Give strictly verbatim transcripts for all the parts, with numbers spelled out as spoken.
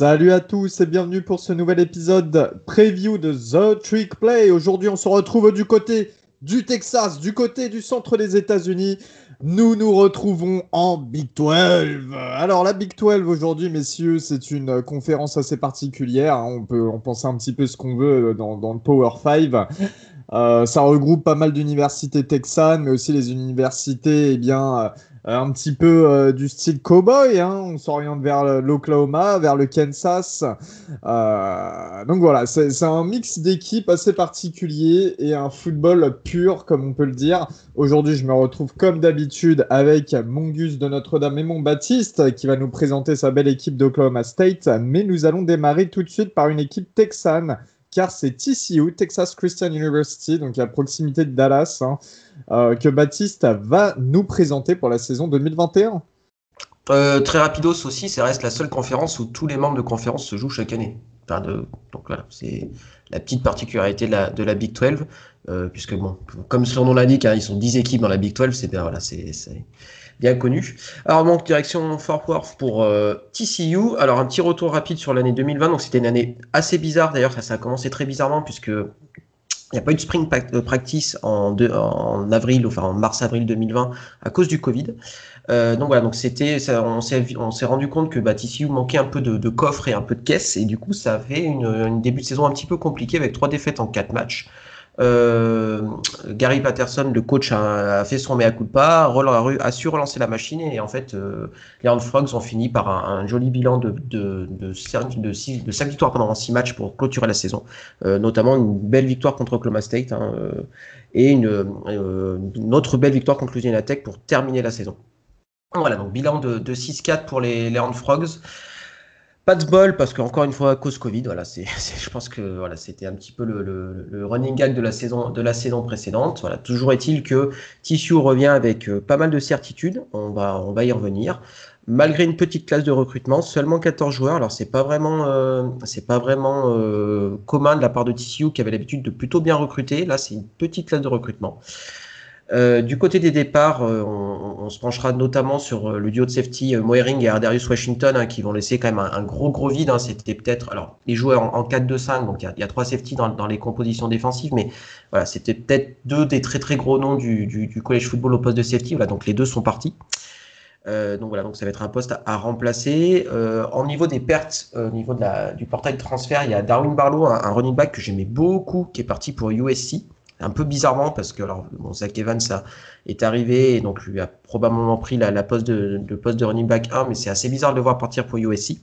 Salut à tous et bienvenue pour ce nouvel épisode preview de The Trick Play. Aujourd'hui, on se retrouve du côté du Texas, du côté du centre des États-Unis. Nous nous retrouvons en Big douze. Alors la Big douze aujourd'hui, messieurs, c'est une conférence assez particulière. On peut en penser un petit peu ce qu'on veut dans, dans le Power cinq. Euh, ça regroupe pas mal d'universités texanes, mais aussi les universités, eh bien, euh, un petit peu euh, du style cowboy, hein. On s'oriente vers l'Oklahoma, vers le Kansas. Euh, donc voilà, c'est, c'est un mix d'équipes assez particulier et un football pur, comme on peut le dire. Aujourd'hui, je me retrouve comme d'habitude avec mon Gus de Notre-Dame et mon Baptiste, qui va nous présenter sa belle équipe d'Oklahoma State. Mais nous allons démarrer tout de suite par une équipe texane, car c'est T C U, Texas Christian University, donc à proximité de Dallas, hein, euh, que Baptiste va nous présenter pour la saison deux mille vingt et un. Euh, très rapidos aussi, ça reste la seule conférence où tous les membres de conférence se jouent chaque année. Enfin de, donc voilà, c'est la petite particularité de la, de la Big douze, euh, puisque bon, comme son nom l'indique, hein, ils sont dix équipes dans la Big douze, c'est bien, voilà, c'est... c'est... bien connu. Alors donc direction Fort Worth pour euh, T C U. Alors un petit retour rapide sur l'année deux mille vingt. Donc c'était une année assez bizarre. D'ailleurs ça, ça a commencé très bizarrement puisque il n'y a pas eu de spring practice en, de, en avril, enfin en mars-avril deux mille vingt à cause du Covid. Euh, donc voilà, donc c'était, ça, on s'est, on s'est rendu compte que bah, T C U manquait un peu de, de coffre et un peu de caisse et du coup ça a fait une, une début de saison un petit peu compliquée avec trois défaites en quatre matchs. Euh, Gary Patterson, le coach, a, a fait son mea culpa, a su relancer la machine et en fait, euh, les Horned Frogs ont fini par un, un joli bilan de, de, de, cinq, de, six, de cinq victoires pendant six matchs pour clôturer la saison, euh, notamment une belle victoire contre Oklahoma State hein, euh, et une, euh, une autre belle victoire contre Louisiana Tech pour terminer la saison. Voilà, donc bilan de, de six quatre pour les, les Horned Frogs. Pas de bol parce qu'encore une fois à cause Covid, voilà, c'est, c'est, je pense que voilà, c'était un petit peu le, le, le running gag de la saison de la saison précédente. Voilà, toujours est-il que T C U revient avec euh, pas mal de certitudes. On va on va y revenir. Malgré une petite classe de recrutement, seulement quatorze joueurs. Alors c'est pas vraiment euh, c'est pas vraiment euh, commun de la part de T C U qui avait l'habitude de plutôt bien recruter. Là, c'est une petite classe de recrutement. Euh, du côté des départs, euh, on, on se penchera notamment sur euh, le duo de safety euh, Moehring et Ardarius Washington hein, qui vont laisser quand même un, un gros gros vide. Hein, c'était peut-être alors les joueurs en, en quatre deux cinq, donc il y, y a trois safety dans, dans les compositions défensives, mais voilà, c'était peut-être deux des très très gros noms du, du, du college football au poste de safety. Voilà, donc les deux sont partis. Euh, donc voilà, donc ça va être un poste à, à remplacer. Euh, en niveau des pertes, au euh, niveau de la, du portail de transfert, il y a Darwin Barlow, un, un running back que j'aimais beaucoup, qui est parti pour U S C. Un peu bizarrement parce que alors bon, Zach Evans ça est arrivé et donc lui a probablement pris la, la poste de, de poste de running back un, mais c'est assez bizarre de le voir partir pour U S C.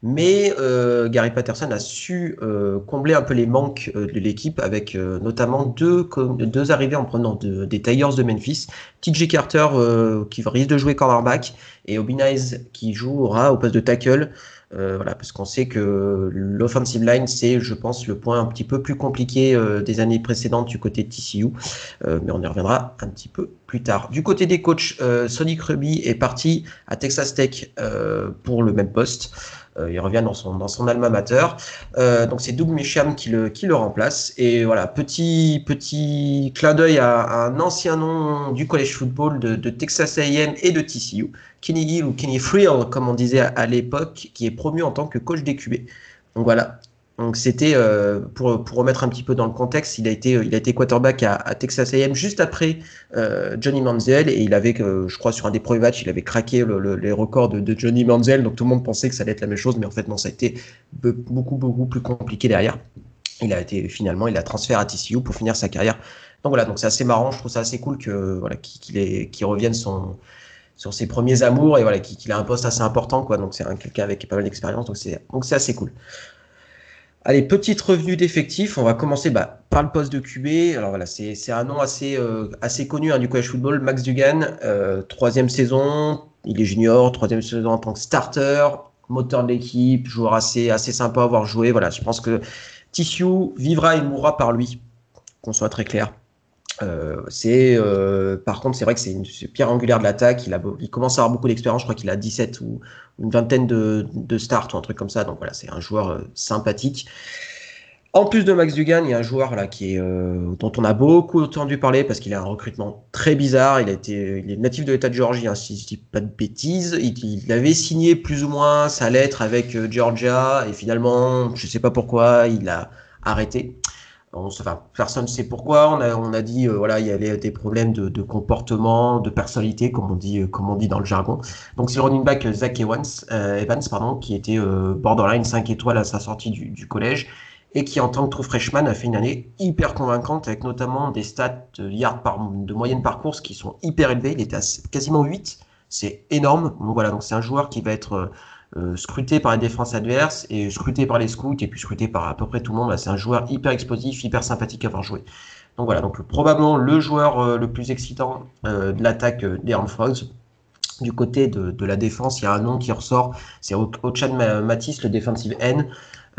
Mais euh, Gary Patterson a su euh, combler un peu les manques euh, de l'équipe avec euh, notamment deux deux arrivées en prenant de, des Tigers de Memphis, T J Carter euh, qui risque de jouer cornerback et Obinaiz qui jouera au poste de tackle. Euh, voilà, parce qu'on sait que l'offensive line, c'est, je pense, le point un petit peu plus compliqué euh, des années précédentes du côté de T C U, euh, mais on y reviendra un petit peu plus tard. Du côté des coachs, euh, Sonny Krabby est parti à Texas Tech euh, pour le même poste. Euh, il revient dans son, dans son alma mater. Euh, donc c'est Doug Mecham qui le, qui le remplace. Et voilà, petit, petit clin d'œil à, à un ancien nom du college football de, de Texas A and M et de T C U, Kenny Hill ou Kenny Hill, comme on disait à, à l'époque, qui est promu en tant que coach des Q B. Donc voilà. Donc c'était, euh, pour, pour remettre un petit peu dans le contexte, il a été, il a été quarterback à, à Texas A and M juste après euh, Johnny Manziel et il avait, euh, je crois, sur un des premiers matchs, il avait craqué le, le, les records de, de Johnny Manziel. Donc tout le monde pensait que ça allait être la même chose, mais en fait non, ça a été beaucoup, beaucoup plus compliqué derrière. Il a été finalement, il a transféré à T C U pour finir sa carrière. Donc voilà, donc c'est assez marrant, je trouve ça assez cool que voilà, qu'il est, qu'il revienne son sur ses premiers amours et voilà, qu'il a un poste assez important quoi. Donc c'est un, quelqu'un avec pas mal d'expérience, donc c'est, donc c'est assez cool. Allez, petite revenue d'effectifs. On va commencer bah, par le poste de Q B. Alors voilà, c'est, c'est un nom assez, euh, assez connu hein, du college football. Max Duggan, euh, troisième saison, il est junior, troisième saison en tant que starter, moteur de l'équipe, joueur assez, assez sympa à avoir joué. Voilà, je pense que T C U vivra et mourra par lui, qu'on soit très clair. Euh, c'est, euh, par contre, c'est vrai que c'est une c'est pierre angulaire de l'attaque. Il, a, il commence à avoir beaucoup d'expérience. Je crois qu'il a dix-sept ou une vingtaine de, de starts ou un truc comme ça. Donc voilà, c'est un joueur euh, sympathique. En plus de Max Duggan, il y a un joueur là, qui est, euh, dont on a beaucoup entendu parler parce qu'il a un recrutement très bizarre. Il, a été, il est natif de l'État de Géorgie, hein, si je ne dis pas de bêtises. Il, il avait signé plus ou moins sa lettre avec euh, Georgia et finalement, je ne sais pas pourquoi, il a arrêté. On, enfin, personne ne sait pourquoi. On a, on a dit euh, voilà, il y avait des problèmes de, de comportement, de personnalité, comme on dit, euh, comme on dit dans le jargon. Donc c'est le running back Zach Evans, euh, Evans pardon, qui était euh, borderline cinq étoiles à sa sortie du, du collège. Et qui en tant que true freshman a fait une année hyper convaincante avec notamment des stats de, yard par, de moyenne par course qui sont hyper élevés. Il était à quasiment huit, c'est énorme. Donc voilà, donc c'est un joueur qui va être euh, scruté par les défenses adverses et scruté par les scouts et puis scruté par à peu près tout le monde. Là, c'est un joueur hyper explosif, hyper sympathique à avoir joué. Donc voilà, donc probablement le joueur euh, le plus excitant euh, de l'attaque euh, des Horned Frogs. Du côté de, de la défense, il y a un nom qui ressort, c'est Ochan Matisse, le defensive end.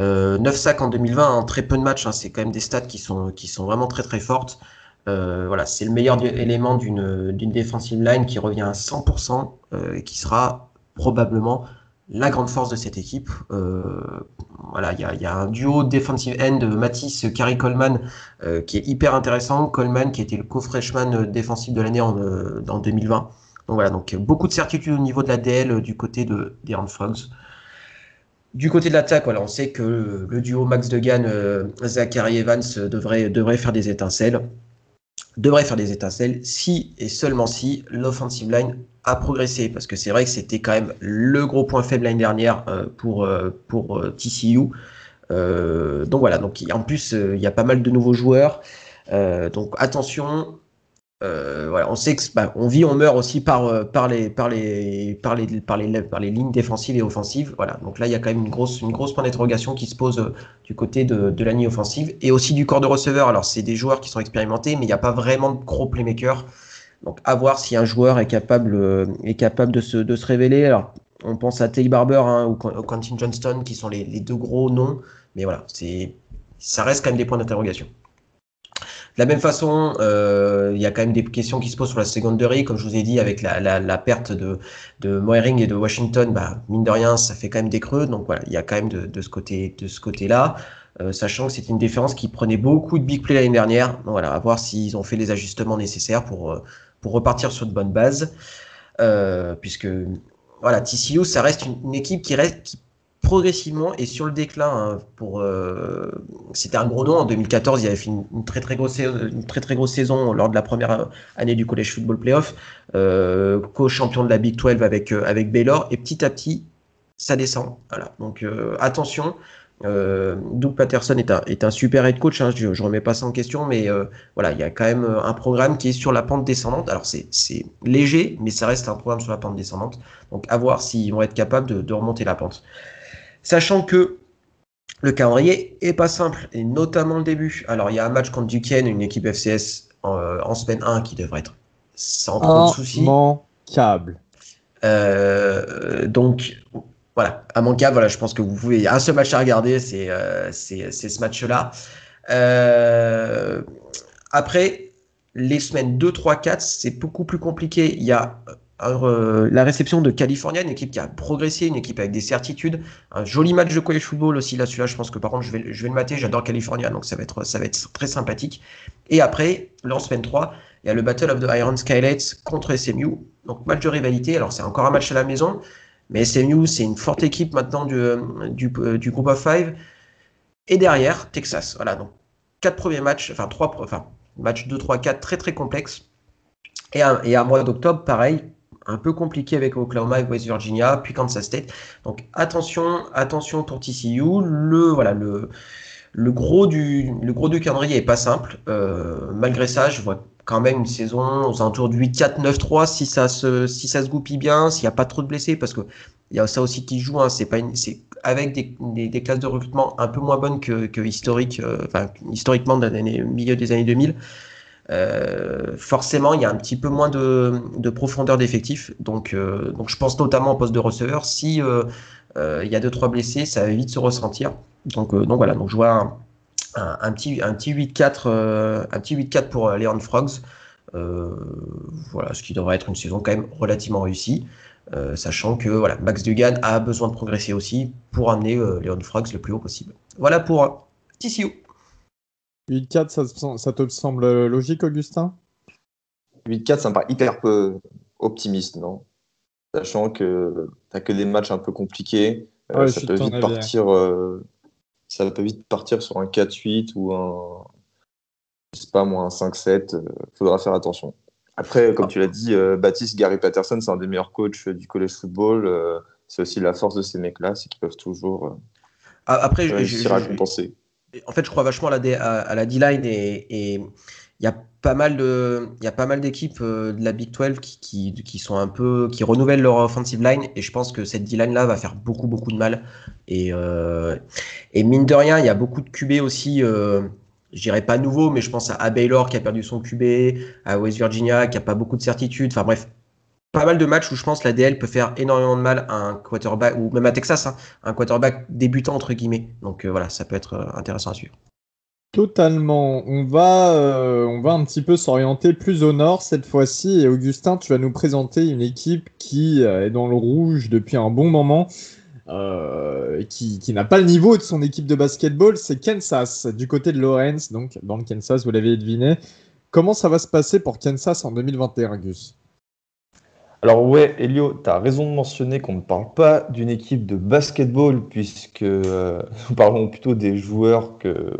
Euh, neuf sacs en deux mille vingt, hein, très peu de matchs, hein, c'est quand même des stats qui sont, qui sont vraiment très très fortes. Euh, voilà, c'est le meilleur d- élément d'une, d'une defensive line qui revient à cent pour cent euh, et qui sera probablement la grande force de cette équipe. Euh, voilà, il y a, y a un duo defensive end de Matisse, Carey Coleman euh, qui est hyper intéressant. Coleman qui était le co-freshman défensif de l'année en, euh, en deux mille vingt. Donc voilà, donc beaucoup de certitudes au niveau de la D L euh, du côté de, des Horned Frogs. Du côté de l'attaque, voilà, on sait que le duo Max Duggan, euh, Zachary Evans devrait, devrait faire des étincelles. Devrait faire des étincelles si et seulement si l'offensive line a progressé. Parce que c'est vrai que c'était quand même le gros point faible l'année dernière euh, pour, euh, pour euh, T C U. Euh, donc voilà, donc, en plus, euh, il y a pas mal de nouveaux joueurs. Euh, donc attention. Euh, voilà, on sait que bah, on vit, on meurt aussi par euh, par les par les par les par les par les lignes défensives et offensives. Voilà, donc là il y a quand même une grosse une grosse point d'interrogation qui se pose euh, du côté de de la ligne offensive et aussi du corps de receveur. Alors c'est des joueurs qui sont expérimentés, mais il n'y a pas vraiment de gros playmakers. Donc à voir si un joueur est capable euh, est capable de se de se révéler. Alors on pense à Tay Barber hein, ou Quentin Johnston qui sont les les deux gros noms, mais voilà, c'est ça reste quand même des points d'interrogation. De la même façon, euh, il y a quand même des questions qui se posent sur la secondary, comme je vous ai dit, avec la, la, la perte de, de Moehring et de Washington, bah, mine de rien, ça fait quand même des creux, donc voilà, il y a quand même de, de, ce, côté, de ce côté-là, euh, sachant que c'est une défense qui prenait beaucoup de big play l'année dernière, donc voilà, à voir s'ils ont fait les ajustements nécessaires pour, pour repartir sur de bonnes bases, euh, puisque, voilà, T C U, ça reste une, une équipe qui reste... Qui progressivement et sur le déclin. Hein, pour, euh, c'était un gros nom en deux mille quatorze, il avait fait une, une, très, très grosse saison, une très très grosse saison lors de la première année du College Football Playoff, euh, co-champion de la Big douze avec, euh, avec Baylor, et petit à petit, ça descend. Voilà. Donc euh, attention, euh, Doug Patterson est un, est un super head coach, hein, je ne remets pas ça en question, mais euh, voilà, il y a quand même un programme qui est sur la pente descendante. Alors c'est, c'est léger, mais ça reste un programme sur la pente descendante, donc à voir s'ils vont être capables de, de remonter la pente. Sachant que le calendrier est pas simple, et notamment le début. Alors, il y a un match contre Duquesne, une équipe F C S en, en semaine un qui devrait être sans trop de soucis. Immanquable. Euh, donc, voilà, immanquable, voilà, je pense que vous pouvez. Il y a un seul match à regarder, c'est, euh, c'est, c'est ce match-là. Euh, après, les semaines deux, trois, quatre, c'est beaucoup plus compliqué. Il y a. Alors, euh, la réception de California, une équipe qui a progressé, une équipe avec des certitudes, un joli match de college football aussi là, celui-là je pense que par contre je vais, je vais le mater, j'adore California donc ça va être, ça va être très sympathique. Et après, en semaine trois, il y a le Battle of the Iron Skylights contre S M U, donc match de rivalité. Alors c'est encore un match à la maison, mais S M U c'est une forte équipe maintenant du, du, du groupe of five. Et derrière, Texas, voilà donc quatre premiers matchs, enfin trois, enfin match deux, trois, quatre très très complexes. Et à, et à mois d'octobre, pareil, un peu compliqué avec Oklahoma et West Virginia, puis Kansas State. Donc attention, attention pour T C U. Le voilà le le gros du le gros du calendrier est pas simple. Euh, malgré ça, je vois quand même une saison aux alentours de huit quatre, neuf trois si ça se si ça se goupille bien, s'il y a pas trop de blessés, parce que il y a ça aussi qui joue. Hein, c'est pas une, c'est avec des, des des classes de recrutement un peu moins bonnes que que historique, euh, enfin historiquement d'un année, milieu des années deux mille. Euh, forcément il y a un petit peu moins de, de profondeur d'effectifs, donc, euh, donc je pense notamment au poste de receveur. Si euh, euh, il y a deux trois blessés, ça va vite se ressentir, donc, euh, donc voilà, donc je vois un, un, un petit, un petit huit quatre euh, un petit huit quatre pour euh, les Horned Frogs, euh, voilà, ce qui devrait être une saison quand même relativement réussie, euh, sachant que voilà, Max Duggan a besoin de progresser aussi pour amener euh, les Horned Frogs le plus haut possible. Voilà pour T C U. huit quatre, ça, ça te semble logique, Augustin? huit quatre, ça me paraît hyper peu optimiste, non? Sachant que t'as que des matchs un peu compliqués, ouais, euh, ça, peut vite partir, euh, ça peut vite partir sur un quatre huit ou un, je sais pas moi, un cinq sept, euh, faudra faire attention. Après, comme tu l'as dit, euh, Baptiste, Gary Patterson, c'est un des meilleurs coachs du college football. Euh, c'est aussi la force de ces mecs-là, c'est qu'ils peuvent toujours euh, Après, réussir je, je, à compenser. En fait, je crois vachement à la, D, à, à la D-line et il y a pas mal de, il y a pas mal d'équipes de la Big douze qui, qui, qui sont un peu, qui renouvellent leur offensive line et je pense que cette D-line-là va faire beaucoup, beaucoup de mal. Et, euh, et mine de rien, il y a beaucoup de Q B aussi. Euh, Je dirais pas nouveau, mais je pense à Baylor qui a perdu son Q B, à West Virginia qui a pas beaucoup de certitudes. Enfin bref, pas mal de matchs où je pense que la D L peut faire énormément de mal à un quarterback, ou même à Texas, hein, un quarterback débutant entre guillemets. Donc euh, voilà, ça peut être intéressant à suivre. Totalement. On va, euh, on va un petit peu s'orienter plus au nord cette fois-ci. Et Augustin, tu vas nous présenter une équipe qui est dans le rouge depuis un bon moment. Euh, qui, qui n'a pas le niveau de son équipe de basketball, c'est Kansas, du côté de Lawrence, donc dans le Kansas, vous l'avez deviné. Comment ça va se passer pour Kansas en deux mille vingt et un, Gus? Alors ouais, Elio, tu as raison de mentionner qu'on ne parle pas d'une équipe de basketball, puisque euh, nous parlons plutôt des joueurs que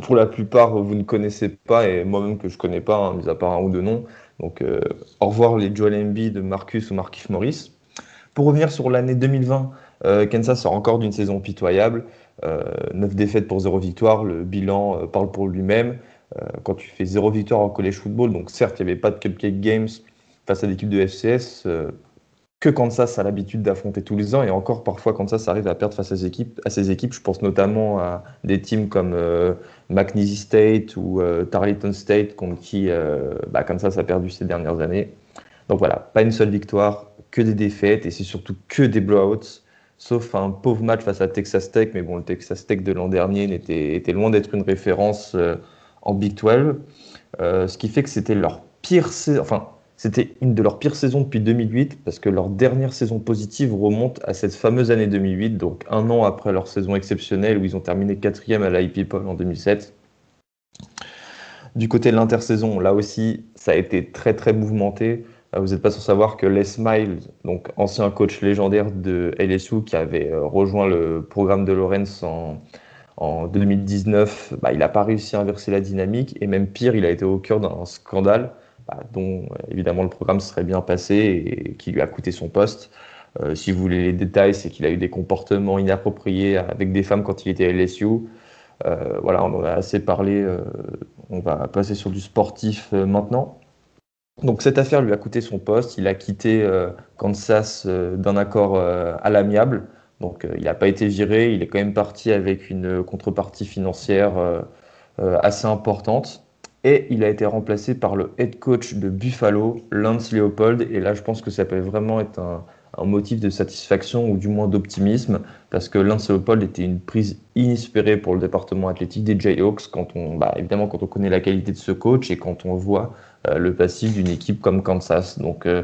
pour la plupart vous ne connaissez pas, et moi-même que je ne connais pas, hein, mis à part un ou deux noms. Donc euh, au revoir les Joel Embiid de Marcus ou Markieff Morris. Pour revenir sur l'année deux mille vingt, Euh, Kansas sort encore d'une saison pitoyable, euh, neuf défaites pour zéro victoire, le bilan euh, parle pour lui-même. Euh, quand tu fais zéro victoire en college football, donc certes il n'y avait pas de cupcake games face à l'équipe de F C S, euh, que Kansas a l'habitude d'affronter tous les ans, et encore parfois Kansas arrive à perdre face à ses équipes. À ses équipes. Je pense notamment à des teams comme euh, McNeese State ou euh, Tarleton State contre qui euh, bah, Kansas a perdu ces dernières années. Donc voilà, pas une seule victoire, que des défaites, et c'est surtout que des blowouts. Sauf un pauvre match face à Texas Tech, mais bon, le Texas Tech de l'an dernier était, était loin d'être une référence euh, en Big douze, euh, ce qui fait que c'était leur pire saison, enfin, c'était une de leurs pires saisons depuis deux mille huit, parce que leur dernière saison positive remonte à cette fameuse année deux mille huit, donc un an après leur saison exceptionnelle où ils ont terminé quatrième à l'I P Poll en deux mille sept. Du côté de l'intersaison, là aussi, ça a été très très mouvementé. Vous n'êtes pas sans savoir que Les Miles, donc ancien coach légendaire de L S U qui avait rejoint le programme de Lawrence en, en deux mille dix-neuf, bah, il n'a pas réussi à inverser la dynamique et même pire, il a été au cœur d'un scandale bah, dont évidemment le programme serait bien passé et qui lui a coûté son poste. Euh, si vous voulez les détails, c'est qu'il a eu des comportements inappropriés avec des femmes quand il était à L S U. Euh, voilà, on en a assez parlé, euh, on va passer sur du sportif euh, maintenant. Donc cette affaire lui a coûté son poste, il a quitté euh, Kansas euh, d'un accord euh, à l'amiable, donc euh, il n'a pas été viré, il est quand même parti avec une contrepartie financière euh, euh, assez importante, et il a été remplacé par le head coach de Buffalo, Lance Leopold, et là je pense que ça peut vraiment être un, un motif de satisfaction ou du moins d'optimisme, parce que Lance Leopold était une prise inespérée pour le département athlétique des Jayhawks, quand on, bah, évidemment quand on connaît la qualité de ce coach et quand on voit le passif d'une équipe comme Kansas. Donc euh,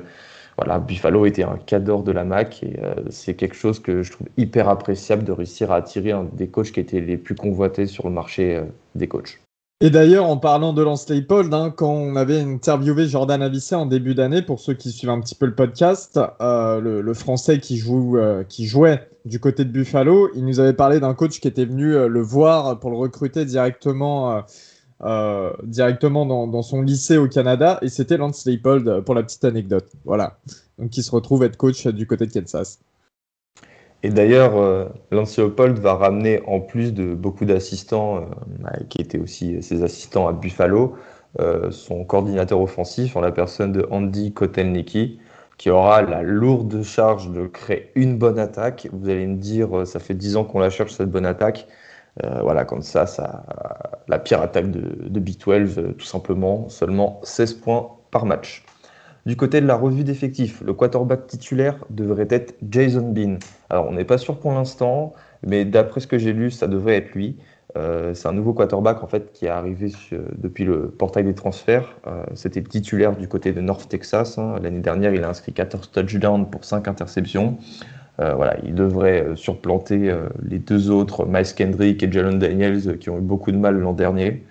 voilà, Buffalo était un cadre de la M A C et euh, c'est quelque chose que je trouve hyper appréciable de réussir à attirer un des coachs qui étaient les plus convoités sur le marché euh, des coachs. Et d'ailleurs, en parlant de Lance Leipold, hein, quand on avait interviewé Jordan Avicet en début d'année, pour ceux qui suivent un petit peu le podcast, euh, le, le Français qui, joue, euh, qui jouait du côté de Buffalo, il nous avait parlé d'un coach qui était venu euh, le voir pour le recruter directement euh, Euh, directement dans, dans son lycée au Canada, et c'était Lance Leipold pour la petite anecdote. Voilà, donc il se retrouve être coach du côté de Kansas. Et d'ailleurs, euh, Lance Leipold va ramener, en plus de beaucoup d'assistants euh, qui étaient aussi ses assistants à Buffalo, euh, son coordinateur offensif en la personne de Andy Kotelnicki, qui aura la lourde charge de créer une bonne attaque. Vous allez me dire, ça fait dix ans qu'on la cherche, cette bonne attaque. Euh, voilà, comme ça, ça, la pire attaque de, de Big douze, euh, tout simplement, seulement seize points par match. Du côté de la revue d'effectifs, le quarterback titulaire devrait être Jason Bean. Alors, on n'est pas sûr pour l'instant, mais d'après ce que j'ai lu, ça devrait être lui. Euh, c'est un nouveau quarterback, en fait, qui est arrivé sur, depuis le portail des transferts. Euh, c'était titulaire du côté de North Texas. Hein. L'année dernière, il a inscrit quatorze touchdowns pour cinq interceptions. Euh, voilà, il devrait euh, surplanter euh, les deux autres, Miles Kendrick et Jalen Daniels, euh, qui ont eu beaucoup de mal l'an dernier.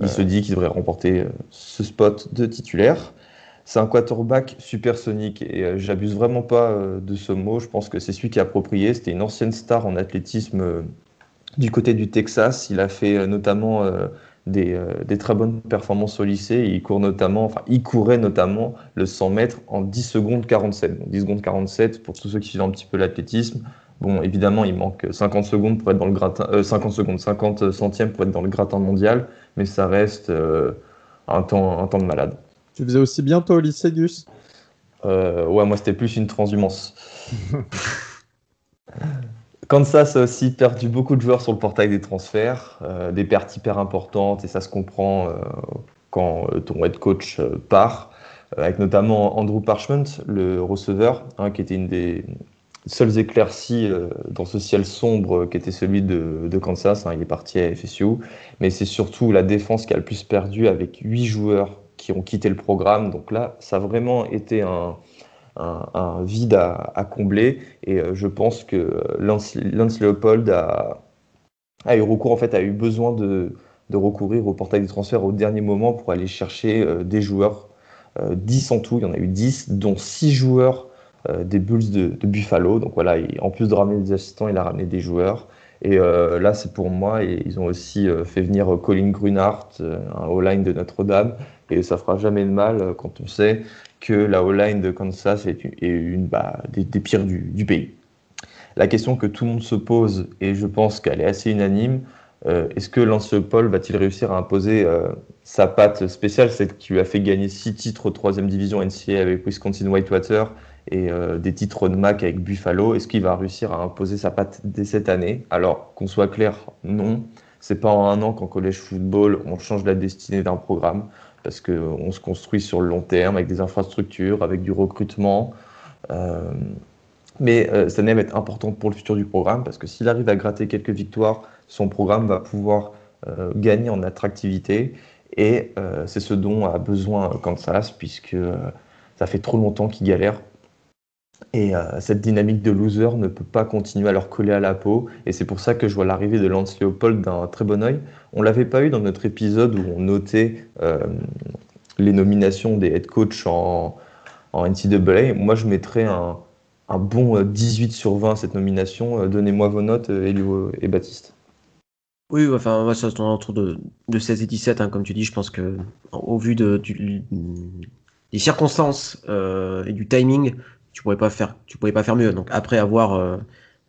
Il euh... se dit qu'il devrait remporter euh, ce spot de titulaire. C'est un quarterback supersonique et euh, j'abuse vraiment pas euh, de ce mot. Je pense que c'est celui qui est approprié. C'était une ancienne star en athlétisme euh, du côté du Texas. Il a fait euh, notamment euh, des, euh, des très bonnes performances au lycée. Il court notamment, enfin, il courait notamment le cent mètres en dix secondes quarante-sept. Donc, dix secondes quarante-sept pour tous ceux qui suivent un petit peu l'athlétisme. Bon, évidemment, il manque cinquante secondes pour être dans le gratin, euh, cinquante secondes, cinquante centièmes pour être dans le gratin mondial, mais ça reste euh, un temps, un temps de malade. Tu faisais aussi bien toi au lycée, Gus ? euh, Ouais, moi c'était plus une transhumance. Kansas a aussi perdu beaucoup de joueurs sur le portail des transferts, euh, des pertes hyper importantes, et ça se comprend euh, quand ton head coach euh, part, avec notamment Andrew Parchment, le receveur, hein, qui était une des seules éclaircies euh, dans ce ciel sombre euh, qui était celui de, de Kansas. Hein, il est parti à F S U, mais c'est surtout la défense qui a le plus perdu, avec huit joueurs qui ont quitté le programme. Donc là, ça a vraiment été un... Un, un vide à, à combler, et euh, je pense que Lance, Lance Leopold a, a eu recours en fait a eu besoin de, de recourir au portail des transferts au dernier moment pour aller chercher euh, des joueurs, euh, dix en tout, il y en a eu dix, dont six joueurs euh, des Bulls de, de Buffalo. Donc voilà, il, en plus de ramener des assistants, il a ramené des joueurs, et euh, là c'est pour moi, et ils ont aussi euh, fait venir Colin Grunhardt, euh, un O-line de Notre-Dame, et ça fera jamais de mal euh, quand on sait que la O-line de Kansas est une, est une bah, des, des pires du, du pays. La question que tout le monde se pose, et je pense qu'elle est assez unanime, euh, est-ce que Lance Paul va-t-il réussir à imposer euh, sa patte spéciale, celle qui lui a fait gagner six titres aux troisième division N C A A avec Wisconsin Whitewater et euh, des titres de M A C avec Buffalo? Est-ce qu'il va réussir à imposer sa patte dès cette année? Alors, qu'on soit clair, non. C'est pas en un an qu'en college football, on change la destinée d'un programme, parce qu'on se construit sur le long terme, avec des infrastructures, avec du recrutement. Euh, mais euh, ça va être important pour le futur du programme, parce que s'il arrive à gratter quelques victoires, son programme va pouvoir euh, gagner en attractivité. Et euh, c'est ce dont a besoin Kansas, puisque euh, ça fait trop longtemps qu'il galère. Et euh, cette dynamique de loser ne peut pas continuer à leur coller à la peau. Et c'est pour ça que je vois l'arrivée de Lance Leopold d'un très bon œil. On ne l'avait pas eu dans notre épisode où on notait euh, les nominations des head coach en, en N C A A. Moi, je mettrais un, un bon dix-huit sur vingt à cette nomination. Donnez-moi vos notes, Elio et Baptiste. Oui, enfin, moi, ça se tourne autour de, de seize et dix-sept, hein, comme tu dis. Je pense que, au vu de, du, des circonstances euh, et du timing, tu pourrais pas faire, tu pourrais pas faire mieux. Donc après avoir euh,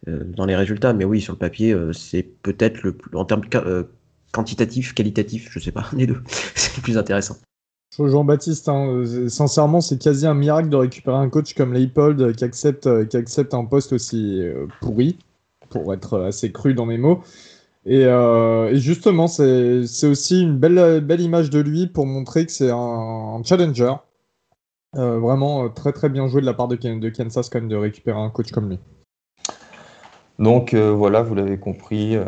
euh, dans les résultats, mais oui, sur le papier, euh, c'est peut-être le plus, en termes euh, quantitatifs, qualitatifs, je sais pas, les deux, c'est le plus intéressant. Jean-Baptiste, hein, sincèrement, c'est quasi un miracle de récupérer un coach comme Leipold qui accepte, euh, qui accepte un poste aussi euh, pourri, pour être assez cru dans mes mots. Et, euh, et justement, c'est, c'est aussi une belle, belle image de lui pour montrer que c'est un, un challenger. Euh, vraiment euh, très très bien joué de la part de, de Kansas quand même de récupérer un coach comme lui. Donc euh, voilà, vous l'avez compris, euh,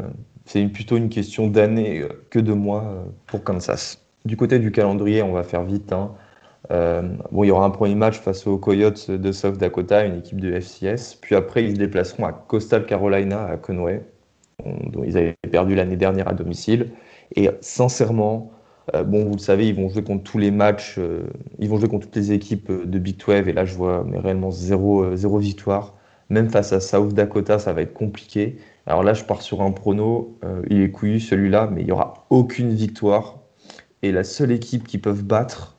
c'est une, plutôt une question d'année euh, que de mois euh, pour Kansas. Du côté du calendrier, on va faire vite, hein. Euh, bon, il y aura un premier match face aux Coyotes de South Dakota, une équipe de F C S, puis après ils se déplaceront à Coastal Carolina, à Conway, dont ils avaient perdu l'année dernière à domicile. Et sincèrement, Euh, bon, vous le savez, ils vont jouer contre tous les matchs, euh, ils vont jouer contre toutes les équipes de Big douze, et là je vois mais réellement zéro, euh, zéro victoire. Même face à South Dakota, ça va être compliqué. Alors là, je pars sur un prono, euh, il est couillu celui-là, mais il n'y aura aucune victoire. Et la seule équipe qu'ils peuvent battre,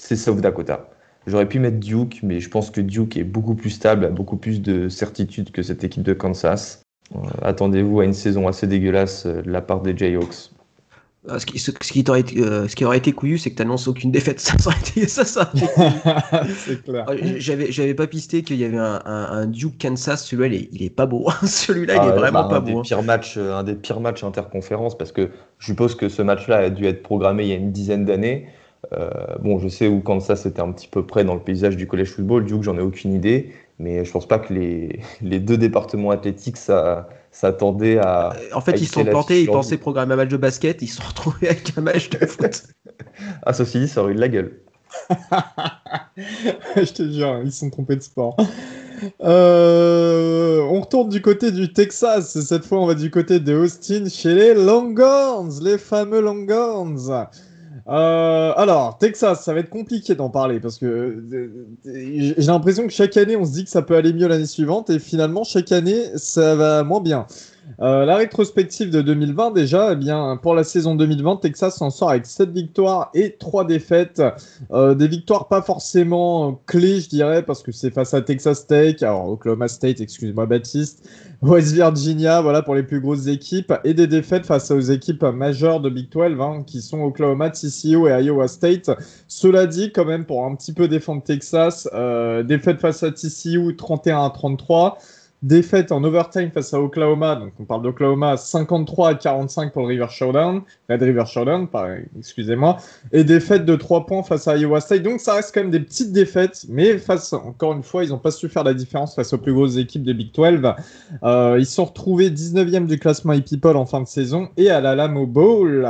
c'est South Dakota. J'aurais pu mettre Duke, mais je pense que Duke est beaucoup plus stable, a beaucoup plus de certitude que cette équipe de Kansas. Euh, attendez-vous à une saison assez dégueulasse euh, de la part des Jayhawks. Ce qui, ce, ce, qui t'aurait, euh, ce qui aurait été couillu, c'est que tu annonces aucune défaite. Ça, ça aurait été ça. ça c'est clair. J'avais, j'avais pas pisté qu'il y avait un, un, un Duke Kansas. Celui-là, il est, il est pas beau. Celui-là, ah, il est vraiment bah, pas un beau. Des pires matchs, un des pires matchs interconférences, parce que je suppose que ce match-là a dû être programmé il y a une dizaine d'années. Euh, bon, je sais où Kansas était un petit peu près dans le paysage du college football. Duke, j'en ai aucune idée, mais je pense pas que les, les deux départements athlétiques, ça. s'attendait à... En fait, ils se sont plantés, ils pensaient programmer un match de basket, ils se sont retrouvés avec un match de foot. Ah, ceci dit, ça aurait eu de la gueule. Je te jure, ils se sont trompés de sport. Euh, on retourne du côté du Texas. Cette fois, on va du côté de Austin chez les Longhorns, les fameux Longhorns. Euh, alors, Texas, ça va être compliqué d'en parler parce que euh, j'ai l'impression que chaque année, on se dit que ça peut aller mieux l'année suivante et finalement, chaque année, ça va moins bien. Euh, la rétrospective de deux mille vingt, déjà, eh bien, pour la saison deux mille vingt, Texas s'en sort avec sept victoires et trois défaites. Euh, des victoires pas forcément clés, je dirais, parce que c'est face à Texas Tech, alors Oklahoma State, excuse-moi Baptiste, West Virginia, voilà pour les plus grosses équipes, et des défaites face aux équipes majeures de Big douze, hein, qui sont Oklahoma, T C O et Iowa State. Cela dit, quand même, pour un petit peu défendre Texas, euh, défaite face à T C O trente et un à trente-trois. Défaite en overtime face à Oklahoma, donc on parle d'Oklahoma, cinquante-trois à quarante-cinq pour le River Showdown, Red River Showdown, pareil, excusez-moi, et défaite de trois points face à Iowa State. Donc ça reste quand même des petites défaites, mais face, encore une fois, ils n'ont pas su faire la différence face aux plus grosses équipes des Big douze. Euh, ils sont retrouvés dix-neuvième du classement Epeople en fin de saison et à l'Alamo Bowl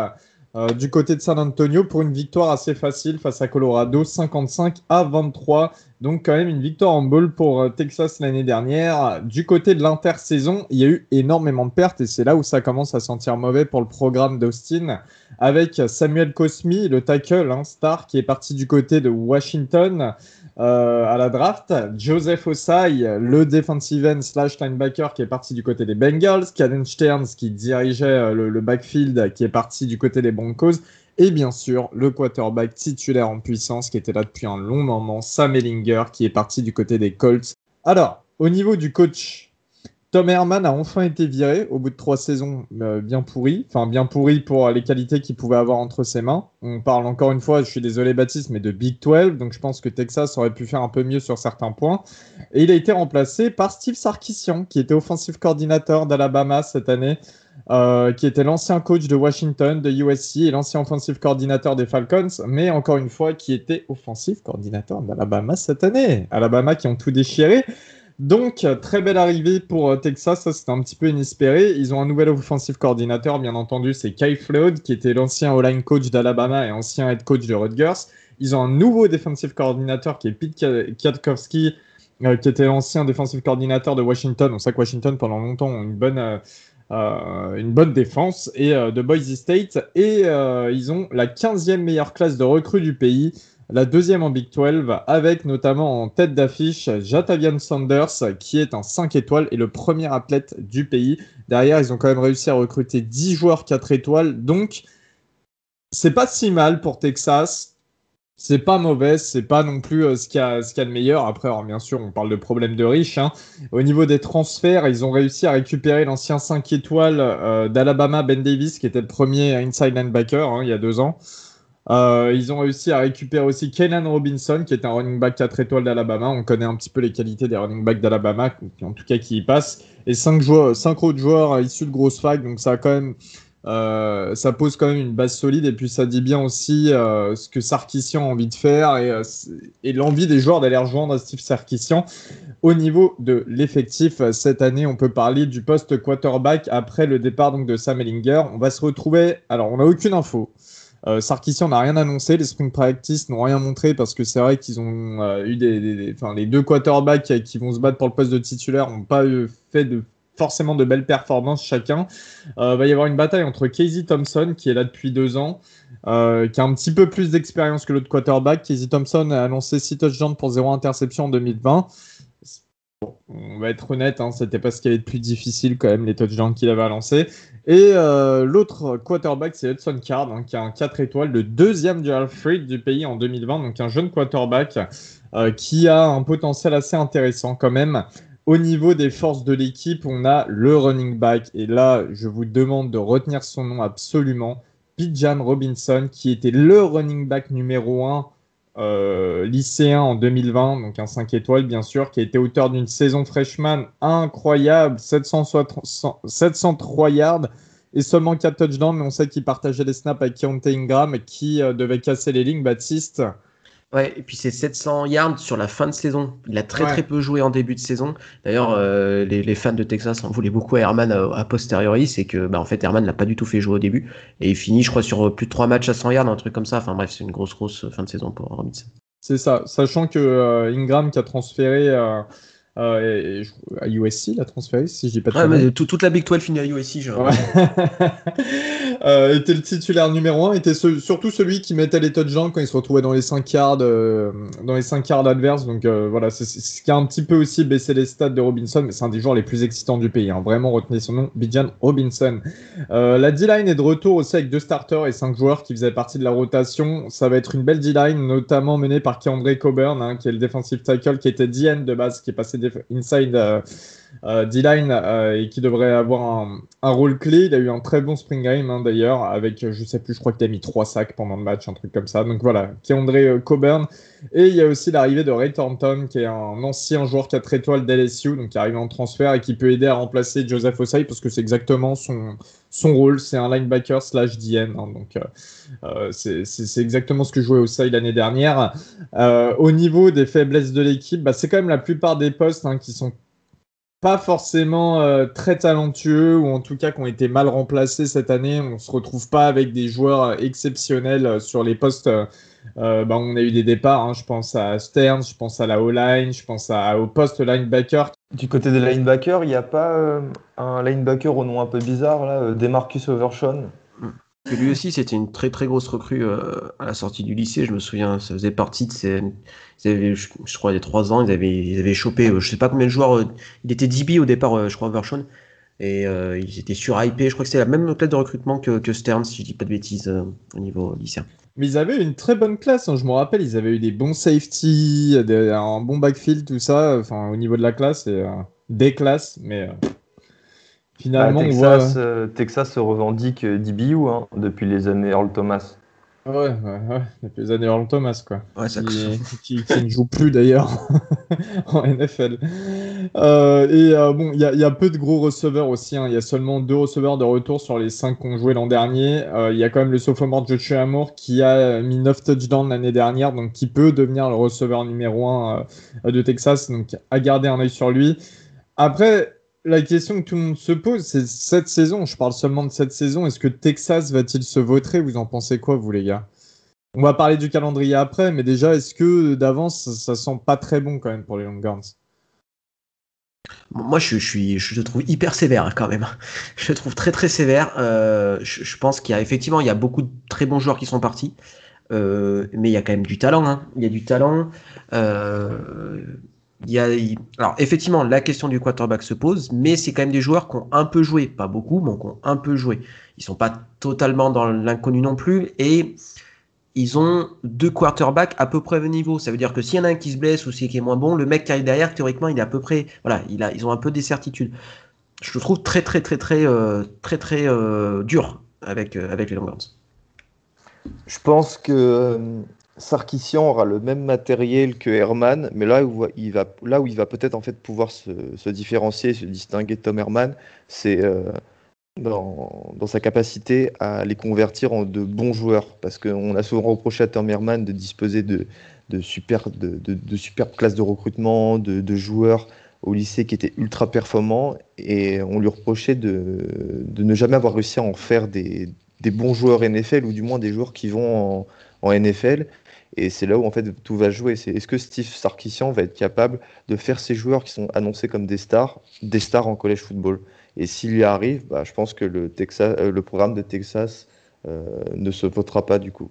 euh, du côté de San Antonio pour une victoire assez facile face à Colorado, cinquante-cinq à vingt-trois. Donc quand même une victoire en bowl pour Texas l'année dernière. Du côté de l'intersaison, il y a eu énormément de pertes et c'est là où ça commence à sentir mauvais pour le programme d'Austin. Avec Samuel Cosmi, le tackle, hein, star, qui est parti du côté de Washington euh, à la draft. Joseph Osai, le defensive end slash linebacker, qui est parti du côté des Bengals. Caden Stearns, qui dirigeait le, le backfield, qui est parti du côté des Broncos. Et bien sûr, le quarterback titulaire en puissance qui était là depuis un long moment, Sam Ehlinger, qui est parti du côté des Colts. Alors, au niveau du coach, Tom Herman a enfin été viré au bout de trois saisons euh, bien pourries. Enfin, bien pourries pour les qualités qu'il pouvait avoir entre ses mains. On parle encore une fois, je suis désolé Baptiste, mais de Big douze. Donc, je pense que Texas aurait pu faire un peu mieux sur certains points. Et il a été remplacé par Steve Sarkisian, qui était offensive coordinateur d'Alabama cette année. Euh, qui était l'ancien coach de Washington, de U S C et l'ancien offensive coordinateur des Falcons, mais encore une fois qui était offensive coordinateur d'Alabama cette année. Alabama qui ont tout déchiré. Donc, très belle arrivée pour Texas, ça c'était un petit peu inespéré. Ils ont un nouvel offensive coordinateur, bien entendu, c'est Kai Flood, qui était l'ancien O-line coach d'Alabama et ancien head coach de Rutgers. Ils ont un nouveau defensive coordinator qui est Pete Kwiatkowski, euh, qui était l'ancien defensive coordinator de Washington. On sait que Washington, pendant longtemps, ont une bonne... Euh, Euh, une bonne défense et euh, de Boise State et euh, ils ont la quinzième meilleure classe de recrues du pays, la deuxième en Big douze avec notamment en tête d'affiche Jatavian Sanders qui est en cinq étoiles et le premier athlète du pays. Derrière, ils ont quand même réussi à recruter dix joueurs quatre étoiles, donc c'est pas si mal pour Texas. C'est pas mauvais, c'est pas non plus euh, ce qu'il y a, ce qu'il y a de meilleur. Après, alors, bien sûr, on parle de problèmes de riches. Hein. Au niveau des transferts, ils ont réussi à récupérer l'ancien cinq étoiles euh, d'Alabama, Ben Davis, qui était le premier inside linebacker hein, il y a deux ans. Euh, ils ont réussi à récupérer aussi Kenan Robinson, qui est un running back quatre étoiles d'Alabama. On connaît un petit peu les qualités des running backs d'Alabama, en tout cas qui y passent. Et cinq joueurs, cinq autres joueurs euh, issus de grosses facs, donc ça a quand même... Euh, ça pose quand même une base solide et puis ça dit bien aussi euh, ce que Sarkisian a envie de faire et, euh, et l'envie des joueurs d'aller rejoindre Steve Sarkisian. Au niveau de l'effectif, cette année on peut parler du poste quarterback après le départ donc, de Sam Ehlinger. On va se retrouver, alors on n'a aucune info, euh, Sarkisian n'a rien annoncé, les spring practice n'ont rien montré parce que c'est vrai qu'ils ont euh, eu des, des, des enfin, les deux quarterbacks qui vont se battre pour le poste de titulaire n'ont pas euh, fait de forcément de belles performances chacun. Euh, va y avoir une bataille entre Casey Thompson, qui est là depuis deux ans, euh, qui a un petit peu plus d'expérience que l'autre quarterback. Casey Thompson a annoncé six touchdowns pour zéro interception en deux mille vingt. Bon, on va être honnête, hein, c'était pas ce qu'il y avait de plus difficile quand même, les touchdowns qu'il avait à lancer. Et euh, l'autre quarterback, c'est Hudson Card, hein, qui a un quatre étoiles, le deuxième du half-rate du pays en deux mille vingt, donc un jeune quarterback euh, qui a un potentiel assez intéressant quand même. Au niveau des forces de l'équipe, on a le running back. Et là, je vous demande de retenir son nom absolument. Bijan Robinson, qui était le running back numéro un euh, lycéen en deux mille vingt. Donc un cinq étoiles, bien sûr, qui a été auteur d'une saison freshman incroyable. sept cent trois yards et seulement quatre touchdowns. Mais on sait qu'il partageait les snaps avec Keontae Ingram, qui euh, devait casser les lignes. Baptiste. Ouais, et puis c'est sept cents yards sur la fin de saison. Il a très ouais. très peu joué en début de saison. D'ailleurs, euh, les, les fans de Texas en voulaient beaucoup à Herman a, a posteriori. C'est que, bah, en fait, Herman l'a pas du tout fait jouer au début. Et il finit, je crois, sur plus de trois matchs à cent yards, un truc comme ça. Enfin bref, c'est une grosse, grosse fin de saison pour Robinson. C'est ça. Sachant que euh, Ingram qui a transféré... Euh... Euh, à U S C, la transférée, si je dis pas de ah, mais toute la Big douze finit à U S C, genre. Ouais. euh, était le titulaire numéro un, était ce, surtout celui qui mettait les touchdowns quand il se retrouvait dans les cinq yards, euh, dans les cinq yards adverses. Donc euh, voilà, c'est ce qui a un petit peu aussi baissé les stats de Robinson, mais c'est un des joueurs les plus excitants du pays. Hein. Vraiment, retenez son nom, Bijan Robinson. Euh, la D-line est de retour aussi avec deux starters et cinq joueurs qui faisaient partie de la rotation. Ça va être une belle D-line, notamment menée par Keandre Coburn, hein, qui est le defensive tackle, qui était D N de base, qui est passé inside euh, euh, D-line euh, et qui devrait avoir un, un rôle clé. Il a eu un très bon spring game hein, d'ailleurs avec, je sais plus, je crois qu'il a mis trois sacs pendant le match, un truc comme ça. Donc voilà, Keandre Coburn. Et il y a aussi l'arrivée de Ray Thornton, qui est un ancien joueur quatre étoiles d'L S U, donc qui arrive en transfert et qui peut aider à remplacer Joseph Osai, parce que c'est exactement son, son rôle, c'est un linebacker slash D N, hein, donc euh, c'est, c'est, c'est exactement ce que jouait Osai l'année dernière. Euh, au niveau des faiblesses de l'équipe, bah, c'est quand même la plupart des postes hein, qui sont pas forcément euh, très talentueux, ou en tout cas qui ont été mal remplacés cette année. On se retrouve pas avec des joueurs exceptionnels sur les postes. Euh, Euh, bah, on a eu des départs, hein. Je pense à Stearns, je pense à la O-line, je pense à, au poste linebacker. Du côté des linebackers, il n'y a pas euh, un linebacker au nom un peu bizarre, là, euh, Demarcus Overshawn. Lui aussi, c'était une très très grosse recrue euh, à la sortie du lycée, je me souviens, ça faisait partie de ces... Ils avaient, je, je crois, il y a trois ans, ils avaient, ils avaient chopé, euh, je ne sais pas combien de joueurs, euh, il était D B au départ, euh, je crois, Overshawn, et euh, ils étaient surhypés, je crois que c'était la même classe de recrutement que, que Stearns, si je ne dis pas de bêtises, euh, au niveau lycéen. Mais ils avaient une très bonne classe, hein. Je me rappelle, ils avaient eu des bons safety, des, un bon backfield, tout ça, enfin, au niveau de la classe, et, euh, des classes, mais euh, finalement... Ah, Texas, on voit... euh, Texas se revendique d'I B U hein, depuis les années Earl Thomas. Ouais, ouais, ouais, depuis les années Earl Thomas, quoi. Ouais, ça qui, qui, qui ne joue plus d'ailleurs en N F L. Euh, et euh, bon, il y, y a peu de gros receveurs aussi. Il hein. y a seulement deux receveurs de retour sur les cinq qu'on jouait l'an dernier. Il euh, y a quand même le sophomore Joshua Moore qui a mis neuf touchdowns l'année dernière, donc qui peut devenir le receveur numéro un euh, de Texas. Donc à garder un œil sur lui. Après, la question que tout le monde se pose, c'est cette saison. Je parle seulement de cette saison. Est-ce que Texas va-t-il se vautrer? Vous en pensez quoi, vous les gars? On va parler du calendrier après, mais déjà, est-ce que d'avance, ça, ça sent pas très bon quand même pour les Longhorns? Moi, je, je suis, je le trouve hyper sévère quand même. Je le trouve très très sévère. Euh, je, je pense qu'il y a effectivement, il y a beaucoup de très bons joueurs qui sont partis, euh, mais il y a quand même du talent. Hein. Il y a du talent. Euh, il y a, il... Alors effectivement, la question du quarterback se pose, mais c'est quand même des joueurs qui ont un peu joué, pas beaucoup, mais qui ont un peu joué. Ils sont pas totalement dans l'inconnu non plus, et ils ont deux quarterbacks à peu près au niveau. Ça veut dire que s'il y en a un qui se blesse ou s'il est moins bon, le mec qui arrive derrière, théoriquement, il est à peu près. Voilà, il a, ils ont un peu des certitudes. Je le trouve très, très, très, très, euh, très, très euh, dur avec, euh, avec les Longhorns. Je pense que euh, Sarkisian aura le même matériel que Herman, mais là où il va, là où il va peut-être en fait pouvoir se, se différencier, se distinguer de Tom Herman, c'est. Euh, Dans, dans sa capacité à les convertir en de bons joueurs. Parce qu'on a souvent reproché à Tom Herman de disposer de, de, super, de, de, de superbes classes de recrutement, de, de joueurs au lycée qui étaient ultra performants. Et on lui reprochait de, de ne jamais avoir réussi à en faire des, des bons joueurs N F L, ou du moins des joueurs qui vont en, en N F L. Et c'est là où en fait tout va jouer. C'est, est-ce que Steve Sarkisian va être capable de faire ces joueurs qui sont annoncés comme des stars, des stars en college football ? Et s'il y arrive, bah, je pense que le, Texas, euh, le programme de Texas euh, ne se votera pas du coup.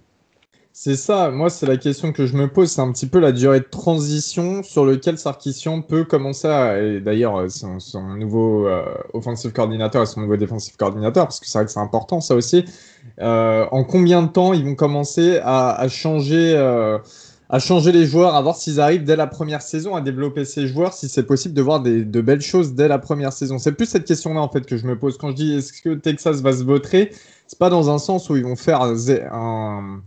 C'est ça, moi c'est la question que je me pose, c'est un petit peu la durée de transition sur laquelle Sarkisian peut commencer à... Et d'ailleurs, son, son nouveau euh, offensive coordinateur et son nouveau défensif coordinateur, parce que c'est vrai que c'est important ça aussi, euh, en combien de temps ils vont commencer à, à changer... Euh, à changer les joueurs, à voir s'ils arrivent dès la première saison à développer ces joueurs, si c'est possible de voir des, de belles choses dès la première saison. C'est plus cette question-là, en fait, que je me pose. Quand je dis est-ce que Texas va se vautrer, c'est pas dans un sens où ils vont faire un,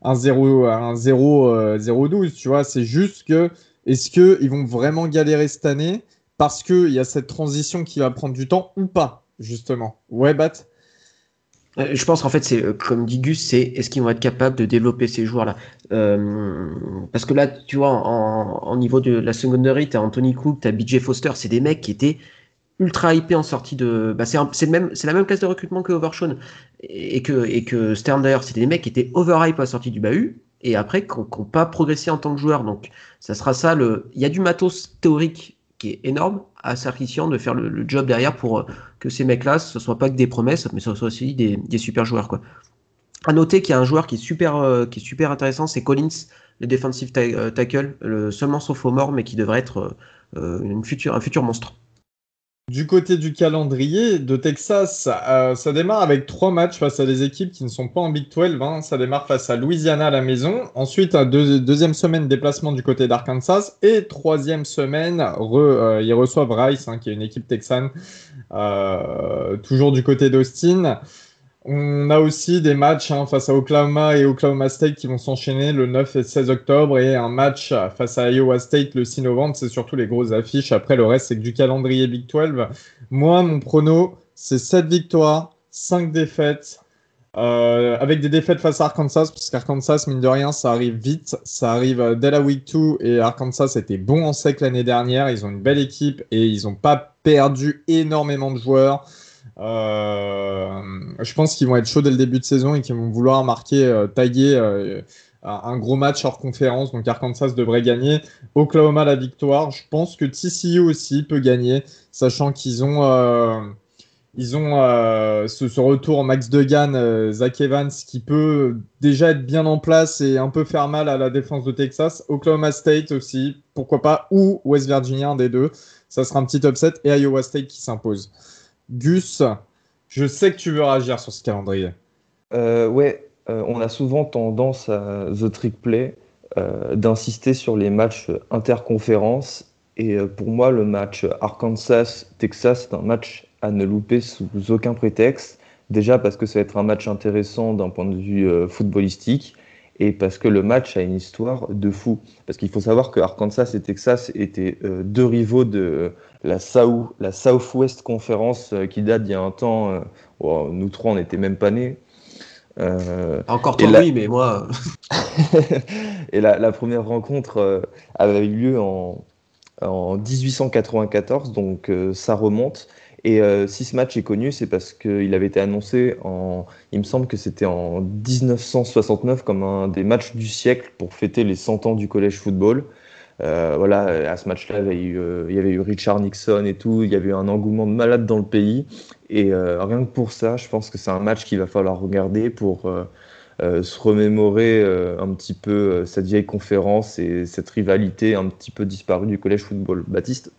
un zéro douze, tu vois. C'est juste que, est-ce qu'ils vont vraiment galérer cette année parce qu'il y a cette transition qui va prendre du temps ou pas, justement. Ouais, Bat. Je pense qu'en fait, c'est comme dit Gus, c'est est-ce qu'ils vont être capables de développer ces joueurs-là euh, parce que là, tu vois, en, en niveau de la seconderie, t'as Anthony Cook, t'as B J Foster, c'est des mecs qui étaient ultra hypés en sortie de. Bah, c'est, un, c'est, le même, c'est la même classe de recrutement que Overshawn et que, et que Stern d'ailleurs, c'était des mecs qui étaient overhype à la sortie du bahut et après qui n'ont pas progressé en tant que joueur. Donc, ça sera ça. Le... Il y a du matos théorique qui est énorme, à Sarkisian de faire le, le job derrière pour que ces mecs-là, ce ne soient pas que des promesses, mais ce soient aussi des, des super joueurs, quoi. À noter qu'il y a un joueur qui est super, euh, qui est super intéressant, c'est Collins, le defensive tackle, le seulement sophomore, mais qui devrait être euh, une future, un futur monstre. Du côté du calendrier de Texas, euh, ça démarre avec trois matchs face à des équipes qui ne sont pas en Big douze. Hein. Ça démarre face à Louisiana à la maison. Ensuite, deux, deuxième semaine, déplacement du côté d'Arkansas. Et troisième semaine, re, euh, ils reçoivent Rice, hein, qui est une équipe texane, euh, toujours du côté d'Austin. On a aussi des matchs hein, face à Oklahoma et Oklahoma State qui vont s'enchaîner le neuf et seize octobre et un match face à Iowa State le six novembre. C'est surtout les grosses affiches. Après, le reste, c'est que du calendrier Big douze. Moi, mon prono, c'est sept victoires, cinq défaites. Euh, avec des défaites face à Arkansas, parce qu'Arkansas, mine de rien, ça arrive vite. Ça arrive dès la week deux et Arkansas était bon en sec l'année dernière. Ils ont une belle équipe et ils n'ont pas perdu énormément de joueurs. Euh, je pense qu'ils vont être chauds dès le début de saison et qu'ils vont vouloir marquer, euh, tailler euh, un gros match hors conférence. Donc Arkansas devrait gagner. Oklahoma la victoire. Je pense que T C U aussi peut gagner, sachant qu'ils ont, euh, ils ont euh, ce, ce retour Max Duggan, euh, Zach Evans, qui peut déjà être bien en place et un peu faire mal à la défense de Texas. Oklahoma State aussi, pourquoi pas, ou West Virginia, un des deux. Ça sera un petit upset et Iowa State qui s'impose. Gus, je sais que tu veux réagir sur ce calendrier. Euh, ouais, euh, on a souvent tendance à The Trick Play euh, d'insister sur les matchs interconférences. Et euh, pour moi, le match Arkansas-Texas, c'est un match à ne louper sous aucun prétexte. Déjà parce que ça va être un match intéressant d'un point de vue euh, footballistique et parce que le match a une histoire de fou. Parce qu'il faut savoir que Arkansas et Texas étaient euh, deux rivaux de... Euh, La, South, la Southwest Conference euh, qui date d'il y a un temps. Euh, oh, nous trois, on n'était même pas nés. Euh, Encore toi, la... oui, mais moi... Et la, la première rencontre euh, avait eu lieu en, en dix-huit cent quatre-vingt-quatorze, donc euh, ça remonte. Et euh, si ce match est connu, c'est parce qu'il avait été annoncé en... Il me semble que c'était en dix-neuf cent soixante-neuf comme un des matchs du siècle pour fêter les cent ans du college football. Euh, voilà, à ce match-là, il y, eu, euh, il y avait eu Richard Nixon et tout. Il y avait eu un engouement de malade dans le pays. Et euh, rien que pour ça, je pense que c'est un match qu'il va falloir regarder pour euh, euh, se remémorer euh, un petit peu euh, cette vieille conférence et cette rivalité un petit peu disparue du collège football. Baptiste ?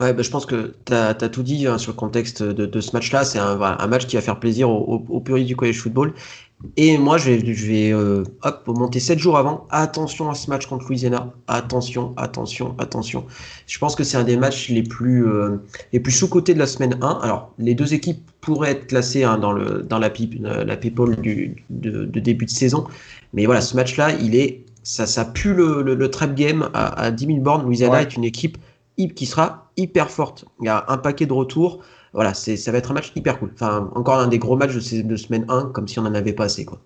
Ouais, bah, je pense que tu as tout dit hein, sur le contexte de, de ce match-là. C'est un, voilà, un match qui va faire plaisir aux, aux, aux puristes du college football. Et moi, je vais, je vais euh, hop, monter sept jours avant. Attention à ce match contre Louisiana. Attention, attention, attention. Je pense que c'est un des matchs les plus, euh, les plus sous-cotés de la semaine un. Alors, les deux équipes pourraient être classées hein, dans, le, dans la, pipe, la people du, de, de début de saison. Mais voilà, ce match-là, il est, ça, ça pue le, le, le trap game à, à dix mille bornes. Louisiana ouais. est une équipe qui sera hyper forte. Il y a un paquet de retours. Voilà, c'est, ça va être un match hyper cool. Enfin, encore un des gros matchs de, ces, de semaine un, comme si on n'en avait pas assez, quoi.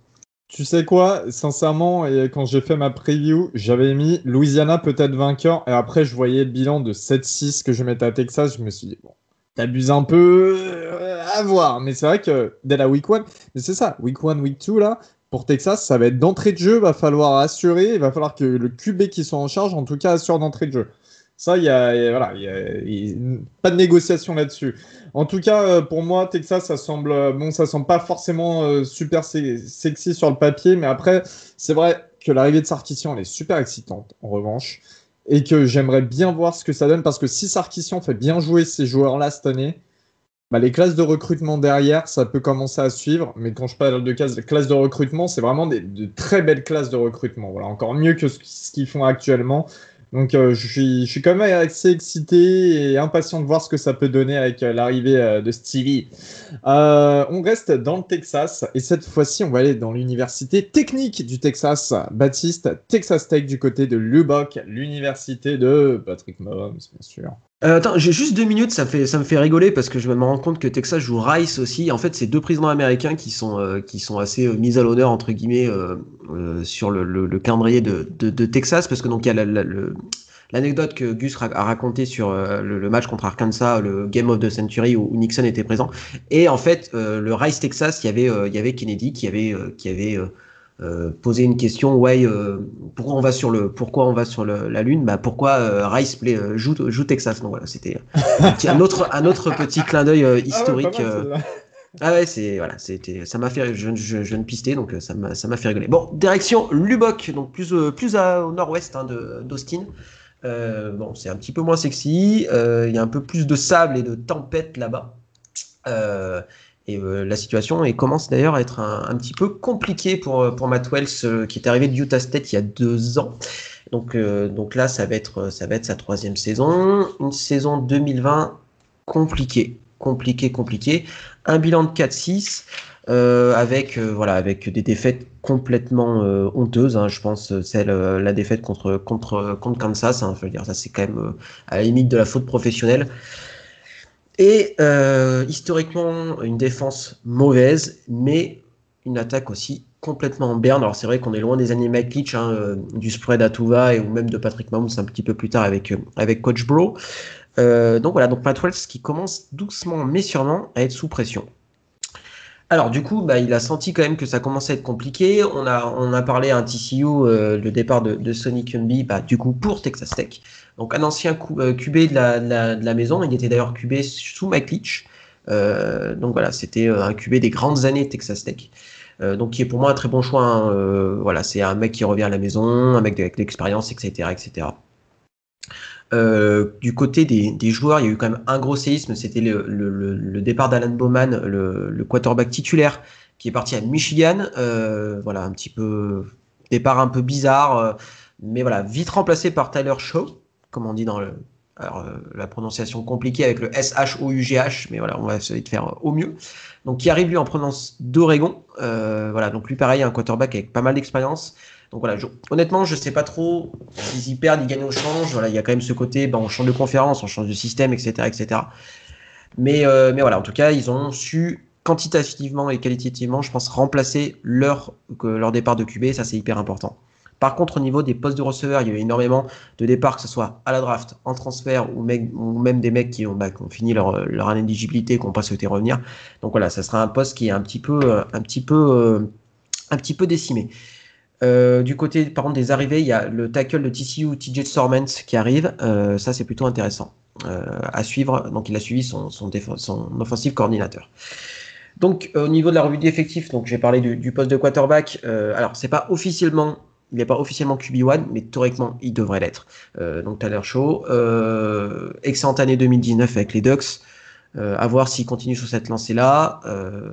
Tu sais quoi, sincèrement, et quand j'ai fait ma preview, j'avais mis Louisiana peut-être vainqueur. Et après, je voyais le bilan de sept six que je mettais à Texas. Je me suis dit, bon, t'abuses un peu, euh, à voir. Mais c'est vrai que dès la week un, mais c'est ça, week un, week two, là, pour Texas, ça va être d'entrée de jeu. Il va falloir assurer. Il va falloir que le Q B qui soit en charge, en tout cas, assure d'entrée de jeu. Ça, il y a, y a, voilà, y a, y a pas de négociation là-dessus. En tout cas, pour moi, Texas, ça semble, bon, ça semble pas forcément super sexy sur le papier, mais après, c'est vrai que l'arrivée de Sarkisian, elle est super excitante, en revanche, et que j'aimerais bien voir ce que ça donne, parce que si Sarkisian fait bien jouer ces joueurs-là cette année, bah, les classes de recrutement derrière, ça peut commencer à suivre, mais quand je parle de classes, classes de recrutement, c'est vraiment des, de très belles classes de recrutement, voilà, encore mieux que ce, ce qu'ils font actuellement. Donc euh, je, suis, je suis quand même assez excité et impatient de voir ce que ça peut donner avec euh, l'arrivée euh, de Stevie. Euh, on reste dans le Texas et cette fois-ci on va aller dans l'université technique du Texas. Baptiste, Texas Tech du côté de Lubbock, l'université de Patrick Mahomes bien sûr. Euh, attends, j'ai juste deux minutes, ça, fait, ça me fait rigoler parce que je me rends compte que Texas joue Rice aussi. En fait, c'est deux présidents américains qui sont, euh, qui sont assez euh, mis à l'honneur, entre guillemets, euh, euh, sur le, le, le calendrier de, de, de Texas. Parce que donc, il y a la, la, le, l'anecdote que Gus ra- a racontée sur euh, le, le match contre Arkansas, le Game of the Century où, où Nixon était présent. Et en fait, euh, le Rice-Texas, il y avait, euh, il y avait Kennedy qui avait. Euh, qui avait euh, euh, poser une question, ouais, euh, pourquoi on va sur le, pourquoi on va sur le, la lune, bah pourquoi euh, Rice play, euh, joue, joue Texas. Donc voilà, c'était un, petit, un autre, un autre petit clin d'œil euh, historique. Ah ouais, pas mal, Ah ouais, c'est voilà, c'était, ça m'a fait, je, je, je viens de pister, donc ça m'a, ça m'a fait rigoler. Bon, direction Lubbock, donc plus, plus à, au nord-ouest hein, de, d'Austin. Euh, bon, c'est un petit peu moins sexy. Il euh, y a un peu plus de sable et de tempête là-bas. Euh, et euh, la situation elle commence d'ailleurs à être un, un petit peu compliquée pour pour Matt Wells, euh, qui est arrivé de Utah State il y a deux ans. Donc euh, donc là, ça va être, ça va être sa troisième saison, une saison deux mille vingt compliquée. compliqué, compliqué. Un bilan de quatre six euh, avec, euh, voilà, avec des défaites complètement euh, honteuses. Hein, je pense celle, euh, la défaite contre, contre, contre Kansas. Hein, je veux dire, ça, c'est quand même euh, à la limite de la faute professionnelle. Et euh, historiquement, une défense mauvaise, mais une attaque aussi complètement en berne. Alors, c'est vrai qu'on est loin des années Mike Leach, hein, euh, du spread à tout va, et ou même de Patrick Mahomes un petit peu plus tard avec, euh, avec Coach Bro. Euh, donc voilà, donc Matt Wells qui commence doucement mais sûrement à être sous pression. Alors du coup, bah, il a senti quand même que ça commençait à être compliqué. On a, on a parlé à un T C U, euh, le départ de, de Sonny Cumbie, bah, du coup pour Texas Tech. Donc un ancien Q B euh, de, la, de, la, de la maison, il était d'ailleurs Q B sous Mike Leach. Euh, donc voilà, c'était un Q B des grandes années de Texas Tech. Euh, donc qui est pour moi un très bon choix. Hein. Euh, voilà, c'est un mec qui revient à la maison, un mec avec de l'expérience, et cetera, et cetera. Euh, du côté des, des joueurs, il y a eu quand même un gros séisme. C'était le, le, le départ d'Alan Bowman, le, le quarterback titulaire, qui est parti à Michigan. Euh, voilà, un petit peu départ un peu bizarre, euh, mais voilà, vite remplacé par Tyler Shough, comme on dit dans le, alors, euh, la prononciation compliquée avec le S H O U G H, mais voilà, on va essayer de faire au mieux. Donc, qui arrive lui en provenance d'Oregon. Euh, voilà, donc lui pareil, un quarterback avec pas mal d'expérience. Donc voilà, je, honnêtement, je sais pas trop s'ils y perdent, ils gagnent au change. Voilà, il y a quand même ce côté, ben, on change de conférence, on change de système, et cetera, et cetera. Mais, euh, mais voilà, en tout cas, ils ont su quantitativement et qualitativement, je pense, remplacer leur, leur départ de Q B. Ça, c'est hyper important. Par contre, au niveau des postes de receveurs, il y a eu énormément de départs, que ce soit à la draft, en transfert, ou, mec, ou même des mecs qui ont, bah, qui ont fini leur, leur inéligibilité, qui n'ont pas souhaité revenir. Donc voilà, ça sera un poste qui est un petit peu, un petit peu, un petit peu décimé. Euh, du côté, par contre, des arrivées, il y a le tackle de T C U, T J Sorments, qui arrive. Euh, ça, c'est plutôt intéressant euh, à suivre. Donc, il a suivi son, son, déf- son offensive coordinateur. Donc, euh, au niveau de la revue d'effectifs, donc j'ai parlé du, du poste de quarterback. Euh, alors, c'est pas officiellement, il n'est pas officiellement Q B un, mais théoriquement, il devrait l'être. Euh, donc, Tyler Shough, euh, excellente année deux mille dix-neuf avec les Ducks. Euh, à voir s'il continue sur cette lancée-là. Euh,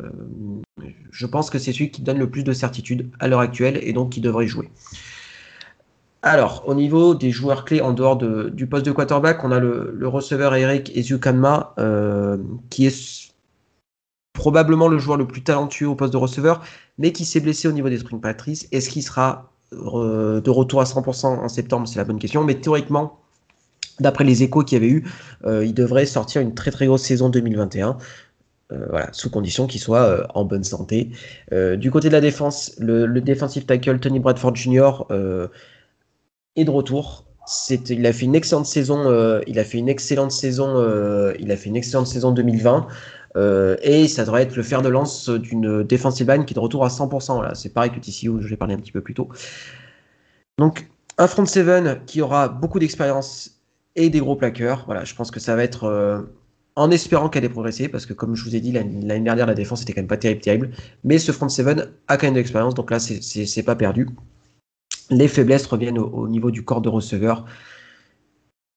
je pense que c'est celui qui donne le plus de certitude à l'heure actuelle et donc qui devrait jouer. Alors, au niveau des joueurs clés en dehors de, du poste de quarterback, on a le, le receveur Eric Ezukanma, euh, qui est probablement le joueur le plus talentueux au poste de receveur, mais qui s'est blessé au niveau des Spring Practice. Est-ce qu'il sera re, de retour à cent pour cent en septembre? C'est la bonne question, mais théoriquement, d'après les échos qu'il y avait eu, euh, il devrait sortir une très très grosse saison deux mille vingt et un, euh, voilà, sous condition qu'il soit euh, en bonne santé. Euh, du côté de la défense, le, le defensive tackle Tony Bradford junior euh, est de retour. C'est, il a fait une excellente saison. Euh, il a fait une excellente saison. Euh, il a fait une excellente saison deux mille vingt. Euh, et ça devrait être le fer de lance d'une defensive line qui est de retour à cent pour cent. Voilà, c'est pareil que T C U, je l'ai parlé un petit peu plus tôt. Donc un front seven qui aura beaucoup d'expérience et des gros plaqueurs. Voilà, je pense que ça va être euh, en espérant qu'elle ait progressé, parce que comme je vous ai dit, l'année, l'année dernière, la défense était quand même pas terrible, terrible. Mais ce front seven a quand même de l'expérience, donc là, c'est, c'est, c'est pas perdu. Les faiblesses reviennent au, au niveau du corps de receveur,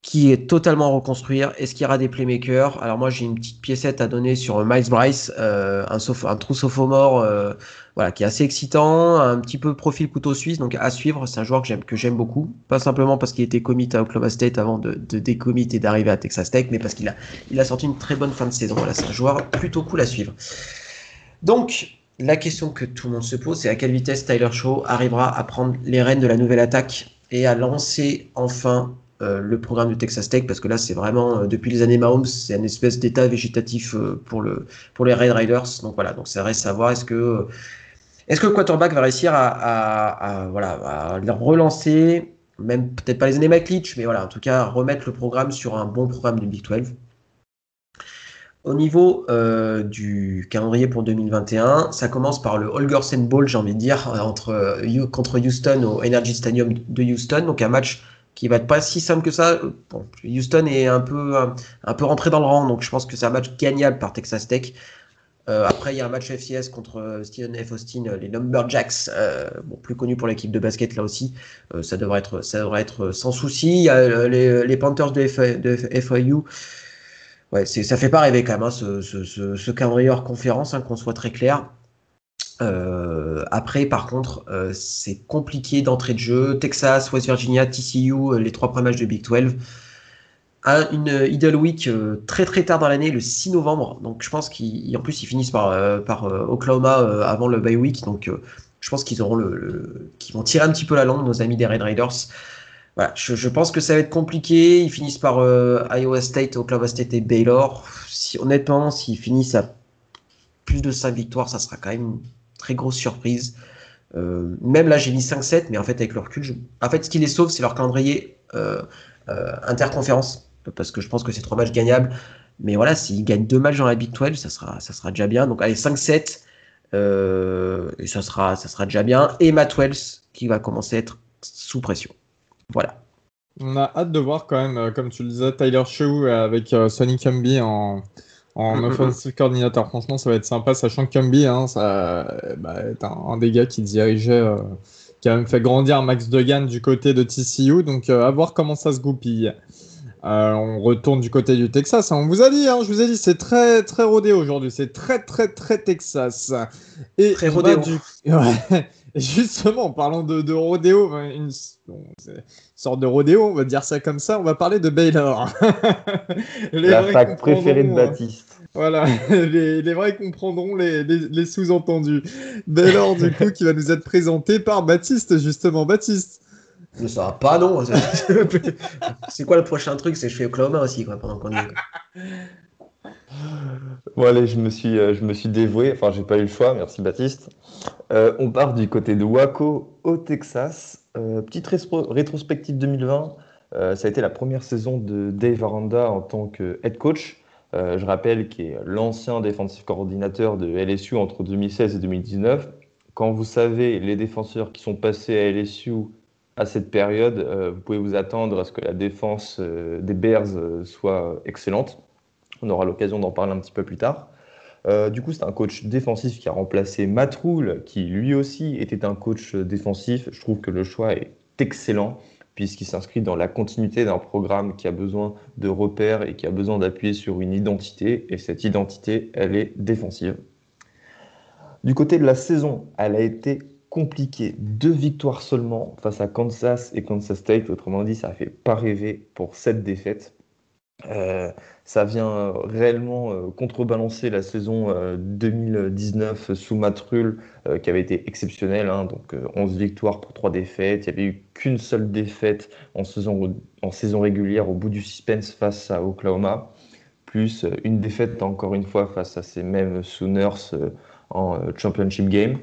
qui est totalement à reconstruire. Est-ce qu'il y aura des playmakers? Alors moi, j'ai une petite piécette à donner sur Miles Bryce, euh, un, sof- un true sophomore, euh, voilà, qui est assez excitant, un petit peu profil couteau suisse, donc à suivre. C'est un joueur que j'aime, que j'aime beaucoup, pas simplement parce qu'il était commit à Oklahoma State avant de, de décommit et d'arriver à Texas Tech, mais parce qu'il a, il a sorti une très bonne fin de saison. Voilà, c'est un joueur plutôt cool à suivre. Donc, la question que tout le monde se pose, c'est à quelle vitesse Tyler Shough arrivera à prendre les rênes de la nouvelle attaque et à lancer enfin Euh, le programme de Texas Tech, parce que là c'est vraiment euh, depuis les années Mahomes, c'est une espèce d'état végétatif euh, pour le pour les Red Riders. Donc voilà, donc ça reste à voir, est-ce que euh, est-ce que le quarterback va réussir à, à, à voilà à leur relancer, même peut-être pas les années McLeach, mais voilà, en tout cas remettre le programme sur un bon programme du Big douze. Au niveau euh, du calendrier pour deux mille vingt et un, ça commence par le Holgorsen Bowl, j'ai envie de dire, entre, contre Houston au Energy Stadium de Houston. Donc un match qui va être pas si simple que ça. Bon, Houston est un peu, un, un peu rentré dans le rang, donc je pense que c'est un match gagnable par Texas Tech. Euh, après, il y a un match F C S contre Stephen F. Austin, les Lumberjacks, euh, bon, plus connus pour l'équipe de basket là aussi. Euh, ça devrait être, ça devrait être sans souci. Il y a les, les Panthers de, F, de F I U. Ouais, c'est, ça fait pas rêver quand même, hein, ce, ce, ce, ce calendrier hors conférence, hein, qu'on soit très clair. Euh, après, par contre, euh, c'est compliqué d'entrée de jeu. Texas, West Virginia, T C U, les trois premiers matchs de Big douze. Un, une Idle Week euh, très très tard dans l'année, le six novembre. Donc je pense qu'en plus, ils finissent par, euh, par euh, Oklahoma euh, avant le bye week. Donc euh, je pense qu'ils auront le, le, qu'ils vont tirer un petit peu la langue, nos amis des Red Raiders. Voilà, je, je pense que ça va être compliqué. Ils finissent par euh, Iowa State, Oklahoma State et Baylor. Si, honnêtement, s'ils finissent à plus de cinq victoires, ça sera quand même une très grosse surprise. Euh, même là, j'ai mis cinq sept, mais en fait, avec le recul, je... en fait, ce qui les sauve, c'est leur calendrier euh, euh, interconférence, parce que je pense que c'est trois matchs gagnables. Mais voilà, s'ils gagnent deux matchs dans la Big douze, ça sera, ça sera déjà bien. Donc, allez, cinq sept, euh, et ça sera, ça sera déjà bien. Et Matt Wells, qui va commencer à être sous pression. Voilà. On a hâte de voir quand même, euh, comme tu le disais, Tyler Shough avec euh, Sonny Cumbie en, en mm-hmm. offensive coordinator. Franchement, ça va être sympa, sachant que Cumbie, hein, ça, bah, est un, un des gars qui dirigeait, euh, qui a même fait grandir Max Duggan du côté de T C U. Donc, euh, à voir comment ça se goupille. Euh, on retourne du côté du Texas. Hein. On vous a dit, hein, je vous ai dit, c'est très très rodé aujourd'hui. C'est très très très Texas. Et très rodé. Bah, du... ouais. Justement, en parlant de, de rodéo, une, bon, une sorte de rodéo, on va dire ça comme ça, on va parler de Baylor. Les La fac préférée de Baptiste. Voilà, les, les vrais comprendront les, les, les sous-entendus. Baylor, du coup, qui va nous être présenté par Baptiste, justement. Baptiste. Mais ça va pas, non. C'est quoi le prochain truc? C'est que je fais Oklahoma aussi, quoi, pendant qu'on y est. Bon allez, je me suis, euh, je me suis dévoué, enfin j'ai pas eu le choix, merci Baptiste. Euh, on part du côté de Waco au Texas, euh, petite rétro- rétrospective deux mille vingt, euh, ça a été la première saison de Dave Aranda en tant que head coach, euh, je rappelle qu'il est l'ancien défensif coordinateur de L S U entre deux mille seize et deux mille dix-neuf. Quand vous savez les défenseurs qui sont passés à L S U à cette période, euh, vous pouvez vous attendre à ce que la défense euh, des Bears euh, soit excellente. On aura l'occasion d'en parler un petit peu plus tard. Euh, du coup, c'est un coach défensif qui a remplacé Matt Rhule, qui lui aussi était un coach défensif. Je trouve que le choix est excellent, puisqu'il s'inscrit dans la continuité d'un programme qui a besoin de repères et qui a besoin d'appuyer sur une identité. Et cette identité, elle est défensive. Du côté de la saison, elle a été compliquée. Deux victoires seulement face à Kansas et Kansas State. Autrement dit, ça ne fait pas rêver pour sept défaites. Euh, ça vient réellement euh, contrebalancer la saison euh, deux mille dix-neuf sous Matt Rhule, euh, qui avait été exceptionnelle, hein, donc euh, onze victoires pour trois défaites. Il n'y avait eu qu'une seule défaite en saison, en saison régulière au bout du suspense face à Oklahoma, plus euh, une défaite encore une fois face à ces mêmes Sooners euh, en euh, Championship Game.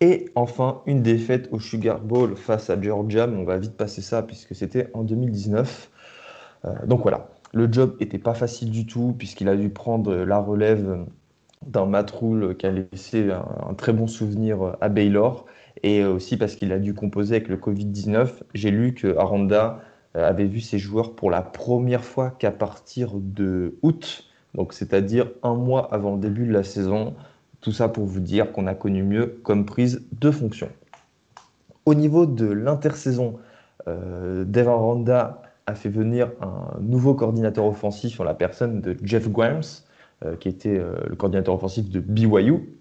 Et enfin, une défaite au Sugar Bowl face à Georgia, mais on va vite passer ça puisque c'était en deux mille dix-neuf. Euh, donc voilà. Le job n'était pas facile du tout, puisqu'il a dû prendre la relève d'un Matt Rhule qui a laissé un, un très bon souvenir à Baylor, et aussi parce qu'il a dû composer avec le covid dix-neuf. J'ai lu que Aranda avait vu ses joueurs pour la première fois qu'à partir de août, donc c'est-à-dire un mois avant le début de la saison. Tout ça pour vous dire qu'on a connu mieux comme prise de fonction. Au niveau de l'intersaison, euh, Dave Aranda a fait venir un nouveau coordinateur offensif en la personne de Jeff Grimes, euh, qui était euh, le coordinateur offensif de B Y U,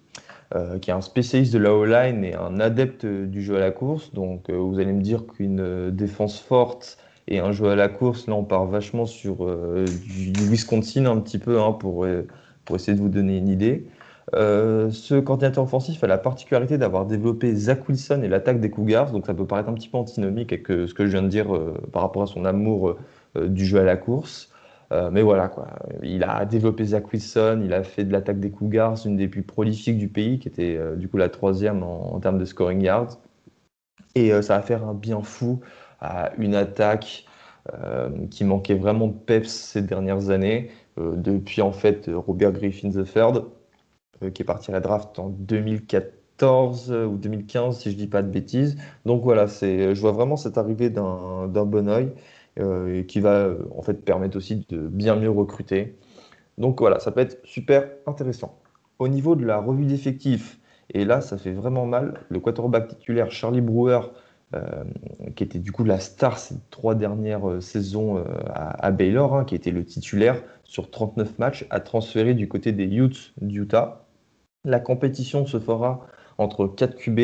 euh, qui est un spécialiste de la O-line et un adepte du jeu à la course. Donc euh, vous allez me dire qu'une euh, défense forte et un jeu à la course, là on part vachement sur euh, du, du Wisconsin un petit peu, hein, pour, euh, pour essayer de vous donner une idée. Euh, ce coordinateur offensif a la particularité d'avoir développé Zach Wilson et l'attaque des Cougars, donc ça peut paraître un petit peu antinomique avec euh, ce que je viens de dire euh, par rapport à son amour euh, du jeu à la course, euh, mais voilà quoi. Il a développé Zach Wilson, il a fait de l'attaque des Cougars une des plus prolifiques du pays, qui était euh, du coup la troisième en, en termes de scoring yards, et euh, ça va faire un bien fou à une attaque euh, qui manquait vraiment de peps ces dernières années. euh, depuis en fait Robert Griffin the third, euh, qui est parti à la draft en deux mille quatorze ou deux mille quinze, si je ne dis pas de bêtises. Donc voilà, c'est, je vois vraiment cette arrivée d'un, d'un bon oeil euh, qui va en fait permettre aussi de bien mieux recruter. Donc voilà, ça peut être super intéressant. Au niveau de la revue d'effectifs, et là ça fait vraiment mal, le quarterback titulaire Charlie Brewer, euh, qui était du coup la star ces trois dernières euh, saisons euh, à, à Baylor, hein, qui était le titulaire sur trente-neuf matchs, a transféré du côté des Utes d'Utah. La compétition se fera entre quatre Q B,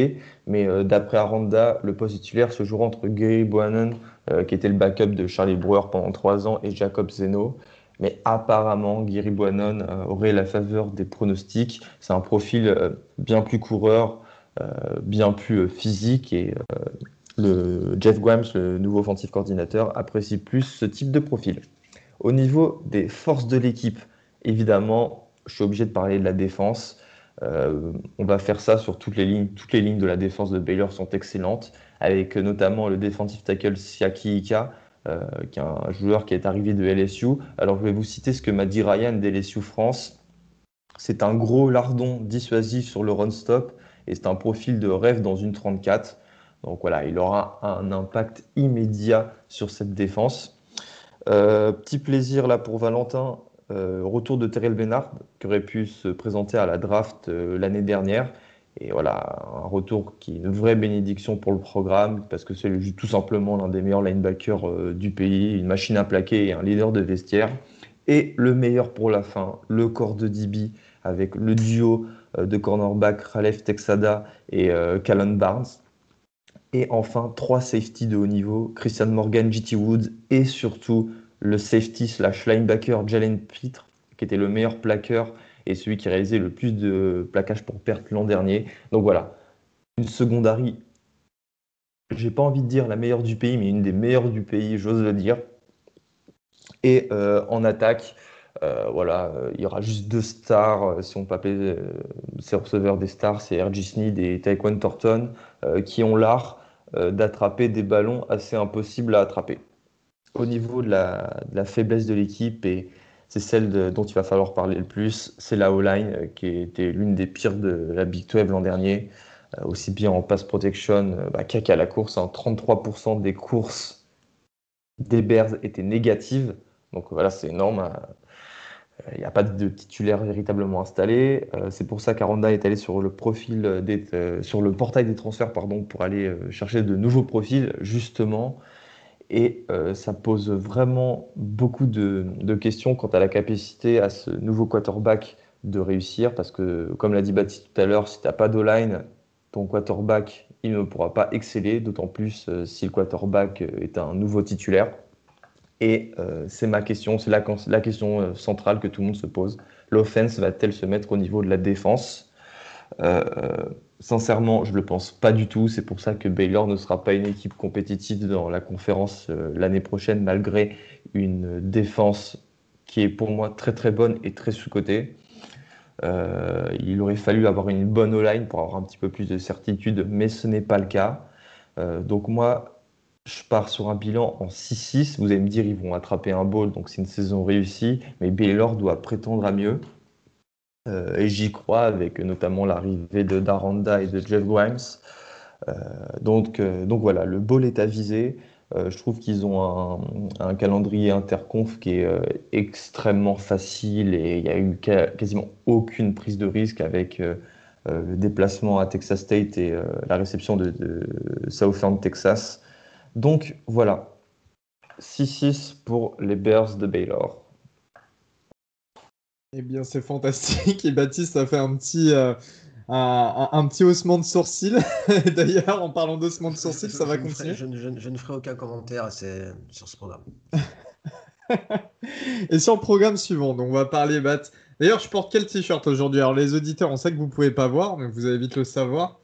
mais euh, d'après Aranda, le poste titulaire se jouera entre Gary Bohannon, euh, qui était le backup de Charlie Brewer pendant trois ans, et Jacob Zeno. Mais apparemment, Gary Bohannon aurait la faveur des pronostics. C'est un profil bien plus coureur, bien plus physique. Et le Jeff Guams, le nouveau offensive coordinateur, apprécie plus ce type de profil. Au niveau des forces de l'équipe, évidemment, je suis obligé de parler de la défense. On va faire ça sur toutes les lignes. Toutes les lignes de la défense de Baylor sont excellentes, avec notamment le defensive tackle Siaki Ika, Euh, qui est un joueur qui est arrivé de L S U. Alors je vais vous citer ce que m'a dit Ryan d'L S U France. C'est un gros lardon dissuasif sur le run stop et c'est un profil de rêve dans une trente-quatre. Donc voilà, il aura un impact immédiat sur cette défense. Euh, petit plaisir là pour Valentin, euh, retour de Terrell Bernard qui aurait pu se présenter à la draft euh, l'année dernière. Et voilà, un retour qui est une vraie bénédiction pour le programme, parce que c'est tout simplement l'un des meilleurs linebackers euh, du pays, une machine à plaquer et un leader de vestiaire. Et le meilleur pour la fin, le corps de D B, avec le duo euh, de cornerback Ralef Texada et euh, Callon Barnes. Et enfin, trois safeties de haut niveau, Christian Morgan, J T Woods, et surtout le safety slash linebacker Jalen Pitre, qui était le meilleur plaqueur et celui qui réalisait le plus de plaquages pour perte l'an dernier. Donc voilà, une secondary, j'ai pas envie de dire la meilleure du pays, mais une des meilleures du pays, j'ose le dire. Et euh, en attaque, euh, voilà, euh, il y aura juste deux stars, si on peut appeler euh, ces receveurs des stars, c'est R J Sneed et Tyquan Thornton, euh, qui ont l'art euh, d'attraper des ballons assez impossibles à attraper. Au niveau de la, de la faiblesse de l'équipe, et c'est celle de, dont il va falloir parler le plus, c'est la O-line euh, qui était l'une des pires de la Big twelve l'an dernier, euh, aussi bien en pass protection euh, bah, qu'à la course. Hein, trente-trois pour cent des courses des Bears étaient négatives, donc voilà, c'est énorme. Il euh, n'y a pas de titulaire véritablement installé. Euh, c'est pour ça qu'Aranda est allé sur le, profil des, euh, sur le portail des transferts pardon, pour aller euh, chercher de nouveaux profils, justement. Et euh, ça pose vraiment beaucoup de, de questions quant à la capacité à ce nouveau quarterback de réussir. Parce que, comme l'a dit Baptiste tout à l'heure, si tu n'as pas d'O-line, ton quarterback il ne pourra pas exceller, d'autant plus euh, si le quarterback est un nouveau titulaire. Et euh, c'est ma question, c'est la, la question centrale que tout le monde se pose. L'offense va-t-elle se mettre au niveau de la défense ? euh, Sincèrement, je ne le pense pas du tout. C'est pour ça que Baylor ne sera pas une équipe compétitive dans la conférence euh, l'année prochaine, malgré une défense qui est pour moi très très bonne et très sous-cotée. Euh, il aurait fallu avoir une bonne O-line pour avoir un petit peu plus de certitude, mais ce n'est pas le cas. Euh, donc moi, je pars sur un bilan en six six. Vous allez me dire, ils vont attraper un bowl, donc c'est une saison réussie, mais Baylor doit prétendre à mieux. Euh, et j'y crois, avec notamment l'arrivée de Daranda et de Jeff Grimes. Euh, donc, euh, donc voilà, le bowl est avisé. Euh, je trouve qu'ils ont un, un calendrier interconf qui est euh, extrêmement facile, et il n'y a eu ca- quasiment aucune prise de risque, avec euh, euh, le déplacement à Texas State et euh, la réception de, de Southland, Texas. Donc voilà, six six pour les Bears de Baylor. Eh bien, c'est fantastique. Et Baptiste a fait un petit, euh, un, un petit haussement de sourcils. D'ailleurs, en parlant d'haussement de sourcils, je, ça je, va je continuer. Ferai, je, je, je ne ferai aucun commentaire c'est, sur ce programme. Et sur le programme suivant, donc on va parler, Bat. D'ailleurs, je porte quel t-shirt aujourd'hui ? Alors, les auditeurs, on sait que vous ne pouvez pas voir, mais vous allez vite le savoir.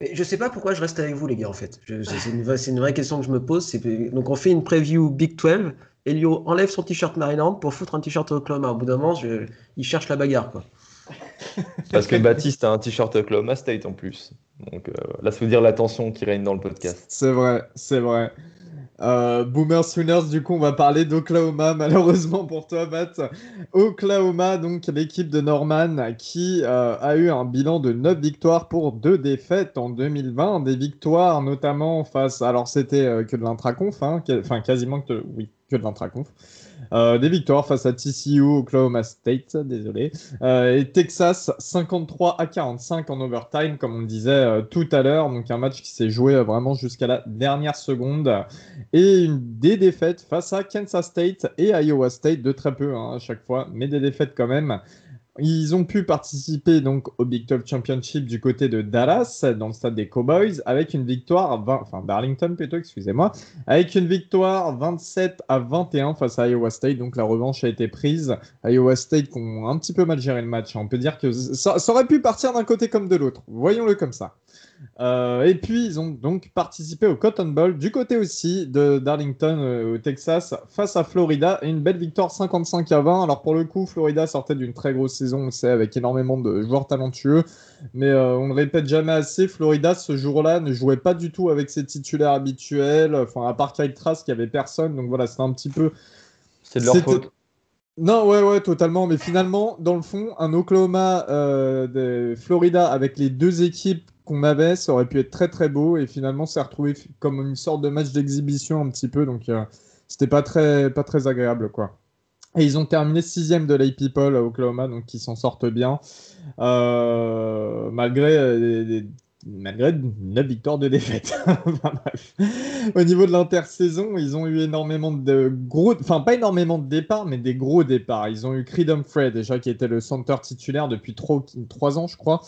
Mais je ne sais pas pourquoi je reste avec vous, les gars, en fait. Je, je, c'est, une, c'est une vraie question que je me pose. C'est, donc, on fait une preview Big twelve. Elio enlève son t-shirt Maryland pour foutre un t-shirt Oklahoma. Au bout d'un moment, je... il cherche la bagarre, quoi. Parce que Baptiste a un t-shirt Oklahoma State en plus. Donc euh, là, ça veut dire la tension qui règne dans le podcast. C'est vrai, c'est vrai. Euh, Boomer Sooners, du coup on va parler d'Oklahoma, malheureusement pour toi Matt. Oklahoma, donc l'équipe de Norman qui euh, a eu un bilan de neuf victoires pour deux défaites en deux mille vingt, des victoires notamment face, alors c'était euh, que de l'intraconf, hein, que, enfin quasiment que de, oui, que de l'intraconf. Euh, des victoires face à T C U, Oklahoma State, désolé, euh, et Texas cinquante-trois à quarante-cinq en overtime, comme on disait euh, tout à l'heure. Donc un match qui s'est joué euh, vraiment jusqu'à la dernière seconde, et une, des défaites face à Kansas State et Iowa State, de très peu hein, à chaque fois, mais des défaites quand même. Ils ont pu participer donc au Big Twelve Championship du côté de Dallas, dans le stade des Cowboys, avec une victoire, vingt, enfin d'Arlington plutôt, excusez-moi, avec une victoire vingt-sept à vingt et un face à Iowa State. Donc la revanche a été prise. Iowa State qui ont un petit peu mal géré le match. On peut dire que ça, ça aurait pu partir d'un côté comme de l'autre. Voyons-le comme ça. Euh, et puis ils ont donc participé au Cotton Bowl du côté aussi de d'Arlington euh, au Texas face à Florida, et une belle victoire cinquante-cinq à vingt. Alors pour le coup Florida sortait d'une très grosse saison, on sait, avec énormément de joueurs talentueux, mais euh, on ne le répète jamais assez, Florida ce jour-là ne jouait pas du tout avec ses titulaires habituels, enfin à part Kyle Trask il n'y avait personne, donc voilà, c'était un petit peu, c'est de leur c'était... faute. Non, ouais, ouais, totalement. Mais finalement, dans le fond, un Oklahoma, euh, Florida avec les deux équipes qu'on avait, ça aurait pu être très très beau. Et finalement, c'est retrouvé comme une sorte de match d'exhibition un petit peu. Donc, euh, c'était pas très, pas très agréable, quoi. Et ils ont terminé sixième de l'A P Poll à Oklahoma, donc ils s'en sortent bien, euh, malgré euh, des, malgré neuf victoires de défaite. Au niveau de l'intersaison, ils ont eu énormément de gros... Enfin, pas énormément de départs, mais des gros départs. Ils ont eu Creedon Frey, déjà, qui était le center titulaire depuis trois ans, je crois,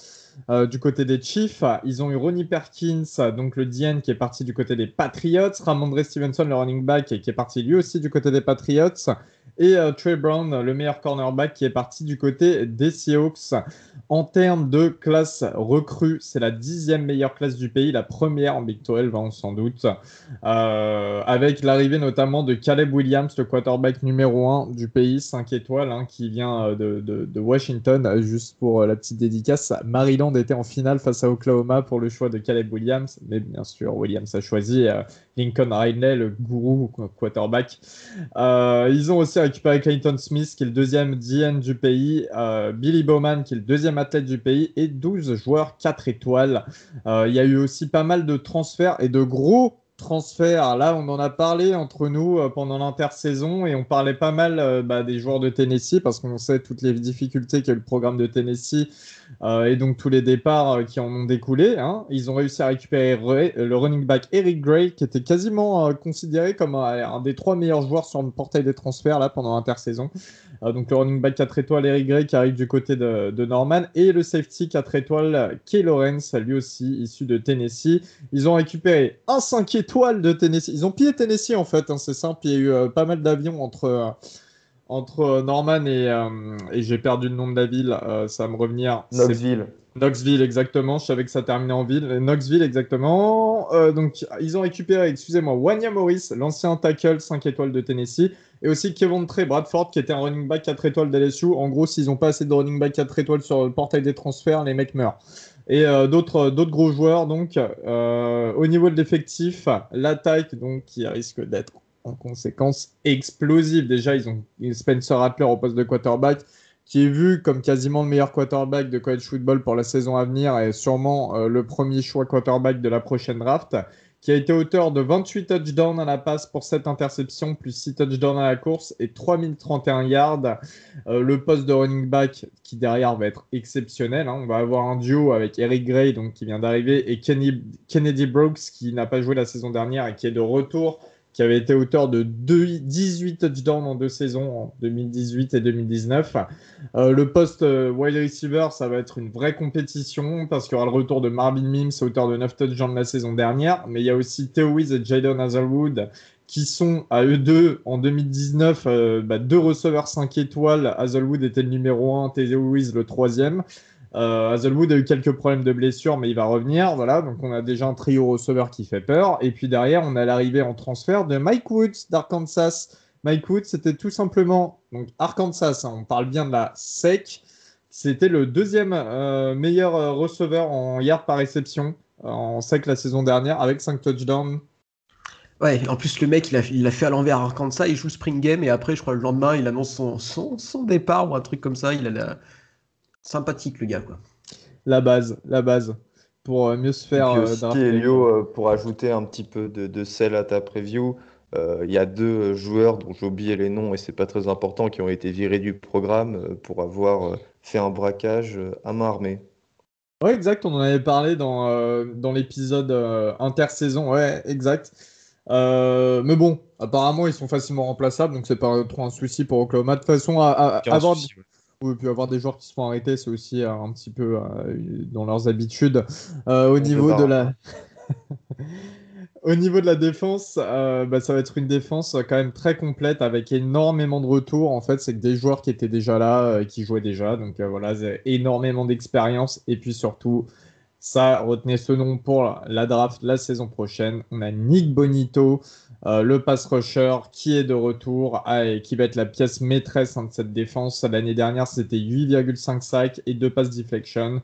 euh, du côté des Chiefs. Ils ont eu Ronnie Perkins, donc le D N, qui est parti du côté des Patriots. Ramondre Stevenson, le running back, qui est parti lui aussi du côté des Patriots. Et euh, Trey Brown, le meilleur cornerback, qui est parti du côté des Seahawks. En termes de classe recrue, c'est la dixième meilleure classe du pays, la première en Big Twelve, hein, sans doute, euh, avec l'arrivée notamment de Caleb Williams, le quarterback numéro un du pays, cinq étoiles, hein, qui vient de, de, de Washington. Juste pour la petite dédicace, Maryland était en finale face à Oklahoma pour le choix de Caleb Williams, mais bien sûr, Williams a choisi euh, Lincoln Riley, le gourou quarterback. Euh, ils ont aussi récupéré Clayton Smith, qui est le deuxième D N du pays, euh, Billy Bowman, qui est le deuxième athlète du pays, et douze joueurs quatre étoiles. Euh, il y a eu aussi pas mal de transferts, et de gros transferts. Là, on en a parlé entre nous euh, pendant l'intersaison, et on parlait pas mal euh, bah, des joueurs de Tennessee, parce qu'on sait toutes les difficultés qu'a eu le programme de Tennessee, euh, et donc tous les départs euh, qui en ont découlé. Hein. Ils ont réussi à récupérer Ray, le running back Eric Gray, qui était quasiment euh, considéré comme un, un des trois meilleurs joueurs sur le portail des transferts là, pendant l'intersaison. Donc le running back quatre étoiles, Eric Gray, qui arrive du côté de, de Norman, et le safety quatre étoiles, Kay Lawrence, lui aussi, issu de Tennessee. Ils ont récupéré un cinq étoiles de Tennessee. Ils ont pillé Tennessee, en fait, hein, c'est simple. Il y a eu euh, pas mal d'avions entre, euh, entre Norman et, euh, et j'ai perdu le nom de la ville, euh, ça va me revenir. Knoxville. C'est... Knoxville, exactement. Je savais que ça terminait en ville. Knoxville, exactement. Euh, donc, ils ont récupéré, excusez-moi, Wanya Morris, l'ancien tackle cinq étoiles de Tennessee. Et aussi Kevon Trey Bradford, qui était un running back quatre étoiles d'L S U. En gros, s'ils n'ont pas assez de running back quatre étoiles sur le portail des transferts, les mecs meurent. Et euh, d'autres, d'autres gros joueurs. Donc, euh, au niveau de l'effectif, l'attaque donc, qui risque d'être en conséquence explosive. Déjà, ils ont Spencer Rattler au poste de quarterback, qui est vu comme quasiment le meilleur quarterback de college football pour la saison à venir, et sûrement euh, le premier choix quarterback de la prochaine draft, qui a été auteur de vingt-huit touchdowns à la passe pour sept interceptions, plus six touchdowns à la course et trois mille trente et un yards. Euh, le poste de running back qui derrière va être exceptionnel. Hein. On va avoir un duo avec Eric Gray, donc, qui vient d'arriver, et Kenny, Kennedy Brooks, qui n'a pas joué la saison dernière et qui est de retour, qui avait été auteur de dix-huit touchdowns en deux saisons, en deux mille dix-huit et deux mille dix-neuf. Euh, le poste euh, wide receiver, ça va être une vraie compétition, parce qu'il y aura le retour de Marvin Mims, auteur de neuf touchdowns de la saison dernière, mais il y a aussi Theo Weiss et Jalen Hazelwood, qui sont à eux deux en deux mille dix-neuf, euh, bah, deux receveurs cinq étoiles. Hazelwood était le numéro un, Theo Weiss le troisième. Euh, Hazelwood a eu quelques problèmes de blessure, mais il va revenir, voilà, donc on a déjà un trio receveur qui fait peur, et puis derrière on a l'arrivée en transfert de Mike Woods d'Arkansas. Mike Woods, c'était tout simplement, donc Arkansas, hein, on parle bien de la S E C, c'était le deuxième euh, meilleur euh, receveur en yards par réception euh, en S E C la saison dernière, avec cinq touchdowns. Ouais, en plus, le mec, il l'a il a fait à l'envers à Arkansas, il joue spring game, et après, je crois, le lendemain, il annonce son, son, son départ ou un truc comme ça. Il a la... Sympathique, le gars, quoi. La base, la base. Pour mieux se faire... Et aussi, euh, Elio, euh, pour ajouter un petit peu de, de sel à ta preview, il euh, y a deux joueurs dont j'ai oublié les noms, et c'est pas très important, qui ont été virés du programme pour avoir fait un braquage à main armée. Oui, exact, on en avait parlé dans, euh, dans l'épisode euh, intersaison, ouais, exact. Euh, mais bon, apparemment ils sont facilement remplaçables, donc c'est pas trop un souci pour Oklahoma. De toute façon, à, à, avoir, souci, ouais. Ouais, puis avoir des joueurs qui se font arrêter, c'est aussi un petit peu euh, dans leurs habitudes. Euh, au on niveau de la, au niveau de la défense, euh, bah, ça va être une défense quand même très complète avec énormément de retours. En fait, c'est que des joueurs qui étaient déjà là, euh, qui jouaient déjà, donc euh, voilà, c'est énormément d'expérience et puis surtout. Ça, retenez ce nom pour la draft la saison prochaine. On a Nick Bonito, euh, le pass rusher, qui est de retour à, et qui va être la pièce maîtresse hein, de cette défense. L'année dernière, c'était huit virgule cinq sacs et deux passes deflection.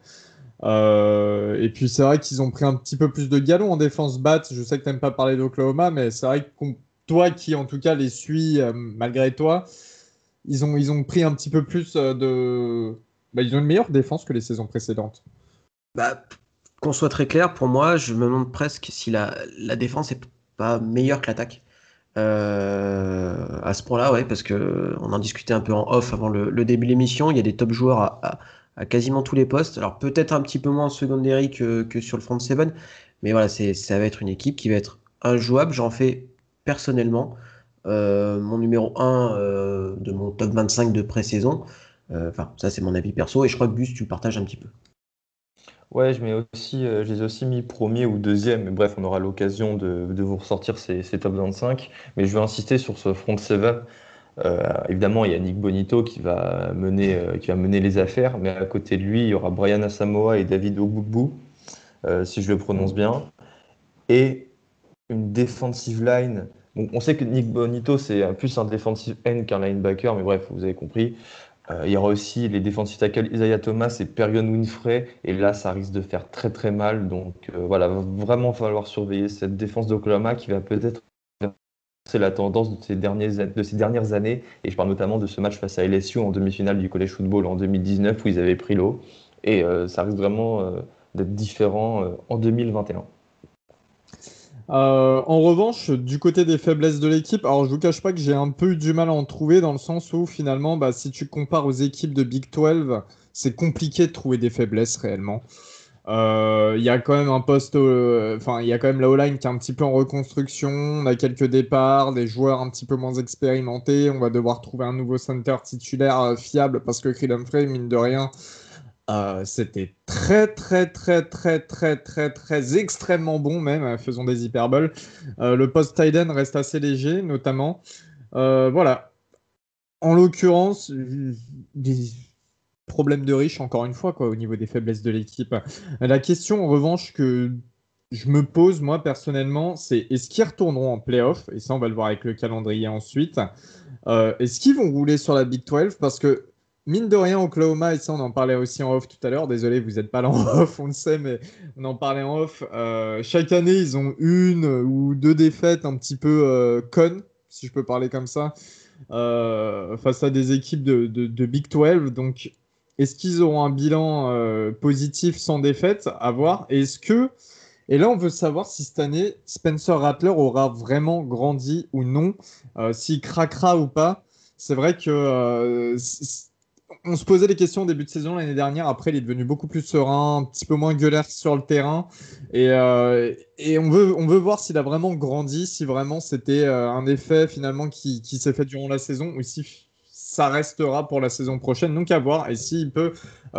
Euh, et puis, c'est vrai qu'ils ont pris un petit peu plus de galons en défense bat. Je sais que tu n'aimes pas parler d'Oklahoma, mais c'est vrai que toi qui, en tout cas, les suis euh, malgré toi, ils ont, ils ont pris un petit peu plus euh, de... Bah, ils ont une meilleure défense que les saisons précédentes. Bah... Qu'on soit très clair, pour moi, je me demande presque si la, la défense n'est pas meilleure que l'attaque. Euh, à ce point-là, ouais, parce qu'on en discutait un peu en off avant le, le début de l'émission. Il y a des top joueurs à, à, à quasiment tous les postes. Alors peut-être un petit peu moins en secondary que, que sur le front seven. Mais voilà, c'est, ça va être une équipe qui va être injouable. J'en fais personnellement euh, mon numéro un euh, de mon top vingt-cinq de pré-saison. Enfin, euh, ça, c'est mon avis perso. Et je crois que Gus, tu le partages un petit peu. Ouais, je, mets aussi, euh, je les ai aussi mis premier ou deuxième, mais bref, on aura l'occasion de, de vous ressortir ces, ces top vingt-cinq. Mais je veux insister sur ce front seven. Euh, évidemment, il y a Nick Bonito qui va, mener, euh, qui va mener les affaires, mais à côté de lui, il y aura Brian Asamoah et David Ogbugbu, euh, si je le prononce bien. Et une defensive line. Bon, on sait que Nick Bonito, c'est plus un defensive end qu'un linebacker, mais bref, vous avez compris. Il y aura aussi les defensive tackles Isaiah Thomas et Perion Winfrey. Et là, ça risque de faire très très mal. Donc euh, voilà, va vraiment falloir surveiller cette défense d'Oklahoma qui va peut-être c'est la tendance de ces, derniers, de ces dernières années. Et je parle notamment de ce match face à L S U en demi-finale du college football en deux mille dix-neuf où ils avaient pris l'eau. Et euh, ça risque vraiment euh, d'être différent euh, en deux mille vingt et un. Euh, en revanche, du côté des faiblesses de l'équipe, alors je vous cache pas que j'ai un peu eu du mal à en trouver dans le sens où finalement, bah, si tu compares aux équipes de Big douze, c'est compliqué de trouver des faiblesses réellement. Il euh, y a quand même un poste, enfin euh, il y a quand même la O-line qui est un petit peu en reconstruction. On a quelques départs, des joueurs un petit peu moins expérimentés. On va devoir trouver un nouveau center titulaire euh, fiable parce que Creed Humphrey, mine de rien. Euh, c'était très, très, très, très, très, très, très extrêmement bon même, faisons des hyperboles. Euh, le post-tight end reste assez léger, notamment. Euh, voilà. En l'occurrence, des problèmes de riches, encore une fois, quoi, au niveau des faiblesses de l'équipe. La question, en revanche, que je me pose, moi, personnellement, c'est est-ce qu'ils retourneront en play-off ? Et ça, on va le voir avec le calendrier ensuite. Euh, est-ce qu'ils vont rouler sur la Big douze ? Parce que mine de rien, Oklahoma, et ça on en parlait aussi en off tout à l'heure, désolé vous n'êtes pas là en off, on le sait, mais on en parlait en off, euh, chaque année ils ont une ou deux défaites un petit peu euh, connes, si je peux parler comme ça, euh, face à des équipes de, de, de Big douze, donc est-ce qu'ils auront un bilan euh, positif sans défaite à voir, et est-ce que, et là on veut savoir si cette année Spencer Rattler aura vraiment grandi ou non, euh, s'il craquera ou pas, c'est vrai que... Euh, c- On se posait des questions au début de saison l'année dernière. Après, il est devenu beaucoup plus serein, un petit peu moins gueulard sur le terrain. Et, euh, et on, veut, on veut voir s'il a vraiment grandi, si vraiment c'était un effet finalement qui, qui s'est fait durant la saison ou si ça restera pour la saison prochaine. Donc à voir. Et s'il peut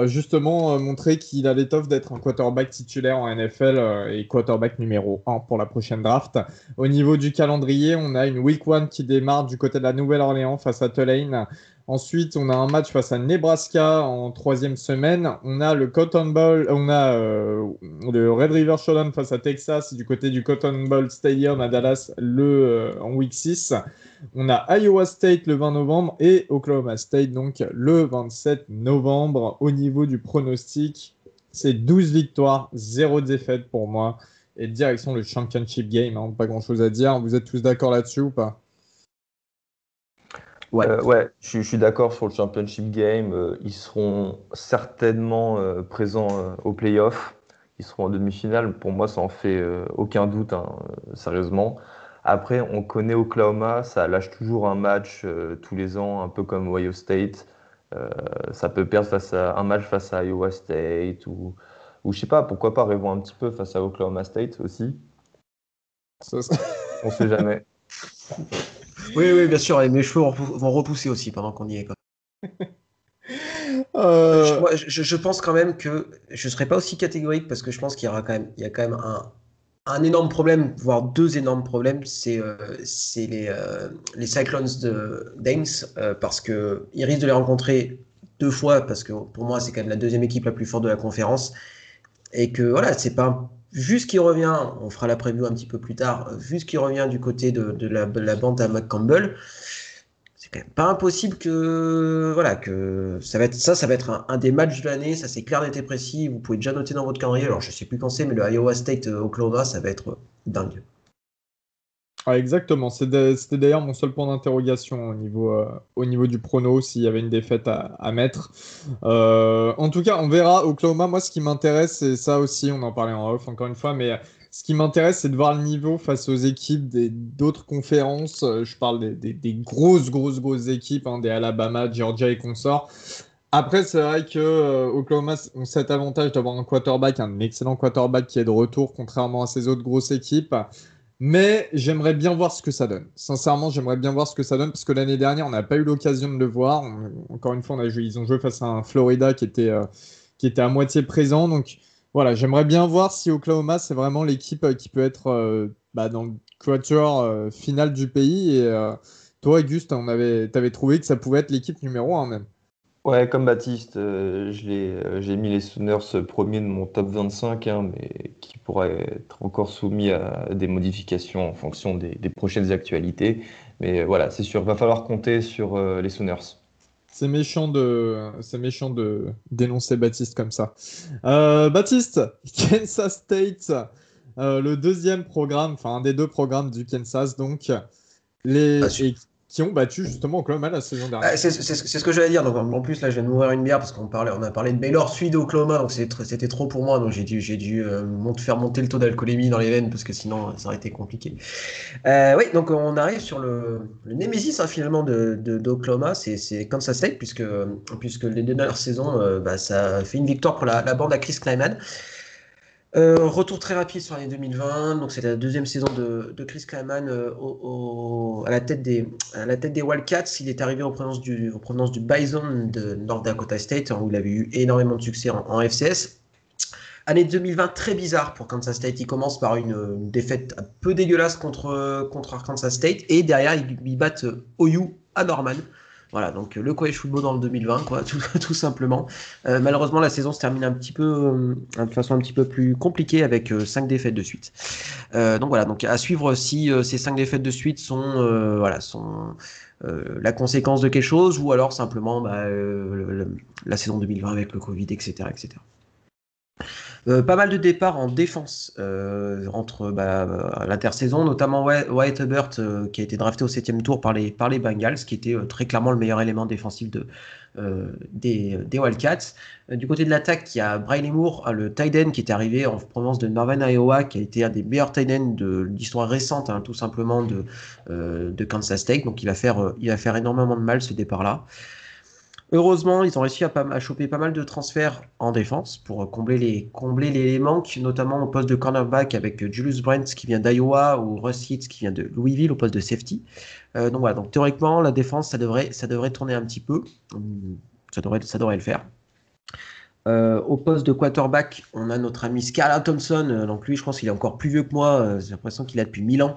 justement montrer qu'il a l'étoffe d'être un quarterback titulaire en N F L et quarterback numéro un pour la prochaine draft. Au niveau du calendrier, on a une week one qui démarre du côté de la Nouvelle-Orléans face à Tulane. Ensuite, on a un match face à Nebraska en troisième semaine. On a le Cotton Bowl, on a euh, le Red River Showdown face à Texas du côté du Cotton Bowl Stadium à Dallas le, euh, en week six. On a Iowa State le vingt novembre et Oklahoma State donc le vingt-sept novembre. Au niveau du pronostic, c'est douze victoires, zéro défaite pour moi. et direction le championship game. Hein, pas grand-chose à dire. Vous êtes tous d'accord là-dessus ou pas? Ouais, euh, ouais je, je suis d'accord sur le championship game. Euh, ils seront certainement euh, présents euh, au play-off. Ils seront en demi-finale. Pour moi, ça en fait euh, aucun doute, hein, euh, sérieusement. Après, on connaît Oklahoma, ça lâche toujours un match euh, tous les ans, un peu comme Ohio State. Euh, ça peut perdre face à, un match face à Iowa State ou, ou je sais pas, pourquoi pas rêvons un petit peu face à Oklahoma State aussi. Ça, ça... On sait jamais. Oui, oui, bien sûr, et mes cheveux vont repousser aussi pendant qu'on y est. Quoi. euh... je, moi, je, je pense quand même que je ne serai pas aussi catégorique parce que je pense qu'il y aura quand même, il y a quand même un. Un énorme problème, voire deux énormes problèmes, c'est, euh, c'est les, euh, les Cyclones de d'Ames, euh, parce qu'ils risquent de les rencontrer deux fois, parce que pour moi, c'est quand même la deuxième équipe la plus forte de la conférence. Et que voilà, c'est pas. Vu ce qui revient, on fera la preview un petit peu plus tard, vu ce qui revient du côté de, de, la, de la bande à McCampbell, c'est quand même pas impossible que. Voilà, que ça va être ça, ça va être un, un des matchs de l'année, ça c'est clair, net et précis. Vous pouvez déjà noter dans votre calendrier, alors je sais plus quand c'est, mais le Iowa State-Oklahoma, ça va être dingue. Ah, exactement, c'était d'ailleurs mon seul point d'interrogation au niveau, euh, au niveau du prono, s'il y avait une défaite à, à mettre. Euh, en tout cas, on verra. Oklahoma, moi ce qui m'intéresse, c'est ça aussi, on en parlait en off encore une fois, mais. Ce qui m'intéresse, c'est de voir le niveau face aux équipes des, d'autres conférences. Je parle des, des, des grosses, grosses, grosses équipes, hein, des Alabama, Georgia et consorts. Après, c'est vrai que euh, Oklahoma ont cet avantage d'avoir un quarterback, un excellent quarterback qui est de retour, contrairement à ces autres grosses équipes. Mais j'aimerais bien voir ce que ça donne. Sincèrement, j'aimerais bien voir ce que ça donne parce que l'année dernière, on n'a pas eu l'occasion de le voir. On, encore une fois, on a joué, ils ont joué face à un Florida qui était, euh, qui était à moitié présent, donc. Voilà, j'aimerais bien voir si Oklahoma, c'est vraiment l'équipe qui peut être euh, bah, dans le quatuor euh, final du pays. Et euh, toi, Auguste, on avait, t'avais trouvé que ça pouvait être l'équipe numéro un même. Ouais, comme Baptiste, euh, je l'ai, euh, j'ai mis les Sooners premiers de mon top vingt-cinq, hein, mais qui pourraient être encore soumis à des modifications en fonction des, des prochaines actualités. Mais euh, voilà, c'est sûr, il va falloir compter sur euh, les Sooners. C'est méchant de, c'est méchant de dénoncer Baptiste comme ça. Euh, Baptiste, Kansas State, euh, le deuxième programme, enfin un des deux programmes du Kansas, donc les et qui ont battu justement Oklahoma la saison dernière. Ah, c'est, c'est, c'est ce que j'allais dire. Donc en plus là, je viens de m'ouvrir une bière parce qu'on parlait, on a parlé de Baylor suite d'Oklahoma, donc c'était, c'était trop pour moi. Donc j'ai dû, j'ai dû euh, faire monter le taux d'alcoolémie dans les veines parce que sinon ça aurait été compliqué. Euh, oui, donc on arrive sur le, le némésis hein, finalement de, de d'Oklahoma, c'est, c'est Kansas State puisque puisque les deux dernières saisons, euh, bah, ça fait une victoire pour la, la bande à Chris Kleiman. Euh, retour très rapide sur l'année deux mille vingt, donc c'est la deuxième saison de, de Chris Kleiman euh, au, au, à, la tête des, à la tête des Wildcats. Il est arrivé en provenance du, en provenance du Bison de North Dakota State, où il avait eu énormément de succès en, en F C S. Année deux mille vingt très bizarre pour Kansas State. Il commence par une, une défaite un peu dégueulasse contre, contre Arkansas State, et derrière ils, ils battent O U à Norman. Voilà, donc le college football dans le deux mille vingt, quoi, tout, tout simplement. Euh, malheureusement, la saison se termine un petit peu, euh, de façon un petit peu plus compliquée avec euh, cinq défaites de suite. Euh, donc voilà, donc à suivre si euh, ces cinq défaites de suite sont, euh, voilà, sont euh, la conséquence de quelque chose ou alors simplement bah, euh, le, le, la saison deux mille vingt avec le Covid, et cetera, et cetera. Euh, pas mal de départs en défense euh, entre bah, l'intersaison, notamment Wyatt Hubert euh, qui a été drafté au septième tour par les, par les Bengals, qui était euh, très clairement le meilleur élément défensif de, euh, des, des Wildcats. Euh, du côté de l'attaque, il y a Briley Moore, le tight end qui est arrivé en provenance de Northern Iowa, qui a été un des meilleurs tight ends de l'histoire récente, hein, tout simplement de, euh, de Kansas State. Donc il va faire, euh, il va faire énormément de mal ce départ-là. Heureusement, ils ont réussi à, à choper pas mal de transferts en défense pour combler les, combler les manques, notamment au poste de cornerback avec Julius Brents qui vient d'Iowa ou Russ Hitz qui vient de Louisville au poste de safety. Euh, donc voilà, donc théoriquement, la défense, ça devrait, ça devrait tourner un petit peu. Ça devrait, ça devrait le faire. Euh, au poste de quarterback, on a notre ami Scarlett Thompson. Euh, donc lui, je pense qu'il est encore plus vieux que moi. Euh, j'ai l'impression qu'il a depuis mille ans.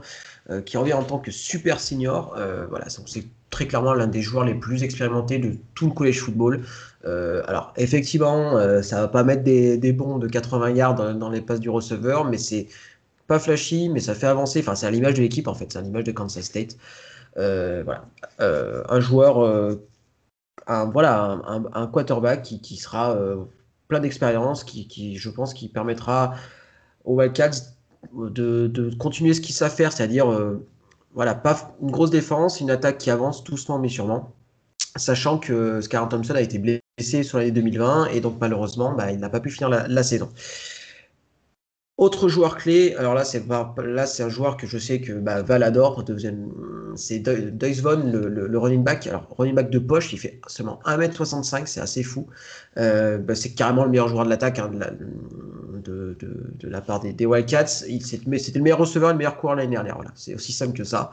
Euh, qui revient en tant que super senior. Euh, voilà, donc c'est très clairement l'un des joueurs les plus expérimentés de tout le college football. Euh, alors, effectivement, euh, ça ne va pas mettre des, des bons de quatre-vingts yards dans, dans les passes du receveur, mais c'est pas flashy, mais ça fait avancer. Enfin, c'est à l'image de l'équipe, en fait. C'est à l'image de Kansas State. Euh, voilà. Euh, un joueur, euh, un, voilà, un, un quarterback qui, qui sera euh, plein d'expérience, qui, qui, je pense, qui permettra aux Wildcats de, de continuer ce qu'ils savent faire, c'est-à-dire euh, voilà, pas une grosse défense, une attaque qui avance doucement mais sûrement, sachant que Scarlett Thompson a été blessé sur l'année deux mille vingt et donc malheureusement bah, il n'a pas pu finir la, la saison. Autre joueur clé, alors là c'est, là, c'est un joueur que je sais que bah, Val adore, c'est Deus Vaughn, le, le, le running back. Alors, running back de poche, il fait seulement un mètre soixante-cinq, c'est assez fou. Euh, bah, c'est carrément le meilleur joueur de l'attaque hein, de, la, de, de, de la part des, des Wildcats. Il, c'était, c'était le meilleur receveur et le meilleur coureur l'année dernière, voilà. C'est aussi simple que ça.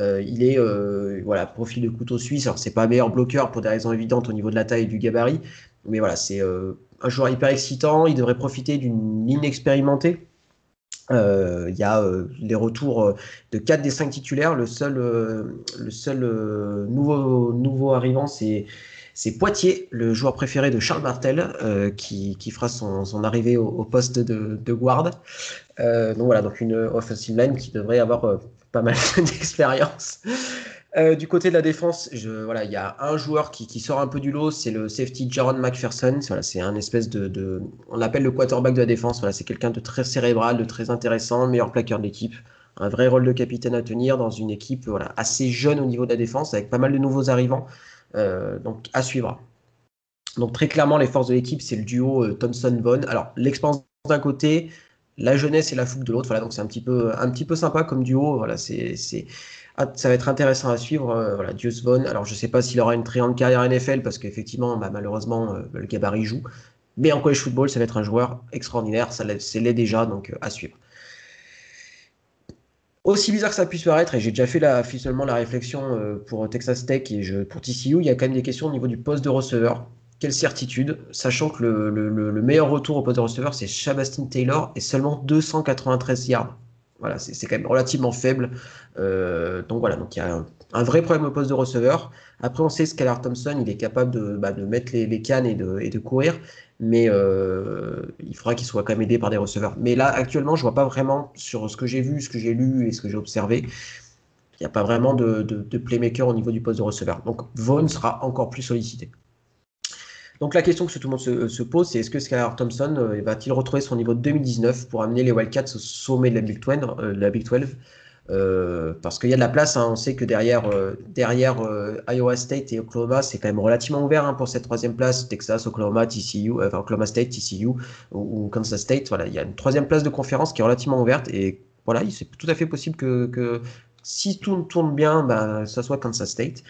Euh, il est euh, voilà, profil de couteau suisse, alors c'est pas meilleur bloqueur pour des raisons évidentes au niveau de la taille et du gabarit, mais voilà, c'est euh, un joueur hyper excitant. Il devrait profiter d'une ligne expérimentée. Il euh, y a euh, les retours de quatre des cinq titulaires. Le seul, euh, le seul euh, nouveau, nouveau arrivant, c'est, c'est Poitiers, le joueur préféré de Charles Martel, euh, qui, qui fera son, son arrivée au, au poste de, de guard. Euh, donc voilà, donc une offensive line qui devrait avoir euh, pas mal d'expérience. Euh, du côté de la défense, je, voilà, il y a un joueur qui, qui sort un peu du lot, c'est le safety Jaron McPherson. Voilà, c'est un espèce de, de, on l'appelle le quarterback de la défense. Voilà, c'est quelqu'un de très cérébral, de très intéressant, meilleur plaqueur de l'équipe, un vrai rôle de capitaine à tenir dans une équipe voilà assez jeune au niveau de la défense, avec pas mal de nouveaux arrivants, euh, donc à suivre. Donc très clairement, les forces de l'équipe, c'est le duo euh, Thompson-Vaughn. Alors l'expérience d'un côté, la jeunesse et la fougue de l'autre. Voilà, donc c'est un petit peu, un petit peu sympa comme duo. Voilà, c'est, c'est Ah, ça va être intéressant à suivre, euh, voilà, Deus Vaughn. Alors, je ne sais pas s'il aura une très grande carrière N F L, parce qu'effectivement, bah, malheureusement, euh, le gabarit joue. Mais en college football, ça va être un joueur extraordinaire, ça l'est, c'est l'est déjà, donc euh, à suivre. Aussi bizarre que ça puisse paraître, et j'ai déjà fait la, finalement la réflexion euh, pour Texas Tech et je, pour T C U, il y a quand même des questions au niveau du poste de receveur. Quelle certitude, sachant que le, le, le meilleur retour au poste de receveur, c'est Shabastin Taylor et seulement deux cent quatre-vingt-treize yards. Voilà, c'est, c'est quand même relativement faible. Euh, donc voilà, donc il y a un, un vrai problème au poste de receveur. Après, on sait que Skylar Thompson, il est capable de, bah, de mettre les, les cannes et de, et de courir, mais euh, il faudra qu'il soit quand même aidé par des receveurs. Mais là, actuellement, je vois pas vraiment, sur ce que j'ai vu, ce que j'ai lu et ce que j'ai observé, il n'y a pas vraiment de, de, de playmaker au niveau du poste de receveur. Donc Vaughn sera encore plus sollicité. Donc la question que tout le monde se, se pose, c'est est-ce que Skylar Thompson euh, va-t-il retrouver son niveau de deux mille dix-neuf pour amener les Wildcats au sommet de la Big douze, euh, de la Big douze euh, parce qu'il y a de la place, hein, on sait que derrière, euh, derrière euh, Iowa State et Oklahoma, c'est quand même relativement ouvert hein, pour cette troisième place, Texas, Oklahoma, T C U, euh, enfin, Oklahoma State, T C U ou, ou Kansas State. Voilà, il y a une troisième place de conférence qui est relativement ouverte et voilà, c'est tout à fait possible que, que si tout tourne bien, bah, ça soit Kansas State.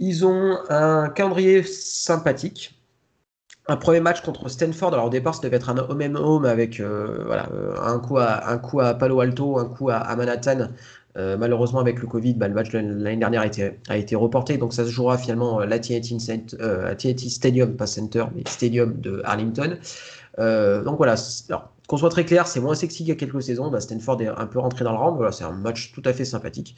Ils ont un calendrier sympathique, un premier match contre Stanford. Alors au départ, ça devait être un home and home avec euh, voilà, un, coup à, un coup à Palo Alto, un coup à, à Manhattan. Euh, malheureusement, avec le Covid, bah, le match de l'année dernière a été, a été reporté. Donc ça se jouera finalement à l'A T and T Stadium, pas Center, mais Stadium de Arlington. Euh, donc voilà, alors, qu'on soit très clair, c'est moins sexy qu'il y a quelques saisons. Bah, Stanford est un peu rentré dans le rang. Voilà, c'est un match tout à fait sympathique.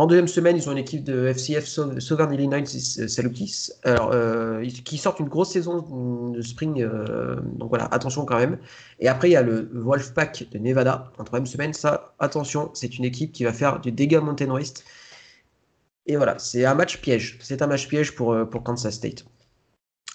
En deuxième semaine, ils ont une équipe de F C F Southern Illinois Salukis, alors euh, qui sortent une grosse saison de spring, euh, donc voilà, attention quand même. Et après, il y a le Wolfpack de Nevada en troisième semaine. Ça, attention, c'est une équipe qui va faire du dégât Mountain West. Et voilà, c'est un match piège. C'est un match piège pour pour Kansas State.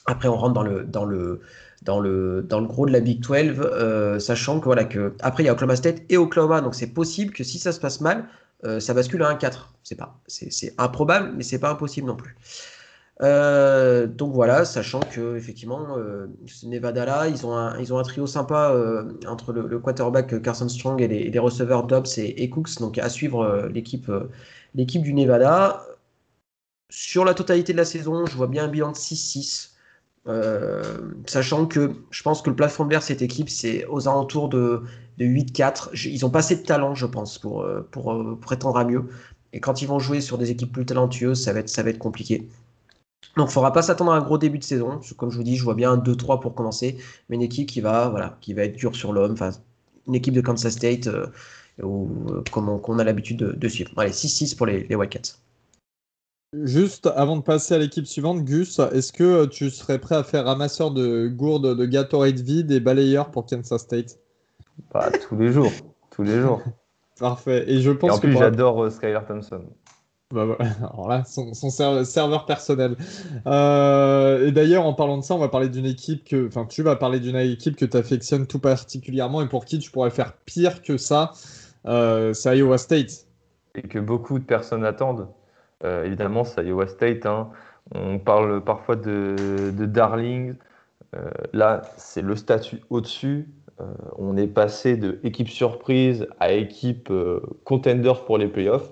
Après, on rentre dans le dans le dans le dans le gros de la Big douze, euh, sachant que voilà que après il y a Oklahoma State et Oklahoma, donc c'est possible que si ça se passe mal. Euh, ça bascule à un quatre, c'est, pas, c'est, c'est improbable, mais c'est pas impossible non plus. Euh, donc voilà, sachant que effectivement, euh, ce Nevada là, ils ont un, ils ont un trio sympa euh, entre le, le quarterback Carson Strong et les, et les receveurs Dobbs et, et Cooks, donc à suivre euh, l'équipe, euh, l'équipe du Nevada. Sur la totalité de la saison, je vois bien un bilan de six six, euh, sachant que je pense que le plafond de verre de cette équipe, c'est aux alentours de... de huit quatre, ils ont pas assez de talent je pense pour, pour, pour prétendre à mieux et quand ils vont jouer sur des équipes plus talentueuses ça va être, ça va être compliqué donc il ne faudra pas s'attendre à un gros début de saison comme je vous dis je vois bien un deux trois pour commencer mais une équipe qui va, voilà, qui va être dure sur l'homme enfin, une équipe de Kansas State euh, où, euh, comme on, qu'on a l'habitude de, de suivre. Allez, six six pour les, les Wildcats. Juste avant de passer à l'équipe suivante, Gus, est-ce que tu serais prêt à faire ramasseur de gourdes de Gatorade vide et balayeur pour Kansas State? Bah, tous les jours, tous les jours. Parfait. Et je pense. Et en plus, que j'adore la... Skylar Thompson. Bah, bah, alors là, son, son serveur personnel. Euh, et d'ailleurs, en parlant de ça, on va parler d'une équipe que, enfin, tu vas parler d'une équipe que tu affectionnes tout particulièrement et pour qui tu pourrais faire pire que ça. Euh, c'est Iowa State. Et que beaucoup de personnes attendent. Euh, évidemment, c'est Iowa State. Hein. On parle parfois de, de Darling. Euh, là, c'est le statut au-dessus. Euh, on est passé de équipe surprise à équipe euh, contender pour les playoffs.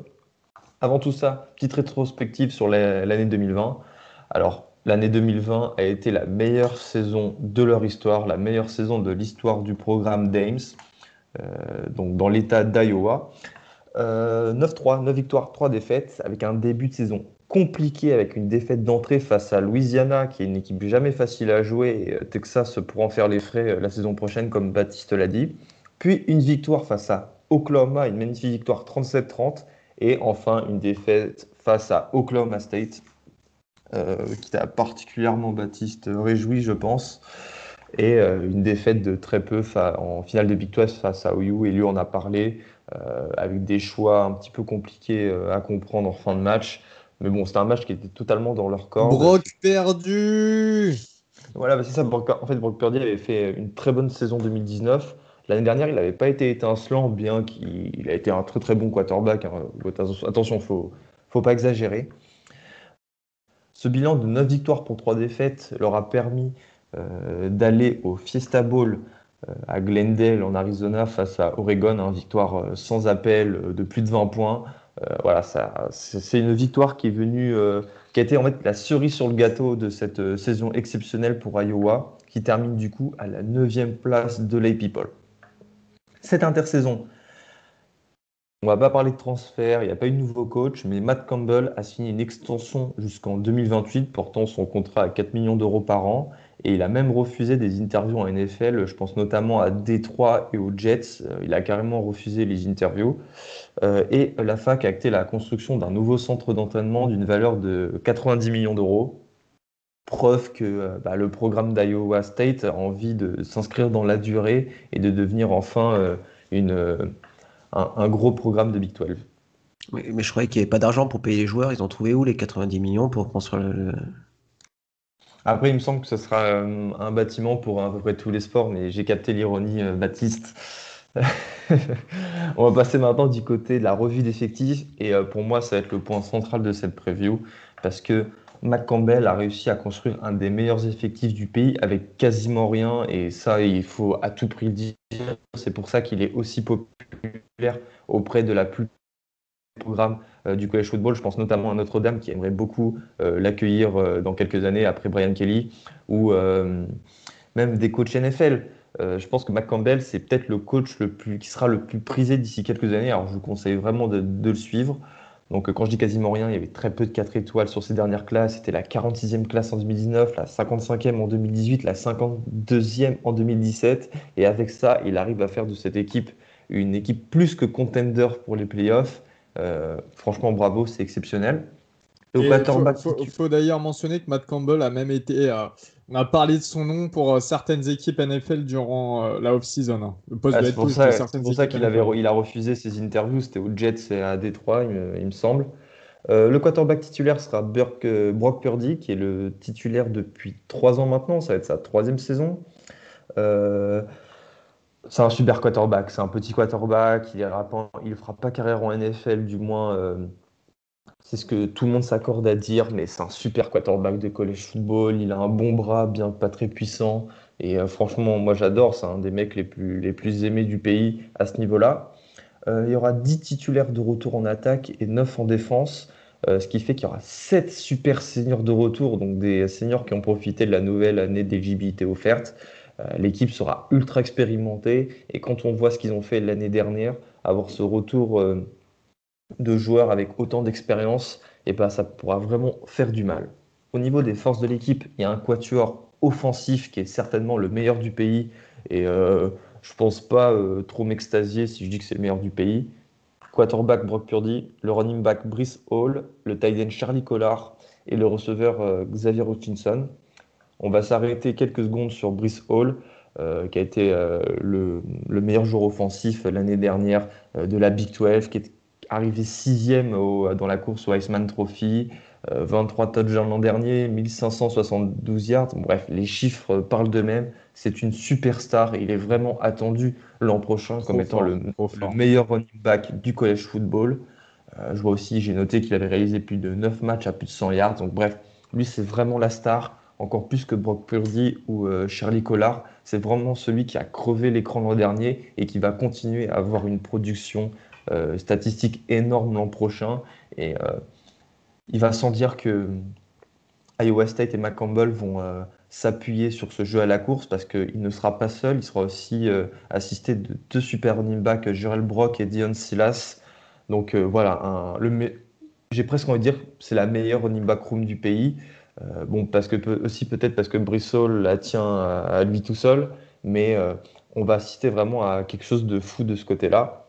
Avant tout ça, petite rétrospective sur l'année deux mille vingt. Alors, l'année deux mille vingt a été la meilleure saison de leur histoire, la meilleure saison de l'histoire du programme d'Ames, euh, donc dans l'État d'Iowa. Euh, neuf trois, neuf victoires, trois défaites, avec un début de saison compliqué, avec une défaite d'entrée face à Louisiana, qui est une équipe jamais facile à jouer, et Texas pourra en faire les frais la saison prochaine, comme Baptiste l'a dit. Puis une victoire face à Oklahoma, une magnifique victoire trente-sept trente. Et enfin, une défaite face à Oklahoma State, euh, qui t'a particulièrement, Baptiste, réjoui, je pense. Et euh, une défaite de très peu fa- en finale de Big douze face à O U. Et lui, on a parlé euh, avec des choix un petit peu compliqués euh, à comprendre en fin de match. Mais bon, c'était un match qui était totalement dans leur corps. Brock perdu. Voilà, bah c'est ça. Brock, en fait, Brock Purdy avait fait une très bonne saison deux mille dix-neuf. L'année dernière, il n'avait pas été étincelant, bien qu'il a été un très très bon quarterback. Hein. Attention, il faut, faut pas exagérer. Ce bilan de neuf victoires pour trois défaites leur a permis euh, d'aller au Fiesta Bowl euh, à Glendale, en Arizona, face à Oregon. Hein, victoire sans appel de plus de vingt points. Euh, voilà, ça, c'est une victoire qui est venue, euh, qui a été en fait la cerise sur le gâteau de cette euh, saison exceptionnelle pour Iowa, qui termine du coup à la neuvième place de l'A P Poll. Cette intersaison, on ne va pas parler de transfert, il n'y a pas eu de nouveau coach, mais Matt Campbell a signé une extension jusqu'en deux mille vingt-huit, portant son contrat à quatre millions d'euros par an. Et il a même refusé des interviews en N F L, je pense notamment à Détroit et aux Jets. Il a carrément refusé les interviews. Et la fac a acté la construction d'un nouveau centre d'entraînement d'une valeur de quatre-vingt-dix millions d'euros. Preuve que bah, le programme d'Iowa State a envie de s'inscrire dans la durée et de devenir enfin euh, une, euh, un, un gros programme de Big douze. Mais, mais je croyais qu'il n'y avait pas d'argent pour payer les joueurs. Ils ont trouvé où les quatre-vingt-dix millions pour construire le... Après, il me semble que ce sera euh, un bâtiment pour à peu près tous les sports, mais j'ai capté l'ironie, euh, Baptiste. On va passer maintenant du côté de la revue d'effectifs. Et euh, pour moi, ça va être le point central de cette preview, parce que Matt Campbell a réussi à construire un des meilleurs effectifs du pays avec quasiment rien, et ça, il faut à tout prix le dire. C'est pour ça qu'il est aussi populaire auprès de la plupart des programmes euh, du college football. Je pense notamment à Notre-Dame, qui aimerait beaucoup euh, l'accueillir euh, dans quelques années après Brian Kelly, ou euh, même des coachs N F L. Euh, je pense que Matt Campbell, c'est peut-être le coach le plus, qui sera le plus prisé d'ici quelques années. Alors, je vous conseille vraiment de, de le suivre. Donc, quand je dis quasiment rien, il y avait très peu de quatre étoiles sur ces dernières classes. C'était la quarante-sixième classe en deux mille dix-neuf, la cinquante-cinquième en deux mille dix-huit, la cinquante-deuxième en deux mille dix-sept. Et avec ça, il arrive à faire de cette équipe une équipe plus que contender pour les playoffs. Euh, franchement, bravo, c'est exceptionnel. Il faut, faut, faut d'ailleurs mentionner que Matt Campbell a même été... Euh, on a parlé de son nom pour euh, certaines équipes N F L durant euh, la off-season. Hein. Le poste ah, de c'est pour ça, c'est pour ça qu'il avait, il a refusé ses interviews. C'était aux Jets et à Détroit, il, il me semble. Euh, le quarterback titulaire sera Burke, euh, Brock Purdy, qui est le titulaire depuis trois ans maintenant. Ça va être sa troisième saison. Euh... C'est un super quarterback. C'est un petit quarterback. Il ne fera pas carrière en N F L, du moins... Euh... C'est ce que tout le monde s'accorde à dire, mais c'est un super quarterback de college football. Il a un bon bras, bien que pas très puissant. Et euh, franchement, moi j'adore, c'est un des mecs les plus, les plus aimés du pays à ce niveau-là. Euh, il y aura dix titulaires de retour en attaque et neuf en défense, euh, ce qui fait qu'il y aura sept super seniors de retour, donc des seniors qui ont profité de la nouvelle année d'éligibilité offerte. Euh, l'équipe sera ultra expérimentée, et quand on voit ce qu'ils ont fait l'année dernière, avoir ce retour... Euh, de joueurs avec autant d'expérience, et ben ça pourra vraiment faire du mal. Au niveau des forces de l'équipe, il y a un quatuor offensif qui est certainement le meilleur du pays, et euh, je pense pas euh, trop m'extasier si je dis que c'est le meilleur du pays. Quarterback Brock Purdy, le running back Brice Hall, le tight end Charlie Collard et le receveur euh, Xavier Hutchinson. On va s'arrêter quelques secondes sur Brice Hall, Euh, qui a été euh, le, le meilleur joueur offensif l'année dernière euh, de la Big douze, qui est arrivé sixième au, dans la course au Heisman Trophy, euh, vingt-trois touchdowns l'an dernier, mille cinq cent soixante-douze yards. Bon, bref, les chiffres parlent d'eux-mêmes. C'est une superstar et il est vraiment attendu l'an prochain trop comme étant fort, le, le meilleur running back du college football. Euh, je vois aussi, j'ai noté qu'il avait réalisé plus de neuf matchs à plus de cent yards. Donc bref, lui c'est vraiment la star, encore plus que Brock Purdy ou euh, Charlie Collard. C'est vraiment celui qui a crevé l'écran l'an dernier et qui va continuer à avoir une production euh, statistique énorme l'an prochain. Et euh, il va sans dire que Iowa State et Matt Campbell vont euh, s'appuyer sur ce jeu à la course parce qu'il ne sera pas seul. Il sera aussi euh, assisté de deux super running backs, Jurel Brock et Deion Silas. Donc euh, voilà, un, le me- j'ai presque envie de dire que c'est la meilleure running back room du pays. Euh, bon, parce que peut- aussi peut-être parce que Brissol la tient à, à lui tout seul, mais euh, on va assister vraiment à quelque chose de fou de ce côté-là.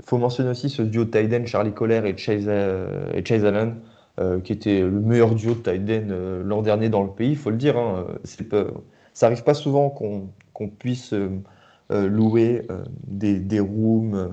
Il faut mentionner aussi ce duo de tight end, Charlie Collar et Chase, euh, et Chase Allen, euh, qui était le meilleur duo de tight end euh, l'an dernier dans le pays, il faut le dire. Hein, c'est peu, ça n'arrive pas souvent qu'on, qu'on puisse euh, euh, louer euh, des, des rooms, euh,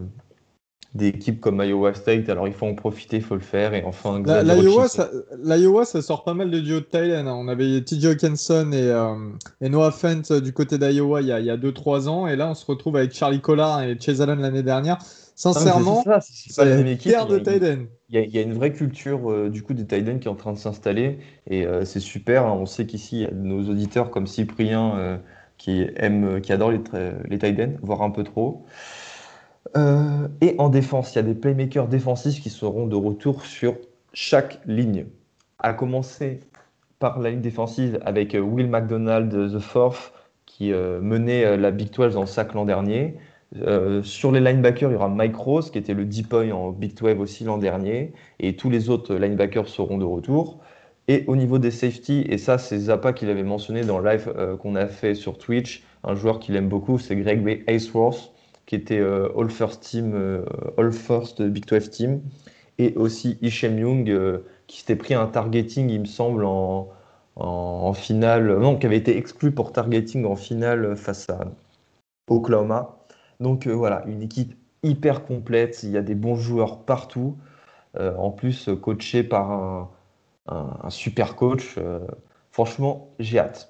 des équipes comme Iowa State, alors il faut en profiter, il faut le faire. Et enfin, Xavier La, l'Iowa, ça, L'Iowa, ça sort pas mal de duos de Thailand. On avait T J Hawkinson et, euh, et Noah Fent du côté d'Iowa il y a, il y a deux trois ans. Et là, on se retrouve avec Charlie Collard et Chase Allen l'année dernière. Sincèrement, non, c'est, c'est, ça, c'est, c'est une guerre de Thailand. Il y, y a une vraie culture euh, du coup des Thailand qui est en train de s'installer. Et euh, c'est super. Hein. On sait qu'ici, il y a nos auditeurs comme Cyprien euh, qui, aiment, qui adorent les, les Thailand, voire un peu trop. Euh, et en défense, il y a des playmakers défensifs qui seront de retour sur chaque ligne. À commencer par la ligne défensive avec Will McDonald, The Fourth, qui euh, menait la Big douze en sac l'an dernier. Euh, sur les linebackers, il y aura Mike Rose, qui était le D-P O Y en Big douze aussi l'an dernier. Et tous les autres linebackers seront de retour. Et au niveau des safeties, et ça, c'est Zappa qui l'avait mentionné dans le live euh, qu'on a fait sur Twitch, un joueur qu'il aime beaucoup, c'est Greg Aisworth, qui était euh, All First Team, euh, All First Big douze Team, et aussi Ishem Young, euh, qui s'était pris un targeting, il me semble, en, en, en finale, non, qui avait été exclu pour targeting en finale face à Oklahoma. Donc euh, voilà, une équipe hyper complète, il y a des bons joueurs partout, euh, en plus coaché par un, un, un super coach. Euh, franchement, j'ai hâte.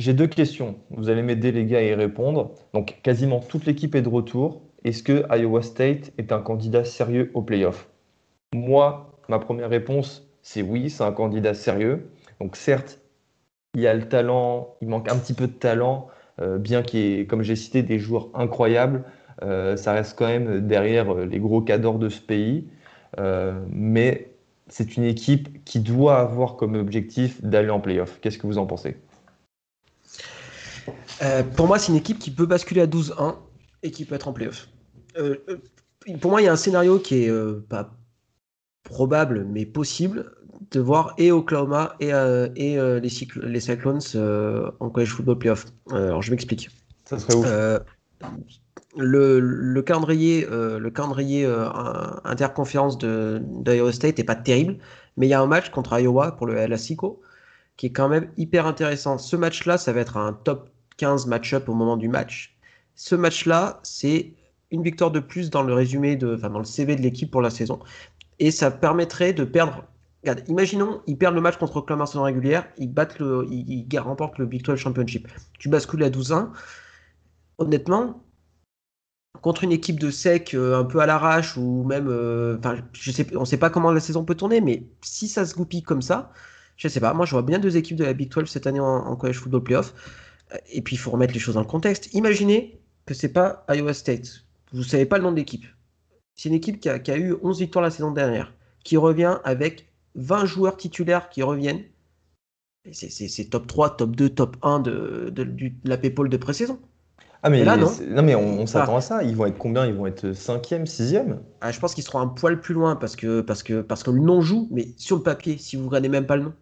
J'ai deux questions. Vous allez m'aider, les gars, à y répondre. Donc, quasiment toute l'équipe est de retour. Est-ce que Iowa State est un candidat sérieux au play-off ? Moi, ma première réponse, c'est oui, c'est un candidat sérieux. Donc, certes, il y a le talent, il manque un petit peu de talent, euh, bien qu'il y ait, comme j'ai cité, des joueurs incroyables. Euh, ça reste quand même derrière les gros cadors de ce pays. Euh, mais c'est une équipe qui doit avoir comme objectif d'aller en play-off. Qu'est-ce que vous en pensez ? Euh, pour moi, c'est une équipe qui peut basculer à douze un et qui peut être en play-off. Euh, pour moi, il y a un scénario qui est euh, pas probable, mais possible, de voir et Oklahoma et, euh, et euh, les, cycl- les Cyclones euh, en college football play-off. Euh, alors, je m'explique. Ça serait ouf. Euh, le, le calendrier, euh, le calendrier euh, interconférence de, d'Iowa State n'est pas terrible, mais il y a un match contre Iowa pour le Classico qui est quand même hyper intéressant. Ce match-là, ça va être un top quinze match-up au moment du match. Ce match-là, c'est une victoire de plus dans le résumé, de, enfin dans le C V de l'équipe pour la saison. Et ça permettrait de perdre... Regarde, imaginons, ils perdent le match contre Oklahoma en saison régulière, ils, battent le, ils, ils remportent le Big douze Championship. Tu bascules à douze un. Honnêtement, contre une équipe de sec euh, un peu à l'arrache, ou même... Euh, je sais, on ne sait pas comment la saison peut tourner, mais si ça se goupille comme ça, je ne sais pas. Moi, je vois bien deux équipes de la Big douze cette année en, en college football playoff. Et puis, il faut remettre les choses dans le contexte. Imaginez que ce n'est pas Iowa State. Vous ne savez pas le nom de l'équipe. C'est une équipe qui a, qui a eu onze victoires la saison dernière, qui revient avec vingt joueurs titulaires qui reviennent. Et c'est, c'est, c'est top trois, top deux, top un de, de, de, de la Paypal de pré-saison. Ah, mais, là, non, non, mais on, on s'attend ah. à ça. Ils vont être combien ? Ils vont être cinquième, sixième ? Ah, je pense qu'ils seront un poil plus loin parce que, parce que, parce que le nom joue, mais sur le papier, si vous ne regardez même pas le nom.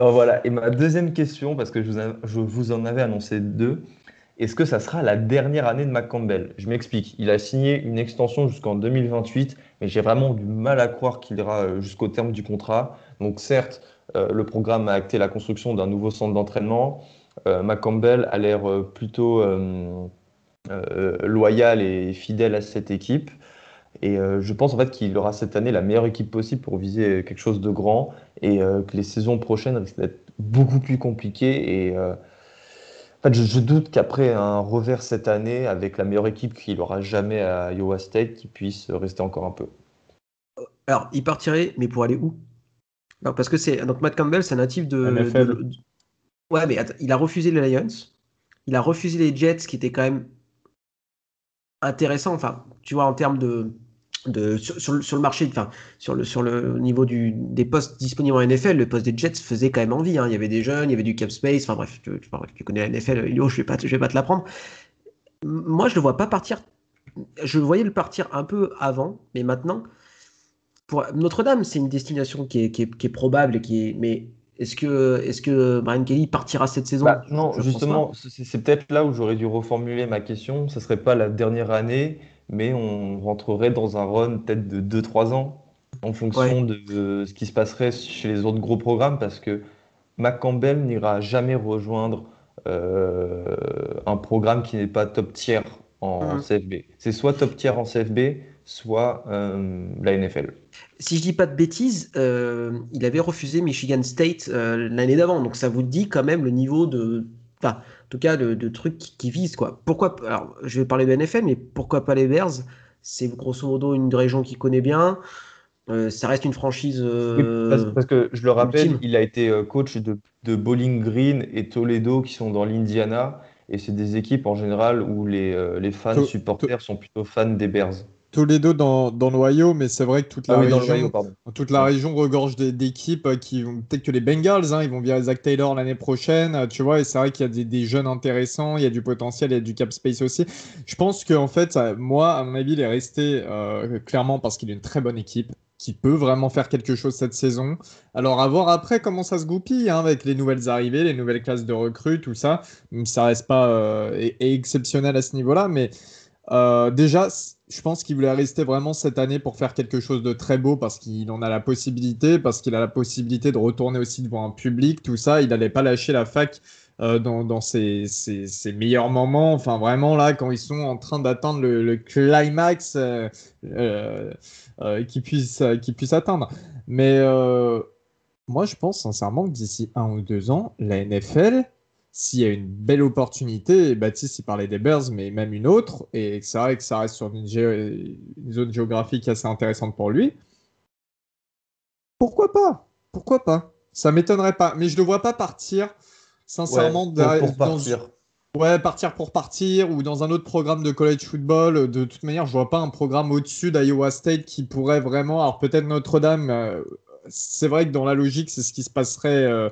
Alors voilà, et ma deuxième question, parce que je vous, av- je vous en avais annoncé deux, est-ce que ça sera la dernière année de Matt Campbell ? Je m'explique, il a signé une extension jusqu'en deux mille vingt-huit, mais j'ai vraiment du mal à croire qu'il ira jusqu'au terme du contrat. Donc certes, euh, le programme a acté la construction d'un nouveau centre d'entraînement. Euh, Matt Campbell a l'air plutôt euh, euh, loyal et fidèle à cette équipe. Et euh, je pense en fait qu'il aura cette année la meilleure équipe possible pour viser quelque chose de grand, et euh, que les saisons prochaines risquent d'être beaucoup plus compliquées. Et euh, en fait, je, je doute qu'après un revers cette année, avec la meilleure équipe qu'il aura jamais à Iowa State, qu'il puisse rester encore un peu. Alors, il partirait, mais pour aller où ? Non, parce que c'est donc Matt Campbell, c'est un natif de, de... Ouais, mais attends, il a refusé les Lions, il a refusé les Jets, qui étaient quand même intéressants. Enfin, tu vois, en termes de, de sur, sur, le, sur le marché, enfin sur le sur le niveau du des postes disponibles en N F L, le poste des Jets faisait quand même envie. Hein. Il y avait des jeunes, il y avait du cap space. Enfin bref, tu, tu, tu connais la N F L, Ilio, je vais pas, je vais pas te l'apprendre. Moi, je le vois pas partir. Je voyais le partir un peu avant, mais maintenant. Pour Notre-Dame, c'est une destination qui est, qui est, qui est probable, et qui est... mais est-ce que, est-ce que Brian Kelly partira cette saison ? Bah, non, je justement, c'est, c'est peut-être là où j'aurais dû reformuler ma question. Ça ne serait pas la dernière année, mais on rentrerait dans un run peut-être de deux trois ans en fonction ouais. de, de ce qui se passerait chez les autres gros programmes, parce que Mac Campbell n'ira jamais rejoindre euh, un programme qui n'est pas top tier en mmh. C F B. C'est soit top tier en C F B, soit euh, la N F L. Si je dis pas de bêtises, euh, il avait refusé Michigan State euh, l'année d'avant, donc ça vous dit quand même le niveau de, enfin, en tout cas de, de trucs qui, qui visent quoi. Pourquoi? Alors, je vais parler de N F L, mais pourquoi pas les Bears? C'est grosso modo une région qu'il connaît bien. Euh, ça reste une franchise. Euh, oui, parce, parce que je le rappelle, ultime. Il a été coach de, de Bowling Green et Toledo, qui sont dans l'Indiana, et c'est des équipes en général où les les fans to- supporters to- sont plutôt fans des Bears. Toledo dans, dans l'Ohio, mais c'est vrai que toute la, ah oui, région, l'Ohio, toute la région regorge d'équipes qui vont peut-être que les Bengals, hein, ils vont via Zach Taylor l'année prochaine, tu vois, et c'est vrai qu'il y a des, des jeunes intéressants, il y a du potentiel, il y a du cap space aussi. Je pense qu'en fait, moi, à mon avis, il est resté euh, clairement parce qu'il est une très bonne équipe, qui peut vraiment faire quelque chose cette saison. Alors, à voir après comment ça se goupille, hein, avec les nouvelles arrivées, les nouvelles classes de recrues, tout ça. Ça reste pas euh, et, et exceptionnel à ce niveau-là, mais euh, déjà... Je pense qu'il voulait rester vraiment cette année pour faire quelque chose de très beau, parce qu'il en a la possibilité, parce qu'il a la possibilité de retourner aussi devant un public, tout ça. Il n'allait pas lâcher la fac euh, dans, dans ses, ses, ses meilleurs moments. Enfin, vraiment, là, quand ils sont en train d'atteindre le, le climax euh, euh, euh, qu'ils puissent, euh, qu'ils puissent atteindre. Mais euh, moi, je pense sincèrement que d'ici un ou deux ans, la N F L... S'il y a une belle opportunité, et Baptiste il parlait des Bears, mais même une autre, et que c'est vrai que ça reste sur une, gé- une zone géographique assez intéressante pour lui, pourquoi pas ? Pourquoi pas ? Ça m'étonnerait pas, mais je le vois pas partir, sincèrement, ouais, derrière, pour partir. Dans... Ouais, partir pour partir, ou dans un autre programme de college football. De toute manière, je vois pas un programme au-dessus d'Iowa State qui pourrait vraiment. Alors peut-être Notre-Dame. Euh... C'est vrai que dans la logique, c'est ce qui se passerait euh,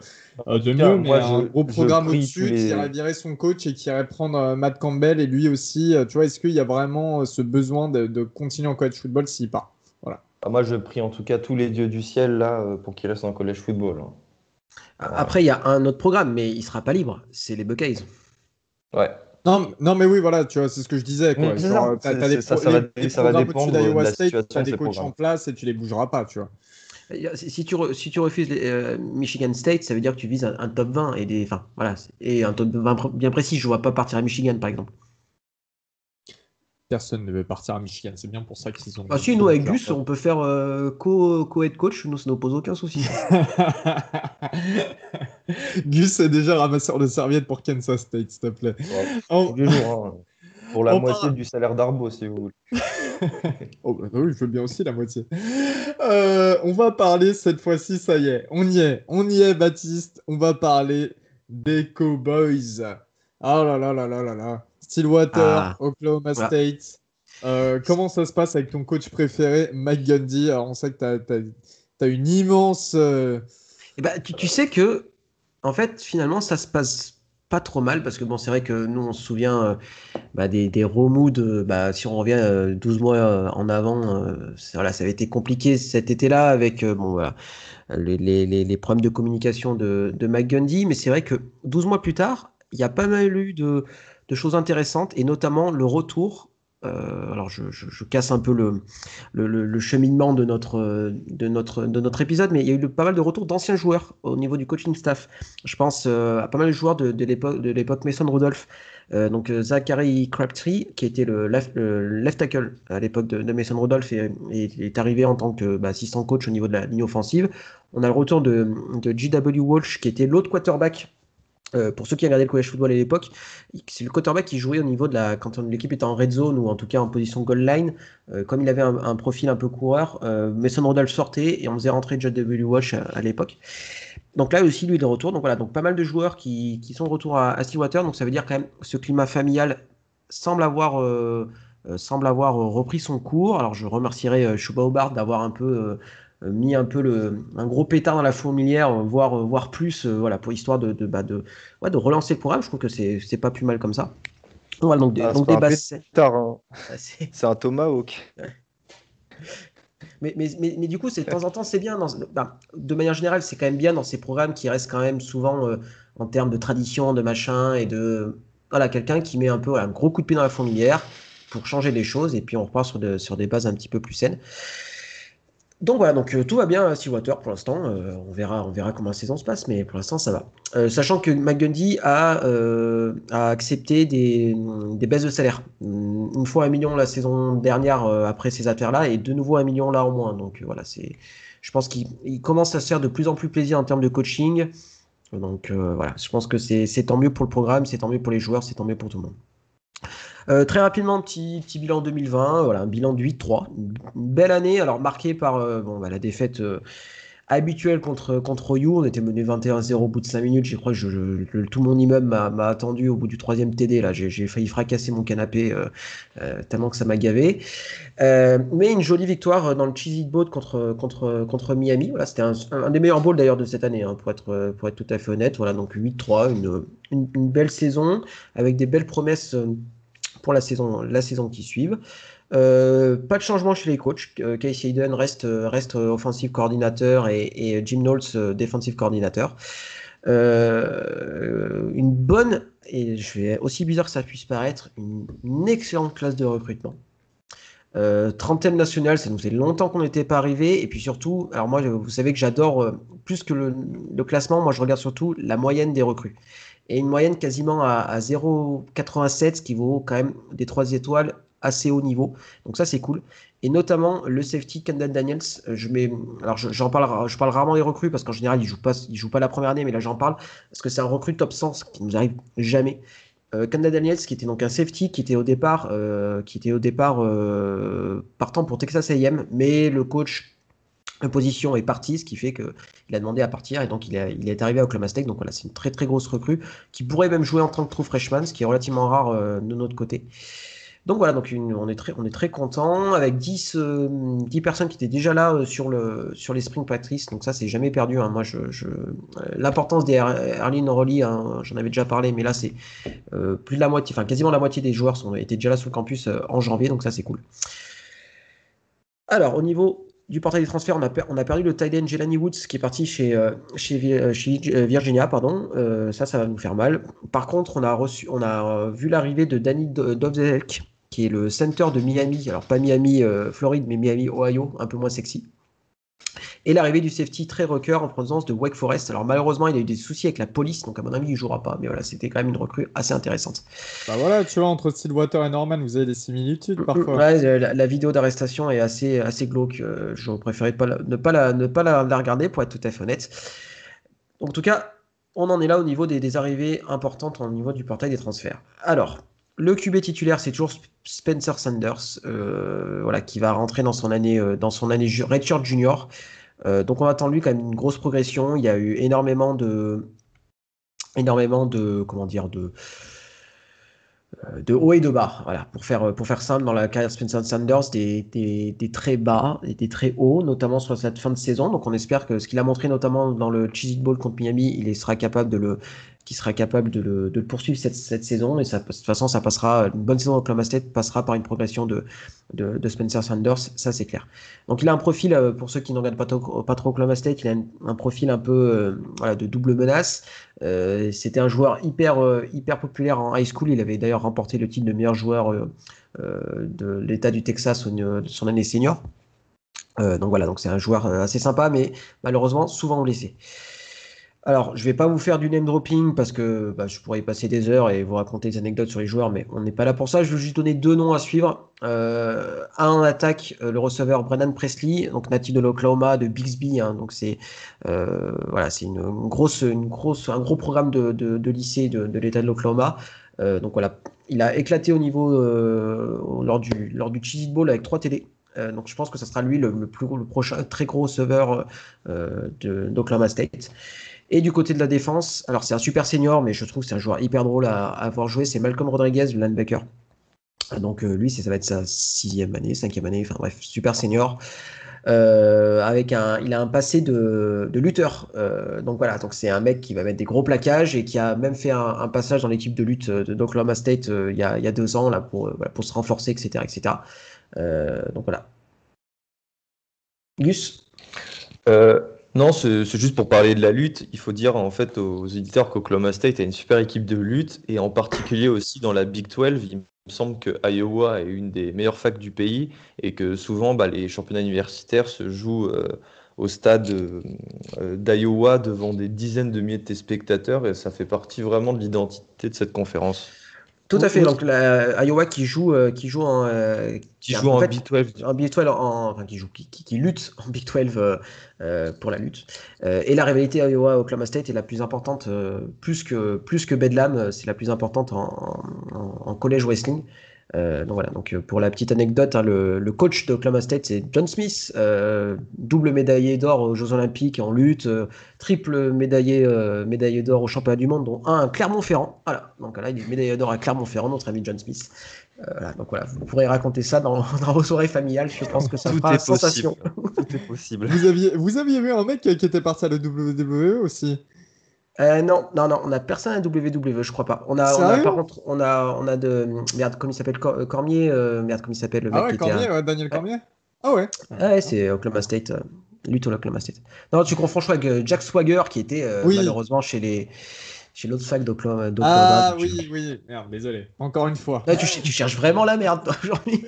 de mieux, mais moi, un je, gros programme au-dessus les... qui irait virer son coach et qui irait prendre euh, Matt Campbell et lui aussi. Euh, tu vois, est-ce qu'il y a vraiment euh, ce besoin de, de continuer en college football s'il part ? Voilà. Alors moi, je prie en tout cas tous les dieux du ciel là euh, pour qu'il reste en college football. Hein. Après, il y a un autre programme, mais il ne sera pas libre. C'est les Buckeyes. Ouais. Non, non, mais oui, voilà, tu vois, c'est ce que je disais. Quoi. Genre, t'as, t'as des ça, pro- ça, va, les, ça va dépendre de la State, situation. Tu as des coachs en place et tu les bougeras pas, tu vois. Si tu, re, si tu refuses les, euh, Michigan State, ça veut dire que tu vises un, un top vingt et, des, enfin, voilà, et un top vingt bien précis. Je ne vois pas partir à Michigan, par exemple. Personne ne veut partir à Michigan. C'est bien pour ça qu'ils ont... Ah si, nous, avec Gus, on peut faire euh, co, co-head coach. Nous, ça ne nous pose aucun souci. Gus est déjà ramasseur de serviettes pour Kansas State, s'il te plaît. Ouais, on... jours, hein, pour la on moitié parle... du salaire d'Arbo, si vous voulez. Oh, bah oui, je veux bien aussi la moitié. Euh, on va parler cette fois-ci, ça y est, on y est, on y est, Baptiste. On va parler des Cowboys. Ah là là là là là là. Stillwater, ah, Oklahoma voilà. State. Euh, comment ça se passe avec ton coach préféré, Mike Gundy ? Alors, on sait que tu as une immense. Euh... Eh ben, tu, tu sais que, en fait, finalement, ça se passe pas trop mal, parce que bon, c'est vrai que nous on se souvient euh, bah, des, des remous de bah, si on revient euh, douze mois euh, en avant, euh, voilà, ça avait été compliqué cet été-là avec euh, bon, voilà, les, les, les problèmes de communication de, de McGundy, mais c'est vrai que douze mois plus tard, il y a pas mal eu de, de choses intéressantes, et notamment le retour Euh, alors je, je, je casse un peu le, le, le cheminement de notre, de, notre, de notre épisode, mais il y a eu de, pas mal de retours d'anciens joueurs au niveau du coaching staff. Je pense euh, à pas mal de joueurs de, de, l'époque, de l'époque Mason Rudolph, euh, donc Zachary Crabtree qui était le left, le left tackle à l'époque de, de Mason Rudolph et, et est arrivé en tant que bah, assistant coach au niveau de la ligne offensive. On a le retour de, de J W Walsh qui était l'autre quarterback. Euh, pour ceux qui regardaient le college football à l'époque, c'est le quarterback qui jouait au niveau de la, quand l'équipe était en red zone ou en tout cas en position goal line, euh, comme il avait un, un profil un peu coureur, euh, Mason Rudolph sortait et on faisait rentrer J W Walsh à, à l'époque. Donc là aussi lui il est de retour, donc voilà, donc pas mal de joueurs qui, qui sont de retour à, à Stillwater, donc ça veut dire quand même ce climat familial semble avoir euh, euh, semble avoir repris son cours. Alors je remercierai euh, Chuba Hubbard d'avoir un peu euh, mis un peu le, un gros pétard dans la fourmilière, voire, voire plus, euh, voilà, pour histoire de, de, bah de, ouais, de relancer le programme. Je trouve que c'est, c'est pas plus mal comme ça. Voilà, donc des, ah, donc des bassins. Pétard, hein. Ah, c'est... c'est un tomahawk. Ouais. Mais, mais, mais, mais du coup, c'est, de temps en temps, c'est bien. Dans, bah, de manière générale, c'est quand même bien dans ces programmes qui restent quand même souvent euh, en termes de tradition, de machin, et de. Voilà, quelqu'un qui met un peu voilà, un gros coup de pied dans la fourmilière pour changer les choses, et puis on repart sur, de, sur des bases un petit peu plus saines. Donc voilà, donc euh, tout va bien à Stillwater pour l'instant. Euh, on verra, on verra comment la saison se passe, mais pour l'instant ça va. Euh, sachant que McGundy a, euh, a accepté des, des baisses de salaire, une fois un million la saison dernière euh, après ces affaires-là, et de nouveau un million là au moins. Donc euh, voilà, c'est, je pense qu'il il commence à se faire de plus en plus plaisir en termes de coaching. Donc euh, voilà, je pense que c'est, c'est tant mieux pour le programme, c'est tant mieux pour les joueurs, c'est tant mieux pour tout le monde. Euh, très rapidement, petit, petit bilan deux mille vingt, voilà, un bilan de huit trois, une belle année, alors marquée par euh, bon, bah, la défaite euh, habituelle contre, contre O U. On était mené vingt et un zéro au bout de cinq minutes, je crois que je, je, tout mon immeuble m'a, m'a attendu au bout du troisième T D, là, j'ai, j'ai failli fracasser mon canapé euh, euh, tellement que ça m'a gavé, euh, mais une jolie victoire dans le Cheez-It Bowl contre, contre, contre Miami, voilà, c'était un, un des meilleurs bowls d'ailleurs de cette année, hein, pour, être, pour être tout à fait honnête, voilà, donc huit trois, une, une, une belle saison, avec des belles promesses euh, pour la saison, la saison qui suit. Euh, pas de changement chez les coachs. Casey Hayden reste, reste offensive coordinateur et, et Jim Knowles defensive coordinateur. Euh, une bonne, et je vais, aussi bizarre que ça puisse paraître, une, une excellente classe de recrutement. Euh, trentaine nationale, ça nous faisait longtemps qu'on n'était pas arrivé, et puis surtout, alors moi vous savez que j'adore, euh, plus que le, le classement, moi je regarde surtout la moyenne des recrues, et une moyenne quasiment à, à zéro virgule quatre-vingt-sept, ce qui vaut quand même des trois étoiles assez haut niveau, donc ça c'est cool, et notamment le safety Kendall Daniels, je mets, alors je, j'en parle, je parle rarement des recrues, parce qu'en général ils ne jouent pas, ils jouent pas la première année, mais là j'en parle, parce que c'est un recrue top cent, ce qui ne nous arrive jamais. Euh, Kendall Daniels, qui était donc un safety, qui était au départ, euh, qui était au départ euh, partant pour Texas A et M, mais le coach de position est parti, ce qui fait que il a demandé à partir, et donc il, a, il est arrivé à Oklahoma State. Donc voilà, c'est une très très grosse recrue qui pourrait même jouer en tant que true freshman, ce qui est relativement rare euh, de notre côté. Donc voilà, donc une, on est très on est très content avec dix, euh, dix personnes qui étaient déjà là euh, sur le sur les spring practice. Donc ça c'est jamais perdu, hein. Moi je, je euh, l'importance des early enrollees, hein, j'en avais déjà parlé, mais là c'est euh, plus de la moitié, enfin quasiment la moitié des joueurs sont étaient déjà là sur le campus euh, en janvier, donc ça c'est cool. Alors au niveau du portail des transferts, on a, per- on a perdu le tight end Jelani Woods qui est parti chez, euh, chez, Vi- chez euh, Virginia, pardon. Euh, ça, ça va nous faire mal. Par contre, on a, reçu, on a euh, vu l'arrivée de Danny Dovzelk, qui est le center de Miami. Alors, pas Miami, euh, Floride, mais Miami, Ohio, un peu moins sexy. Et l'arrivée du safety Trey Rucker en provenance de Wake Forest. Alors, malheureusement, il a eu des soucis avec la police, donc à mon avis, il ne jouera pas. Mais voilà, c'était quand même une recrue assez intéressante. Bah voilà, tu vois, entre Stillwater et Norman, vous avez des similitudes parfois. Ouais, la, la vidéo d'arrestation est assez, assez glauque. Euh, je préférais pas la, ne pas, la, ne pas la, la regarder, pour être tout à fait honnête. Donc, en tout cas, on en est là au niveau des, des arrivées importantes, au niveau du portail des transferts. Alors, le Q B titulaire, c'est toujours Spencer Sanders, euh, voilà, qui va rentrer dans son année, euh, dans son année ju- redshirt junior. Euh, donc on attend de lui quand même une grosse progression. Il y a eu énormément de, énormément de, comment dire, de, de haut et de bas. Voilà, pour faire pour faire simple, dans la carrière de Spencer Sanders, des, des, des très bas et des très hauts, notamment sur cette fin de saison. Donc on espère que ce qu'il a montré, notamment dans le Cheez-It Bowl contre Miami, il sera capable de le qui sera capable de le, de le poursuivre cette, cette saison. Et ça, de toute façon, ça passera, une bonne saison d'Oklahoma State passera par une progression de, de, de Spencer Sanders, ça c'est clair. Donc il a un profil, pour ceux qui ne regardent pas, tôt, pas trop Oklahoma State, il a un, un profil un peu euh, voilà, de double menace. Euh, c'était un joueur hyper, euh, hyper populaire en high school. Il avait d'ailleurs remporté le titre de meilleur joueur euh, euh, de l'État du Texas au, de son année senior. Euh, donc voilà, donc c'est un joueur assez sympa, mais malheureusement souvent blessé. Alors, je ne vais pas vous faire du name dropping parce que bah, je pourrais y passer des heures et vous raconter des anecdotes sur les joueurs, mais on n'est pas là pour ça. Je vais juste donner deux noms à suivre. Euh, un en attaque, le receveur Brennan Presley, donc natif de l'Oklahoma, de Bixby. Hein, donc c'est euh, voilà, c'est une, une grosse, une grosse, un gros programme de, de, de lycée de, de l'État de l'Oklahoma. Euh, donc voilà, il a éclaté au niveau euh, lors du lors du Cheez It Bowl avec trois T D. Euh, donc je pense que ça sera lui le, le plus le prochain très gros receveur euh, de, d'Oklahoma State. Et du côté de la défense, alors c'est un super senior, mais je trouve que c'est un joueur hyper drôle à, à avoir joué, c'est Malcolm Rodriguez, le linebacker. Donc euh, lui, c'est, ça va être sa sixième année, cinquième année, enfin bref, super senior. Euh, avec un, il a un passé de, de lutteur. Euh, donc voilà, donc c'est un mec qui va mettre des gros plaquages et qui a même fait un, un passage dans l'équipe de lutte de, d'Oklahoma State euh, il, y a, il y a deux ans là, pour, euh, pour se renforcer, et cetera et cetera. Euh, donc voilà. Gus euh... Non, c'est, c'est juste pour parler de la lutte. Il faut dire en fait aux éditeurs qu'Oklahoma State a une super équipe de lutte et en particulier aussi dans la Big douze. Il me semble que Iowa est une des meilleures facs du pays et que souvent bah, les championnats universitaires se jouent euh, au stade euh, d'Iowa devant des dizaines de milliers de spectateurs et ça fait partie vraiment de l'identité de cette conférence. Tout à fait. Donc la, Iowa qui joue, euh, qui joue en, euh, qui joue en, en fait, Big douze, en Big douze, en, enfin qui joue, qui, qui, qui lutte en Big douze euh, pour la lutte. Euh, et la rivalité Iowa-Oklahoma State est la plus importante, euh, plus que plus que Bedlam, c'est la plus importante en, en, en college wrestling. Euh, donc voilà. Donc pour la petite anecdote, hein, le, le coach d'Oklahoma State c'est John Smith, euh, double médaillé d'or aux Jeux Olympiques en lutte, euh, triple médaillé euh, médaillé d'or aux Championnats du Monde, dont un à Clermont-Ferrand. Voilà. Donc là, il est médaillé d'or à Clermont-Ferrand, notre ami John Smith. Euh, voilà. Donc voilà, vous pourrez raconter ça dans, dans vos soirées familiales. Je pense que ça fera sensation. Tout est possible. Vous aviez vous aviez vu un mec qui était parti à la W W E aussi. Euh, non, non, non, on n'a personne à W W E, je crois pas. On a, on a par contre, on a, on a de merde, comment il s'appelle Cor- Cormier, euh, merde, comment il s'appelle le mec ah ouais, qui Cormier, était à... ouais, Daniel Cormier. Ah ouais. Ah ouais, c'est Oklahoma State, euh, lutte au Oklahoma State. Non, tu confonds avec Jack Swagger qui était euh, oui. malheureusement chez les, chez l'autre fac d'Oklahoma. Ah donc, oui, je... oui, merde, désolé. Encore une fois. Là, tu, tu cherches vraiment la merde toi, aujourd'hui.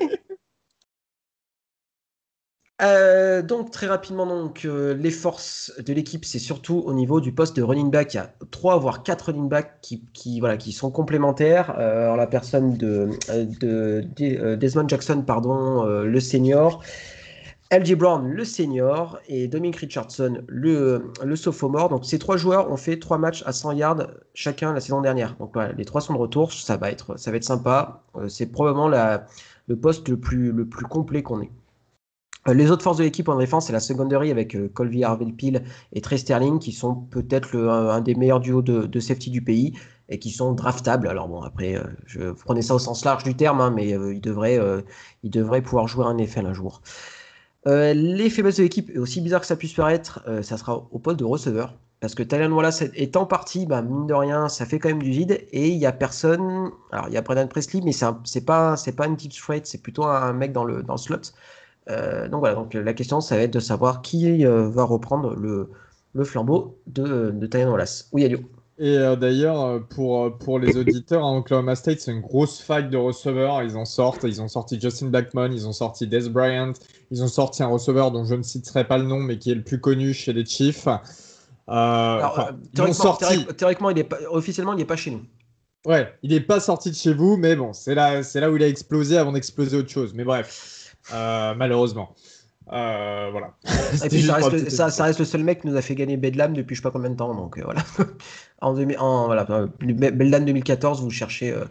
Euh, donc très rapidement donc, euh, les forces de l'équipe c'est surtout au niveau du poste de running back. Il y a trois voire quatre running backs qui, qui, voilà, qui sont complémentaires euh, en la personne de, de, de Desmond Jackson pardon, euh, le senior, L J Brown le senior et Dominic Richardson le, le sophomore. Donc ces trois joueurs ont fait trois matchs à cent yards chacun la saison dernière. Donc voilà, les trois sont de retour, ça va être, ça va être sympa. euh, c'est probablement la, le poste le plus, le plus complet qu'on ait. Les autres forces de l'équipe en défense, c'est la secondary avec euh, Colby Harvell-Peel et Trey Sterling qui sont peut-être le, un, un des meilleurs duos de, de safety du pays et qui sont draftables. Alors bon, après, euh, je, vous prenez ça au sens large du terme, hein, mais euh, ils, devraient, euh, ils devraient pouvoir jouer un N F L un jour. Euh, les faiblesses de l'équipe, aussi bizarre que ça puisse paraître, euh, ça sera au poste de receveur. Parce que Tylan Wallace étant parti, bah, mine de rien, ça fait quand même du vide. Et il n'y a personne... Alors, il y a Brennan Presley, mais c'est, un, c'est, pas, c'est pas une deep threat, c'est plutôt un mec dans le, dans le slot. Euh, donc voilà, donc la question ça va être de savoir qui euh, va reprendre le, le flambeau de, de Tylan Wallace. Oui, Elio. Et euh, d'ailleurs, pour, pour les auditeurs, hein, Oklahoma State c'est une grosse fac de receveurs. Ils en sortent, ils ont sorti Justin Blackmon, ils ont sorti Dez Bryant, ils ont sorti un receveur dont je ne citerai pas le nom mais qui est le plus connu chez les Chiefs. Euh, Alors, théoriquement, sorti... théoriquement, il est pas, officiellement il n'est pas chez nous. Ouais, il n'est pas sorti de chez vous, mais bon, c'est là, c'est là où il a explosé avant d'exploser autre chose. Mais bref. Euh, malheureusement euh, voilà. Et puis ça reste, le, ça, ça reste le seul mec qui nous a fait gagner Bedlam depuis je sais pas combien de temps donc euh, voilà. en, en voilà, Bedlam deux mille quatorze vous cherchez euh,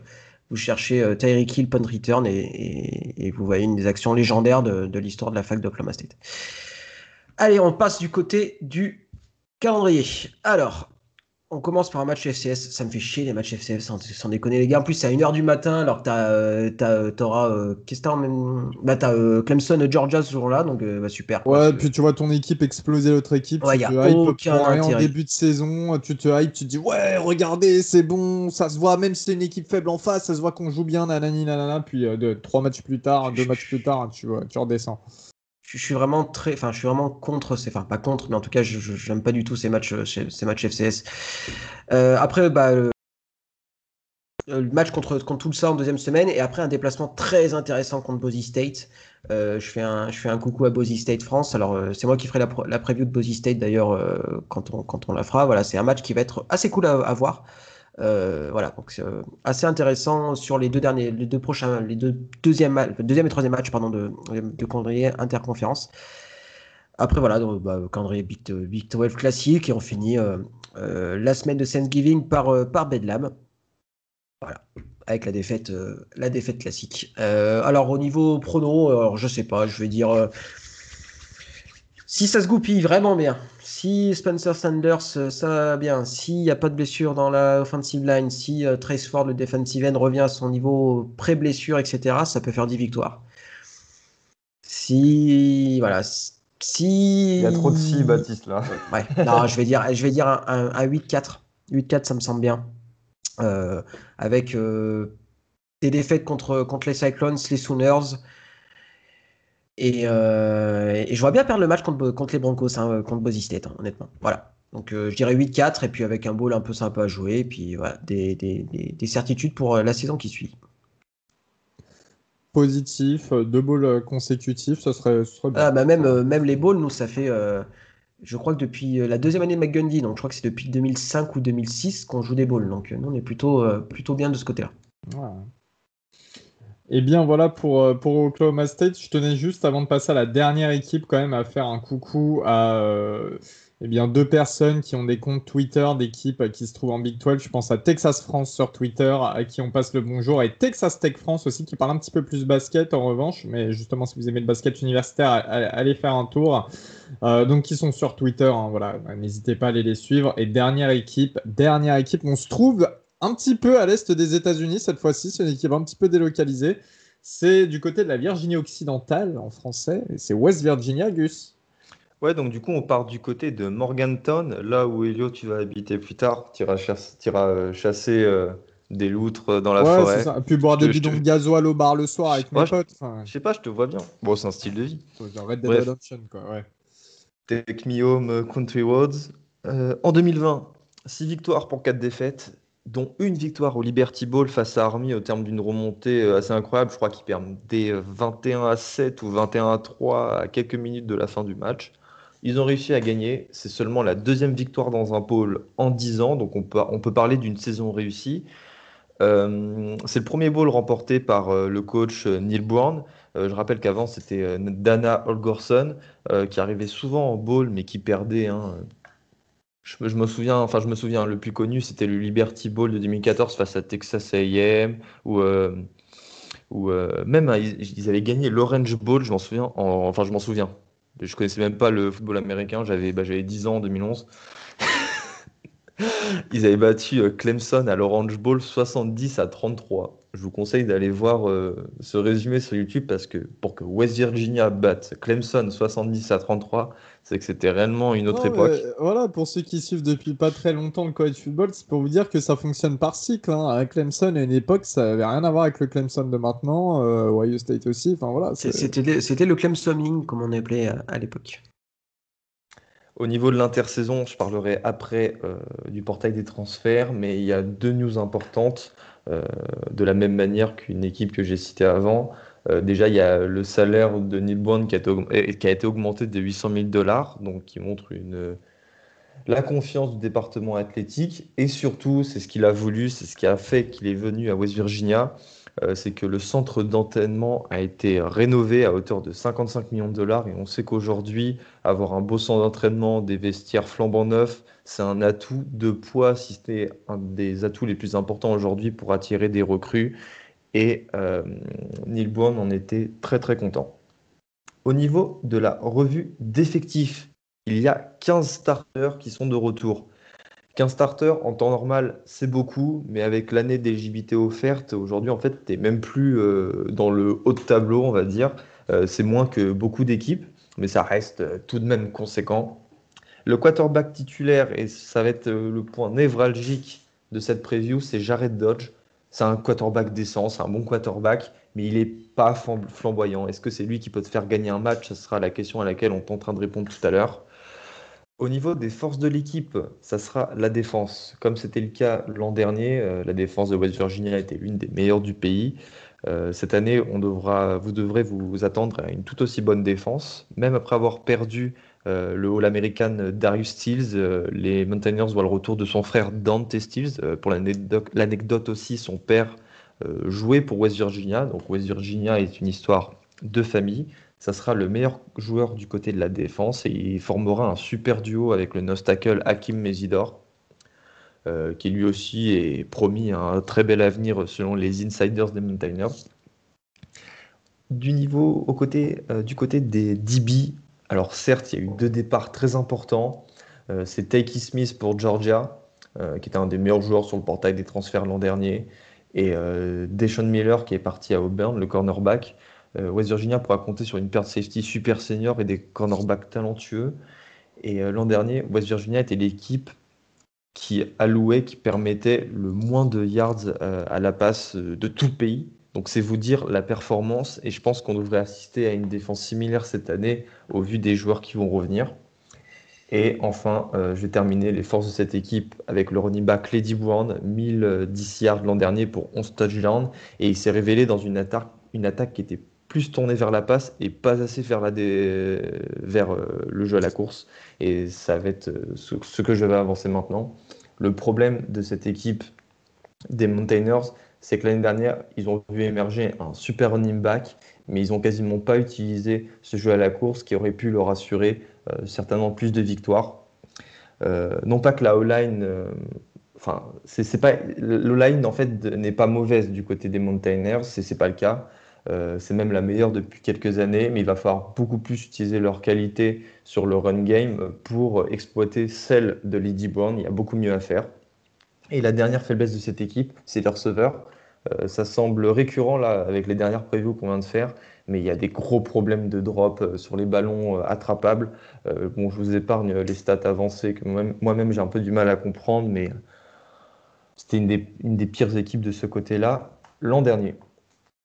vous cherchez euh, Tyreek Hill punt return et, et, et vous voyez une des actions légendaires de, de l'histoire de la fac d'Oklahoma State. Allez, on passe du côté du calendrier. Alors on commence par un match F C S. Ça me fait chier les matchs F C S, sans, sans déconner les gars. En plus, c'est à une heure du matin, alors que t'as, euh, t'as, t'auras, euh, qu'est-ce que t'as en même... bah, t'as euh, Clemson, Georgia ce jour-là, donc euh, bah, super. Quoi, ouais, puis tu vois ton équipe exploser l'autre équipe. Ouais, tu te hype aucun pour rien en début de saison, tu te hype, tu te dis ouais, regardez, c'est bon, ça se voit, même si c'est une équipe faible en face, ça se voit qu'on joue bien, nanani, nanana. Puis euh, deux, trois matchs plus tard, deux matchs plus tard, tu, euh, tu redescends. Je suis vraiment très, enfin, je suis vraiment contre, ces, enfin, pas contre, mais en tout cas, je, je j'aime pas du tout ces matchs, ces matchs F C S. Euh, après, bah, le, le match contre contre Tulsa en deuxième semaine, et après un déplacement très intéressant contre Boise State. Euh, je fais un, je fais un coucou à Boise State France. Alors, euh, c'est moi qui ferai la, la preview de Boise State d'ailleurs euh, quand on quand on la fera. Voilà, c'est un match qui va être assez cool à, à voir. Euh, voilà, donc c'est euh, assez intéressant sur les deux derniers, les deux prochains, les deux deuxième, le deuxième et troisième matchs pardon de, de calendrier interconférence. Après voilà, donc, bah, calendrier Big, Big douze classique et on finit euh, euh, la semaine de Thanksgiving par euh, par Bedlam. Voilà, avec la défaite, euh, la défaite classique. Euh, alors au niveau prono, alors je sais pas, je vais dire. Euh, Si ça se goupille vraiment bien, si Spencer Sanders, ça va bien, s'il n'y a pas de blessure dans la offensive line, si uh, Trace Ford, le defensive end, revient à son niveau pré-blessure, et cetera, ça peut faire dix victoires. Si... Voilà. Si... Il y a trop de si, Baptiste, là. Ouais. Non, je vais dire, je vais dire un, un, un huit quatre. huit quatre, ça me semble bien. Euh, avec euh, des défaites contre, contre les Cyclones, les Sooners... Et, euh, et je vois bien perdre le match contre, contre les Broncos, hein, contre Boise State, hein, honnêtement. Voilà. Donc euh, je dirais huit quatre, et puis avec un bowl un peu sympa à jouer, et puis voilà, des, des, des, des certitudes pour la saison qui suit. Positif, deux bowls consécutifs, ça serait, ça serait bien. Ah, bah même, euh, même les bowls, nous, ça fait, euh, je crois que depuis la deuxième année de McGundy, donc je crois que c'est depuis deux mille cinq ou deux mille six qu'on joue des bowls. Donc nous, on est plutôt, euh, plutôt bien de ce côté-là. Ouais. Eh bien voilà pour, pour Oklahoma State. Je tenais juste avant de passer à la dernière équipe quand même à faire un coucou à euh, eh bien, deux personnes qui ont des comptes Twitter d'équipes qui se trouvent en Big douze. Je pense à Texas France sur Twitter à qui on passe le bonjour, et Texas Tech France aussi qui parle un petit peu plus basket en revanche. Mais justement si vous aimez le basket universitaire, allez faire un tour. Euh, donc ils sont sur Twitter, hein, voilà, n'hésitez pas à aller les suivre. Et dernière équipe, dernière équipe, on se trouve... un petit peu à l'est des États-Unis cette fois-ci, c'est une équipe un petit peu délocalisée. C'est du côté de la Virginie occidentale en français, et c'est West Virginia, Gus. Ouais, donc du coup, on part du côté de Morgantown, là où Elio, tu vas habiter plus tard, tu iras chasser, t'iras chasser euh, des loutres dans la ouais, forêt. Ouais, c'est ça. Puis boire des bidons te... de gasoil au bar le soir avec ouais, mes potes. Enfin... Je sais pas, je te vois bien. Bon, c'est un style de vie. Genre Red Dead Redemption, quoi, ouais. Take me home, Country Roads. Euh, en deux mille vingt, six victoires pour quatre défaites. Dont une victoire au Liberty Bowl face à Army au terme d'une remontée assez incroyable. Je crois qu'ils perdent des vingt et un à sept ou vingt et un à trois à quelques minutes de la fin du match. Ils ont réussi à gagner. C'est seulement la deuxième victoire dans un bowl en dix ans. Donc on peut, on peut parler d'une saison réussie. Euh, c'est le premier bowl remporté par le coach Neil Brown. Euh, je rappelle qu'avant, c'était Dana Holgorsen euh, qui arrivait souvent en bowl mais qui perdait... Hein, Je, je me souviens, enfin je me souviens, le plus connu c'était le Liberty Bowl de deux mille quatorze face à Texas A et M, ou euh, euh, même ils, ils avaient gagné l'Orange Bowl, je m'en souviens, en, enfin je m'en souviens. Je connaissais même pas le football américain, j'avais, bah, j'avais dix ans en deux mille onze. Ils avaient battu Clemson à l'Orange Bowl soixante-dix à trente-trois. Je vous conseille d'aller voir euh, ce résumé sur YouTube parce que pour que West Virginia batte Clemson soixante-dix à trente-trois, c'est que c'était réellement une autre non, époque. Mais, voilà, pour ceux qui suivent depuis pas très longtemps le college football, c'est pour vous dire que ça fonctionne par cycle. Hein. À Clemson, à une époque, ça n'avait rien à voir avec le Clemson de maintenant, euh, Ohio State aussi. Enfin, voilà, c'est... C'était, c'était le Clemsoning, comme on appelait à, à l'époque. Au niveau de l'intersaison, je parlerai après euh, du portail des transferts, mais il y a deux news importantes. Euh, de la même manière qu'une équipe que j'ai citée avant. Euh, déjà, il y a le salaire de Neil Brown qui a été, augmenté, qui a été augmenté de huit cent mille dollars, donc qui montre une, la confiance du département athlétique. Et surtout, c'est ce qu'il a voulu, c'est ce qui a fait qu'il est venu à West Virginia, euh, c'est que le centre d'entraînement a été rénové à hauteur de cinquante-cinq millions de dollars. Et on sait qu'aujourd'hui, avoir un beau centre d'entraînement, des vestiaires flambant neufs, c'est un atout de poids, si c'était un des atouts les plus importants aujourd'hui pour attirer des recrues. Et euh, Neil Brown en était très très content. Au niveau de la revue d'effectifs, il y a quinze starters qui sont de retour. qu'un starter en temps normal, c'est beaucoup, mais avec l'année d'éligibilité offerte, aujourd'hui, en fait, tu n'es même plus euh, dans le haut de tableau, on va dire. Euh, c'est moins que beaucoup d'équipes, mais ça reste euh, tout de même conséquent. Le quarterback titulaire, et ça va être euh, le point névralgique de cette preview, c'est Jared Dodge. C'est un quarterback décent, c'est un bon quarterback, mais il n'est pas flamboyant. Est-ce que c'est lui qui peut te faire gagner un match? Ça sera la question à laquelle on est en train de répondre tout à l'heure. Au niveau des forces de l'équipe, ça sera la défense. Comme c'était le cas l'an dernier, euh, la défense de West Virginia était l'une des meilleures du pays. Euh, cette année, on devra, vous devrez vous attendre à une tout aussi bonne défense. Même après avoir perdu euh, le All-American Darius Steels, euh, les Mountaineers voient le retour de son frère Dante Steels. Euh, pour l'anecdote, l'anecdote aussi, son père euh, jouait pour West Virginia. Donc West Virginia est une histoire de famille. Ça sera le meilleur joueur du côté de la défense et il formera un super duo avec le nose tackle Hakim Mesidor, euh, qui lui aussi est promis un très bel avenir selon les insiders des Mountaineers. Du niveau au côté, euh, du côté des D B, alors certes, il y a eu deux départs très importants. Euh, c'est Takey Smith pour Georgia, euh, qui était un des meilleurs joueurs sur le portail des transferts l'an dernier, et euh, Deshaun Miller qui est parti à Auburn, le cornerback. West Virginia pourra compter sur une paire de safety super senior et des cornerbacks talentueux. Et l'an dernier, West Virginia était l'équipe qui allouait, qui permettait le moins de yards à la passe de tout le pays. Donc c'est vous dire la performance. Et je pense qu'on devrait assister à une défense similaire cette année au vu des joueurs qui vont revenir. Et enfin, euh, je vais terminer les forces de cette équipe avec le running back Lady Brown, mille dix yards l'an dernier pour onze touchdowns. Et il s'est révélé dans une attaque, une attaque qui était plus tourné vers la passe et pas assez vers, la dé... vers le jeu à la course. Et ça va être ce que je vais avancer maintenant. Le problème de cette équipe des Mountaineers, c'est que l'année dernière, ils ont vu émerger un super running back, mais ils n'ont quasiment pas utilisé ce jeu à la course qui aurait pu leur assurer euh, certainement plus de victoires. Euh, non pas que la O-line... Euh, enfin, c'est, c'est pas, l'O-line, en fait, n'est pas mauvaise du côté des Mountaineers, c'est, c'est pas le cas. Euh, c'est même la meilleure depuis quelques années, mais il va falloir beaucoup plus utiliser leur qualité sur le run game pour exploiter celle de Lady Brown. Il y a beaucoup mieux à faire. Et la dernière faiblesse de cette équipe, c'est leur receveur. Euh, ça semble récurrent là, avec les dernières previews qu'on vient de faire, mais il y a des gros problèmes de drop sur les ballons attrapables. Euh, bon, je vous épargne les stats avancées que moi-même, moi-même j'ai un peu du mal à comprendre, mais c'était une des, une des pires équipes de ce côté-là l'an dernier.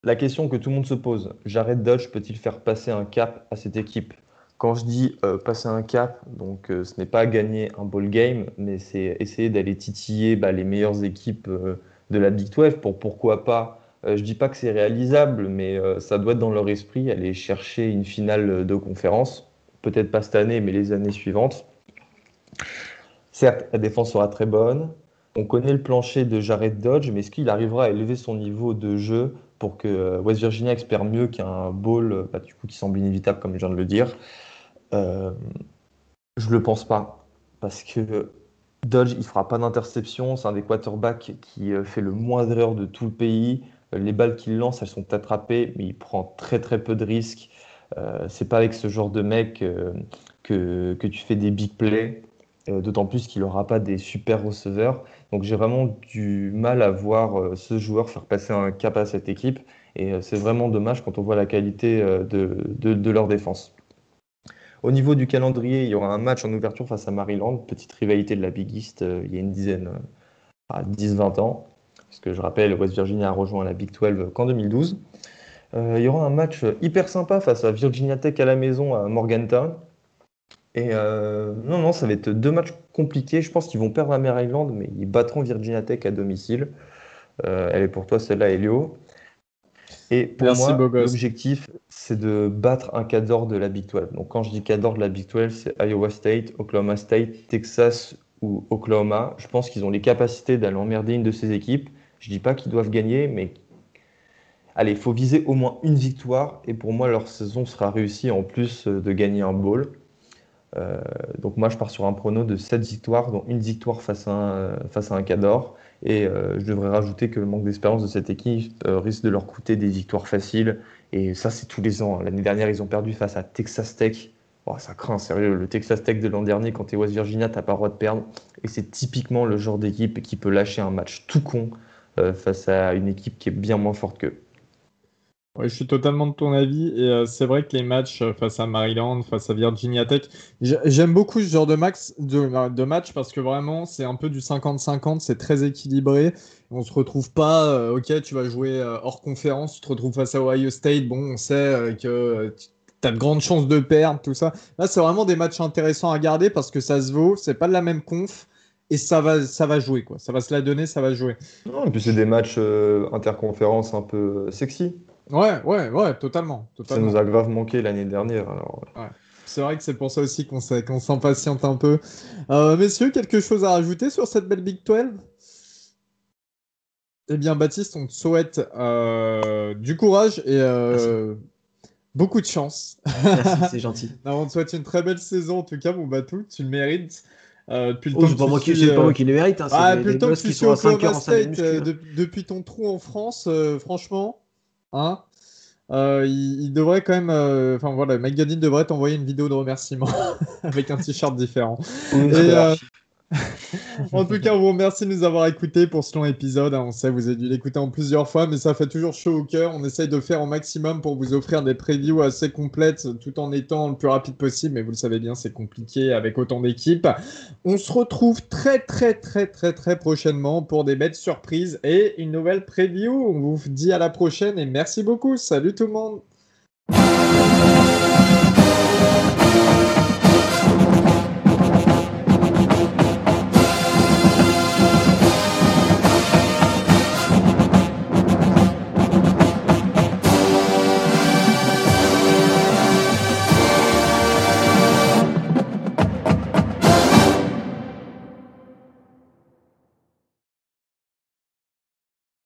La question que tout le monde se pose, Jared Dodge peut-il faire passer un cap à cette équipe? Quand je dis euh, passer un cap, donc euh, ce n'est pas gagner un ball game, mais c'est essayer d'aller titiller bah, les meilleures équipes euh, de la Big douze pour pourquoi pas. Euh, je ne dis pas que c'est réalisable, mais euh, ça doit être dans leur esprit, aller chercher une finale de conférence. Peut-être pas cette année, mais les années suivantes. Certes, la défense sera très bonne. On connaît le plancher de Jared Dodge, mais est-ce qu'il arrivera à élever son niveau de jeu pour que West Virginia espère mieux qu'un bowl bah, du coup, qui semble inévitable, comme je viens de le dire. Euh, je ne le pense pas, parce que Dodge, il ne fera pas d'interception. C'est un des quarterbacks qui fait le moins d'erreurs de tout le pays. Les balles qu'il lance, elles sont attrapées, mais il prend très très peu de risques. Euh, ce n'est pas avec ce genre de mec euh, que, que tu fais des big plays, euh, d'autant plus qu'il n'aura pas des super receveurs. Donc j'ai vraiment du mal à voir ce joueur faire passer un cap à cette équipe. Et c'est vraiment dommage quand on voit la qualité de, de, de leur défense. Au niveau du calendrier, il y aura un match en ouverture face à Maryland. Petite rivalité de la Big East il y a une dizaine, à dix vingt ans. Parce que je rappelle, West Virginia a rejoint la Big douze qu'en deux mille douze. Euh, il y aura un match hyper sympa face à Virginia Tech à la maison à Morgantown. Et euh, non, non, ça va être deux matchs compliqués. Je pense qu'ils vont perdre à Maryland, mais ils battront Virginia Tech à domicile. Euh, elle est pour toi, celle-là, Elio. Et pour Merci moi, l'objectif, c'est de battre un cadre d'or de la Big douze. Donc, quand je dis cadre d'or de la Big douze, c'est Iowa State, Oklahoma State, Texas ou Oklahoma. Je pense qu'ils ont les capacités d'aller emmerder une de ces équipes. Je ne dis pas qu'ils doivent gagner, mais... Allez, il faut viser au moins une victoire. Et pour moi, leur saison sera réussie en plus de gagner un bowl. Euh, donc moi je pars sur un prono de sept victoires, dont une victoire face à un, face à un cador, et euh, je devrais rajouter que le manque d'expérience de cette équipe euh, risque de leur coûter des victoires faciles, et ça c'est tous les ans. L'année dernière ils ont perdu face à Texas Tech Oh, ça craint, sérieux. Le Texas Tech de l'an dernier, quand t'es West Virginia, t'as pas le droit de perdre. Et c'est typiquement le genre d'équipe qui peut lâcher un match tout con euh, face à une équipe qui est bien moins forte qu'eux. Ouais, je suis totalement de ton avis. Et euh, c'est vrai que les matchs face à Maryland, face à Virginia Tech, j'aime beaucoup ce genre de, max, de, de match parce que vraiment, c'est un peu du cinquante cinquante, c'est très équilibré. On se retrouve pas, euh, ok, tu vas jouer euh, hors conférence, tu te retrouves face à Ohio State, bon, on sait euh, que... Euh, tu, T'as de grandes chances de perdre, tout ça. Là, c'est vraiment des matchs intéressants à regarder parce que ça se vaut, c'est pas de la même conf et ça va, ça va jouer, quoi. Ça va se la donner, ça va jouer. Non, et puis c'est des matchs euh, interconférences un peu sexy. Ouais, ouais, ouais, totalement, totalement. Ça nous a grave manqué l'année dernière. Alors... Ouais. C'est vrai que c'est pour ça aussi qu'on, qu'on s'impatiente un peu. Euh, messieurs, quelque chose à rajouter sur cette belle Big douze ? Eh bien, Baptiste, on te souhaite euh, du courage et... Euh, beaucoup de chance. Merci, c'est gentil. Non, on te souhaite une très belle saison, en tout cas, mon Batou, tu le mérites. Euh, depuis le oh, temps c'est pas moi qui le mérite, hein, ah, depuis le temps que tu suis au Oklahoma State, euh, de, depuis ton trou en France, euh, franchement, hein, euh, il, il devrait quand même, enfin euh, voilà, Mike Gadin devrait t'envoyer une vidéo de remerciement avec un t-shirt différent. Et, euh, en tout cas, on vous remercie de nous avoir écoutés pour ce long épisode. On sait que vous avez dû l'écouter en plusieurs fois, mais ça fait toujours chaud au cœur. On essaye de faire au maximum pour vous offrir des previews assez complètes tout en étant le plus rapide possible. Mais vous le savez bien, c'est compliqué avec autant d'équipes. On se retrouve très, très, très, très, très prochainement pour des belles surprises et une nouvelle preview. On vous dit à la prochaine et merci beaucoup. Salut tout le monde.